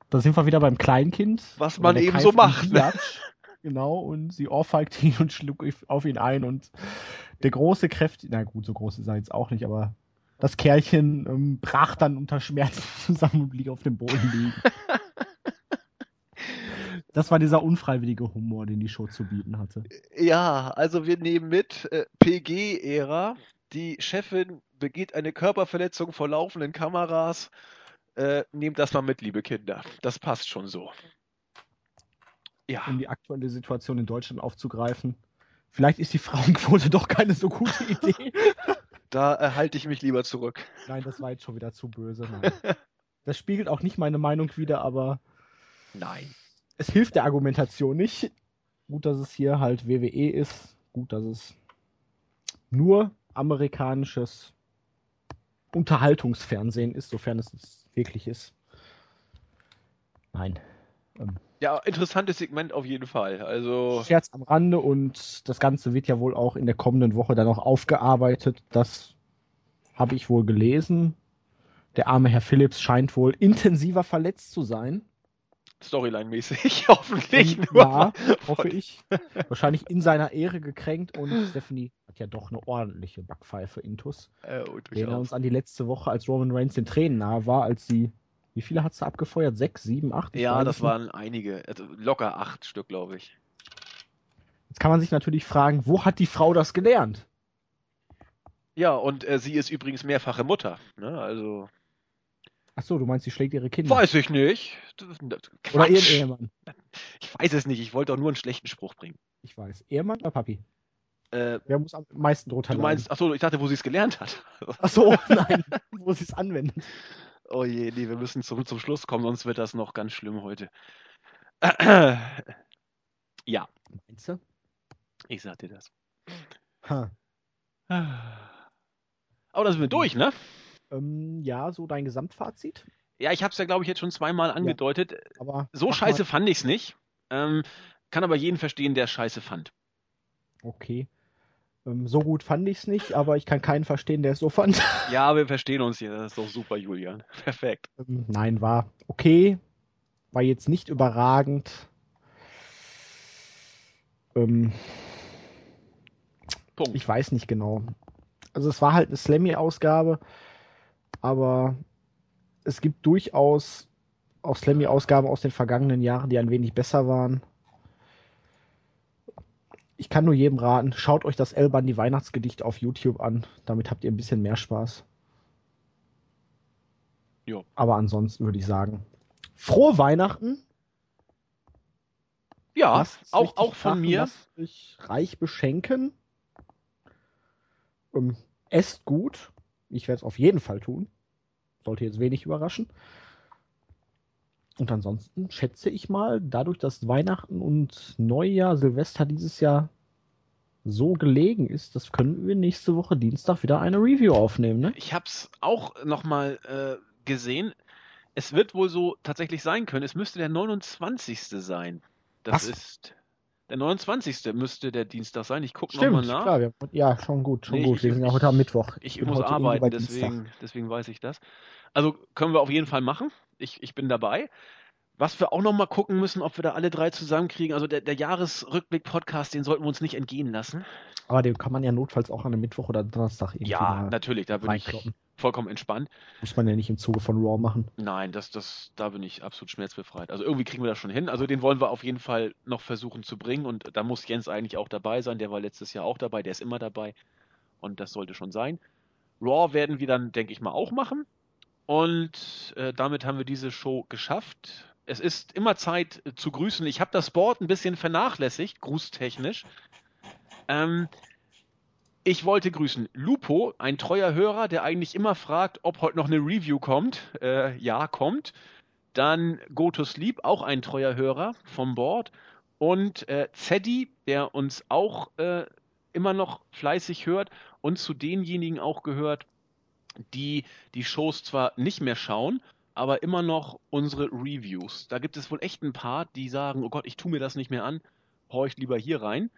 da sind wir wieder beim Kleinkind. Was man eben so macht. Ne? Genau, und sie ohrfeigt ihn und schlug auf ihn ein. Und der große Kräfte, na gut, so groß ist er jetzt auch nicht, aber das Kerlchen ähm, brach dann unter Schmerzen zusammen und blieb auf dem Boden liegen. Das war dieser unfreiwillige Humor, den die Show zu bieten hatte. Ja, also wir nehmen mit äh, P G-Ära. Die Chefin begeht eine Körperverletzung vor laufenden Kameras. Äh, nehmt das mal mit, liebe Kinder. Das passt schon so. Ja. Um die aktuelle Situation in Deutschland aufzugreifen. Vielleicht ist die Frauenquote doch keine so gute Idee. Da äh, halte ich mich lieber zurück. Nein, das war jetzt schon wieder zu böse. Nein. Das spiegelt auch nicht meine Meinung wider, aber nein, es hilft der Argumentation nicht. Gut, dass es hier halt W W E ist. Gut, dass es nur amerikanisches Unterhaltungsfernsehen ist, sofern es wirklich ist. Nein. Ähm, ja, interessantes Segment auf jeden Fall. Also Scherz am Rande, und das Ganze wird ja wohl auch in der kommenden Woche dann noch aufgearbeitet. Das habe ich wohl gelesen. Der arme Herr Phillips scheint wohl intensiver verletzt zu sein. Storyline-mäßig, hoffentlich. Und, nur ja, hoffe ich. Wahrscheinlich in seiner Ehre gekränkt, und Stephanie hat ja doch eine ordentliche Backpfeife intus. Äh, wir erinnern uns an die letzte Woche, als Roman Reigns den Tränen nahe war, als sie, wie viele hat sie abgefeuert? Sechs, sieben, acht? Ja, das waren einige. Also locker acht Stück, glaube ich. Jetzt kann man sich natürlich fragen, wo hat die Frau das gelernt? Ja, und äh, sie ist übrigens mehrfache Mutter. Ne? Also... Achso, du meinst, sie schlägt ihre Kinder? Weiß ich nicht. Quatsch. Oder ihren Ehemann. Ich weiß es nicht, ich wollte doch nur einen schlechten Spruch bringen. Ich weiß. Ehemann oder Papi? Äh, Wer muss am meisten drunter leiden? Du meinst, achso, ich dachte, wo sie es gelernt hat. Achso, nein, wo sie es anwendet. Oh je, nee, wir müssen zum, zum Schluss kommen, sonst wird das noch ganz schlimm heute. Ja. Meinst du? Ich sag dir das. Ha. Aber da sind wir durch, ne? Ja, so dein Gesamtfazit? Ja, ich habe es ja, glaube ich, jetzt schon zweimal angedeutet. Ja, aber so scheiße mal. Fand ich es nicht. Ähm, kann aber jeden verstehen, der scheiße fand. Okay. Ähm, so gut fand ich es nicht, aber ich kann keinen verstehen, der es so fand. Ja, wir verstehen uns hier. Das ist doch super, Julian. Perfekt. Ähm, nein, war okay. War jetzt nicht überragend. Ähm, Punkt. Ich weiß nicht genau. Also es war halt eine Slammy-Ausgabe. Aber es gibt durchaus auch Slammy-Ausgaben aus den vergangenen Jahren, die ein wenig besser waren. Ich kann nur jedem raten, schaut euch das L-Bundy Weihnachtsgedicht auf YouTube an. Damit habt ihr ein bisschen mehr Spaß. Jo. Aber ansonsten würde ich sagen, frohe Weihnachten. Ja, auch, auch von mir. Lasst euch reich beschenken. Ähm, esst gut. Ich werde es auf jeden Fall tun. Sollte jetzt wenig überraschen. Und ansonsten schätze ich mal, dadurch, dass Weihnachten und Neujahr, Silvester dieses Jahr so gelegen ist, das können wir nächste Woche Dienstag wieder eine Review aufnehmen. Ne? Ich habe es auch nochmal äh, gesehen. Es wird wohl so tatsächlich sein können. Es müsste der neunundzwanzigste sein. Das Was? ist... Der neunundzwanzigste müsste der Dienstag sein. Ich gucke nochmal nach. Klar, wir, ja, schon gut, schon nee, gut. Ich, wir sind ja heute am Mittwoch. Ich, ich muss arbeiten, deswegen, deswegen weiß ich das. Also können wir auf jeden Fall machen. Ich, ich bin dabei. Was wir auch nochmal gucken müssen, ob wir da alle drei zusammenkriegen. Also der, der Jahresrückblick-Podcast, den sollten wir uns nicht entgehen lassen. Aber den kann man ja notfalls auch an einem Mittwoch oder Donnerstag irgendwie Ja, natürlich, da bin reinkloppen. Ich vollkommen entspannt. Muss man ja nicht im Zuge von Raw machen. Nein, das, das, da bin ich absolut schmerzbefreit. Also irgendwie kriegen wir das schon hin. Also den wollen wir auf jeden Fall noch versuchen zu bringen. Und da muss Jens eigentlich auch dabei sein. Der war letztes Jahr auch dabei, der ist immer dabei. Und das sollte schon sein. Raw werden wir dann, denke ich mal, auch machen. Und äh, damit haben wir diese Show geschafft. Es ist immer Zeit zu grüßen. Ich habe das Board ein bisschen vernachlässigt, grußtechnisch. Ähm, ich wollte grüßen Lupo, ein treuer Hörer, der eigentlich immer fragt, ob heute noch eine Review kommt. Äh, ja, kommt. Dann Go to Sleep, auch ein treuer Hörer vom Board. Und äh, Zeddy, der uns auch äh, immer noch fleißig hört und zu denjenigen auch gehört, die die Shows zwar nicht mehr schauen, aber immer noch unsere Reviews. Da gibt es wohl echt ein paar, die sagen, oh Gott, ich tue mir das nicht mehr an, horch lieber hier rein.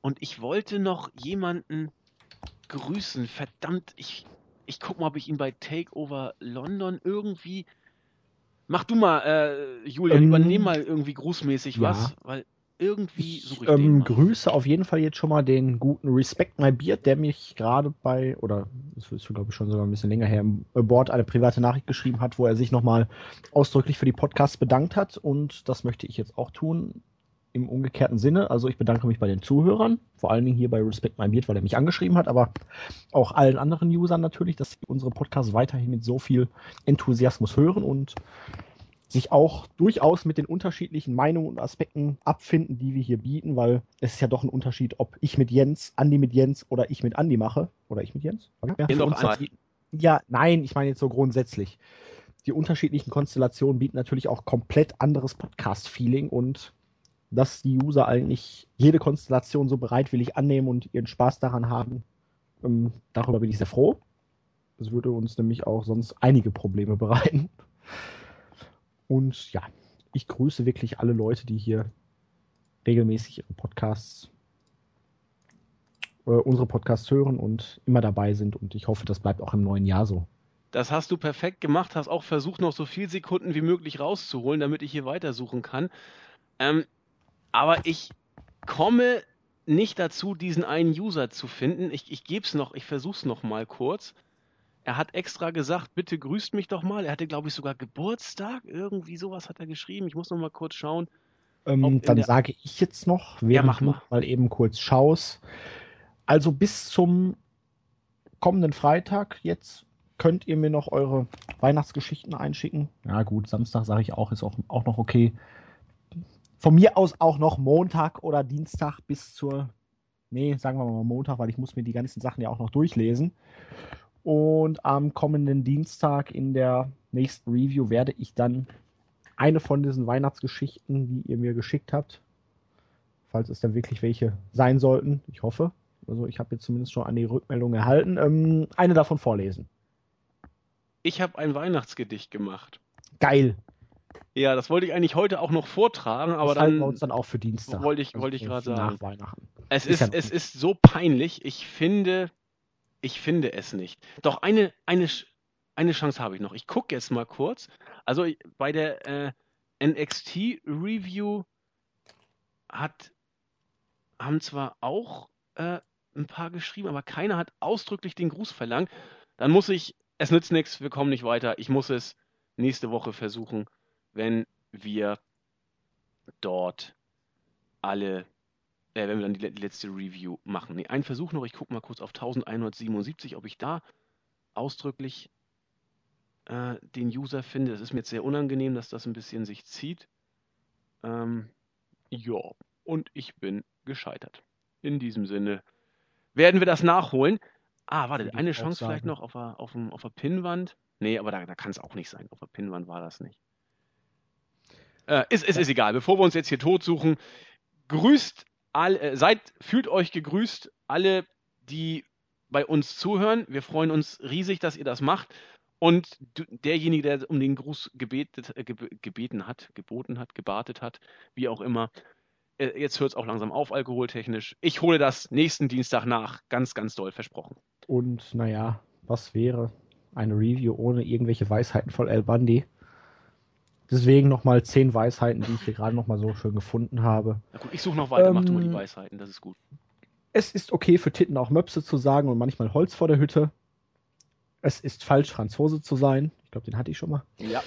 Und ich wollte noch jemanden grüßen. Verdammt, ich, ich guck mal, ob ich ihn bei Takeover London irgendwie... Mach du mal, äh, Julian, ähm, übernehm mal irgendwie grußmäßig ja. was, weil irgendwie suche ich ähm, den mal. Grüße auf jeden Fall jetzt schon mal den guten Respect My Beard, der mich gerade bei, oder das ist glaube ich schon sogar ein bisschen länger her, im Board eine private Nachricht geschrieben hat, wo er sich nochmal ausdrücklich für die Podcasts bedankt hat, und das möchte ich jetzt auch tun, im umgekehrten Sinne. Also ich bedanke mich bei den Zuhörern, vor allen Dingen hier bei Respect My Beard, weil er mich angeschrieben hat, aber auch allen anderen Usern natürlich, dass sie unsere Podcasts weiterhin mit so viel Enthusiasmus hören und sich auch durchaus mit den unterschiedlichen Meinungen und Aspekten abfinden, die wir hier bieten, weil es ist ja doch ein Unterschied, ob ich mit Jens, Andi mit Jens oder ich mit Andi mache. Oder ich mit Jens? Ja, ja, nein, ich meine jetzt so grundsätzlich. die unterschiedlichen Konstellationen bieten natürlich auch komplett anderes Podcast-Feeling und dass die User eigentlich jede Konstellation so bereitwillig annehmen und ihren Spaß daran haben, ähm, darüber bin ich sehr froh. Das würde uns nämlich auch sonst einige Probleme bereiten. Und ja, ich grüße wirklich alle Leute, die hier regelmäßig ihre Podcasts, äh, unsere Podcasts hören und immer dabei sind. Und ich hoffe, das bleibt auch im neuen Jahr so. Das hast du perfekt gemacht, hast auch versucht, noch so viele Sekunden wie möglich rauszuholen, damit ich hier weitersuchen kann. Ähm, aber ich komme nicht dazu, diesen einen User zu finden. Ich, ich gebe es noch, ich versuche es noch mal kurz. Er hat extra gesagt, bitte grüßt mich doch mal. Er hatte, glaube ich, sogar Geburtstag. Irgendwie sowas hat er geschrieben. Ich muss noch mal kurz schauen. Ähm, dann der... sage ich jetzt noch, während ja, mach mal. du mal eben kurz schaust. Also bis zum kommenden Freitag jetzt könnt ihr mir noch eure Weihnachtsgeschichten einschicken. Ja gut, Samstag sage ich auch, ist auch, auch noch okay. Von mir aus auch noch Montag oder Dienstag bis zur, nee, sagen wir mal Montag, weil ich muss mir die ganzen Sachen ja auch noch durchlesen. Und am kommenden Dienstag in der nächsten Review werde ich dann eine von diesen Weihnachtsgeschichten, die ihr mir geschickt habt, falls es dann wirklich welche sein sollten, ich hoffe, also ich habe jetzt zumindest schon eine Rückmeldung erhalten, ähm, eine davon vorlesen. Ich habe ein Weihnachtsgedicht gemacht. Geil. Ja, das wollte ich eigentlich heute auch noch vortragen, aber das dann, wir uns dann auch für Dienstag. Wollte ich, also wollte ich gerade sagen. Nach Weihnachten. Es ist, ist, ja es ist so peinlich. Ich finde, ich finde es nicht. Doch eine, eine, eine Chance habe ich noch. Ich gucke jetzt mal kurz. Also bei der äh, N X T Review hat, haben zwar auch äh, ein paar geschrieben, aber keiner hat ausdrücklich den Gruß verlangt. Dann muss ich, es nützt nichts, wir kommen nicht weiter. Ich muss es nächste Woche versuchen, wenn wir dort alle, äh, wenn wir dann die letzte Review machen. Nee, einen Versuch noch, ich gucke mal kurz auf elfhundertsiebenundsiebzig, ob ich da ausdrücklich äh, den User finde. Das ist mir jetzt sehr unangenehm, dass das ein bisschen sich zieht. Ähm, ja, und ich bin gescheitert. In diesem Sinne werden wir das nachholen. Ah, warte, eine Chance vielleicht noch auf der auf auf auf Pinnwand. Nee, aber da, da kann es auch nicht sein. Auf der Pinnwand war das nicht. Äh, ist, ist, ist egal, bevor wir uns jetzt hier tot suchen, grüßt alle, äh, seid, fühlt euch gegrüßt, alle, die bei uns zuhören. Wir freuen uns riesig, dass ihr das macht. Und du, derjenige, der um den Gruß gebetet, äh, gebeten hat, geboten hat, gebartet hat, wie auch immer, äh, jetzt hört es auch langsam auf, alkoholtechnisch. Ich hole das nächsten Dienstag nach, ganz, ganz doll versprochen. Und naja, was wäre eine Review ohne irgendwelche Weisheiten von El Bundy? Deswegen nochmal zehn Weisheiten, die ich hier gerade nochmal so schön gefunden habe. Na gut, ich suche noch weiter, ähm, mach du mal die Weisheiten, das ist gut. Es ist okay, für Titten auch Möpse zu sagen und manchmal Holz vor der Hütte. Es ist falsch, Franzose zu sein. Ich glaube, den hatte ich schon mal. Ja.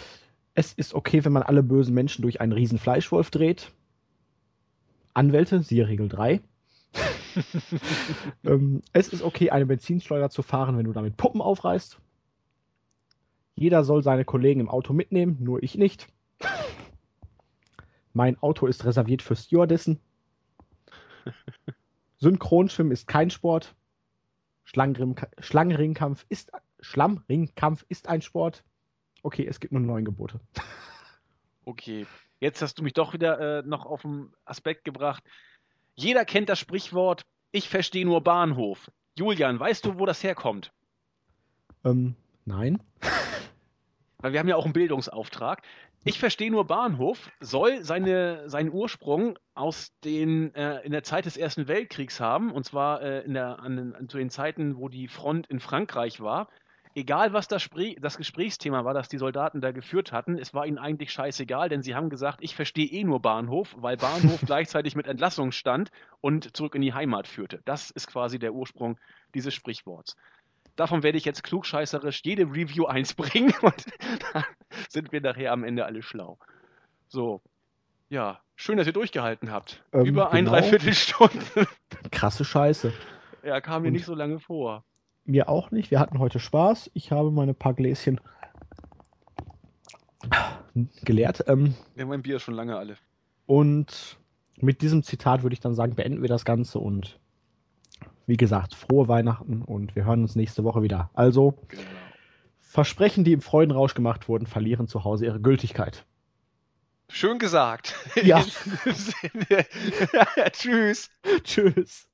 Es ist okay, wenn man alle bösen Menschen durch einen riesen Fleischwolf dreht. Anwälte, siehe Regel drei. ähm, es ist okay, eine Benzinschleuder zu fahren, wenn du damit Puppen aufreißt. Jeder soll seine Kollegen im Auto mitnehmen, nur ich nicht. Mein Auto ist reserviert für Stewardessen. Synchronschwimmen ist kein Sport. Schlangenringkampf ist, Schlammringkampf ist ein Sport. Okay, es gibt nur neun Gebote. Okay, jetzt hast du mich doch wieder äh, noch auf den Aspekt gebracht. Jeder kennt das Sprichwort, ich verstehe nur Bahnhof. Julian, weißt du, wo das herkommt? Ähm, nein. Weil wir haben ja auch einen Bildungsauftrag. Ich verstehe nur Bahnhof soll seine, seinen Ursprung aus den äh, in der Zeit des Ersten Weltkriegs haben, und zwar äh, in der, an den, zu den Zeiten, wo die Front in Frankreich war. Egal, was das, Spre- das Gesprächsthema war, das die Soldaten da geführt hatten, es war ihnen eigentlich scheißegal, denn sie haben gesagt, ich verstehe eh nur Bahnhof, weil Bahnhof gleichzeitig mit Entlassung stand und zurück in die Heimat führte. Das ist quasi der Ursprung dieses Sprichworts. Davon werde ich jetzt klugscheißerisch jede Review eins bringen und dann sind wir nachher am Ende alle schlau. So, ja, schön, dass ihr durchgehalten habt. Ähm, Über ein genau. Dreiviertelstunde. Krasse Scheiße. Ja, kam mir und nicht so lange vor. Mir auch nicht, wir hatten heute Spaß. Ich habe meine paar Gläschen geleert. Ähm, ja, mein Bier ist schon lange alle. Und mit diesem Zitat würde ich dann sagen, beenden wir das Ganze und wie gesagt, frohe Weihnachten und wir hören uns nächste Woche wieder. Also, genau. Versprechen, die im Freudenrausch gemacht wurden, verlieren zu Hause ihre Gültigkeit. Schön gesagt. Ja. Tschüss. Tschüss.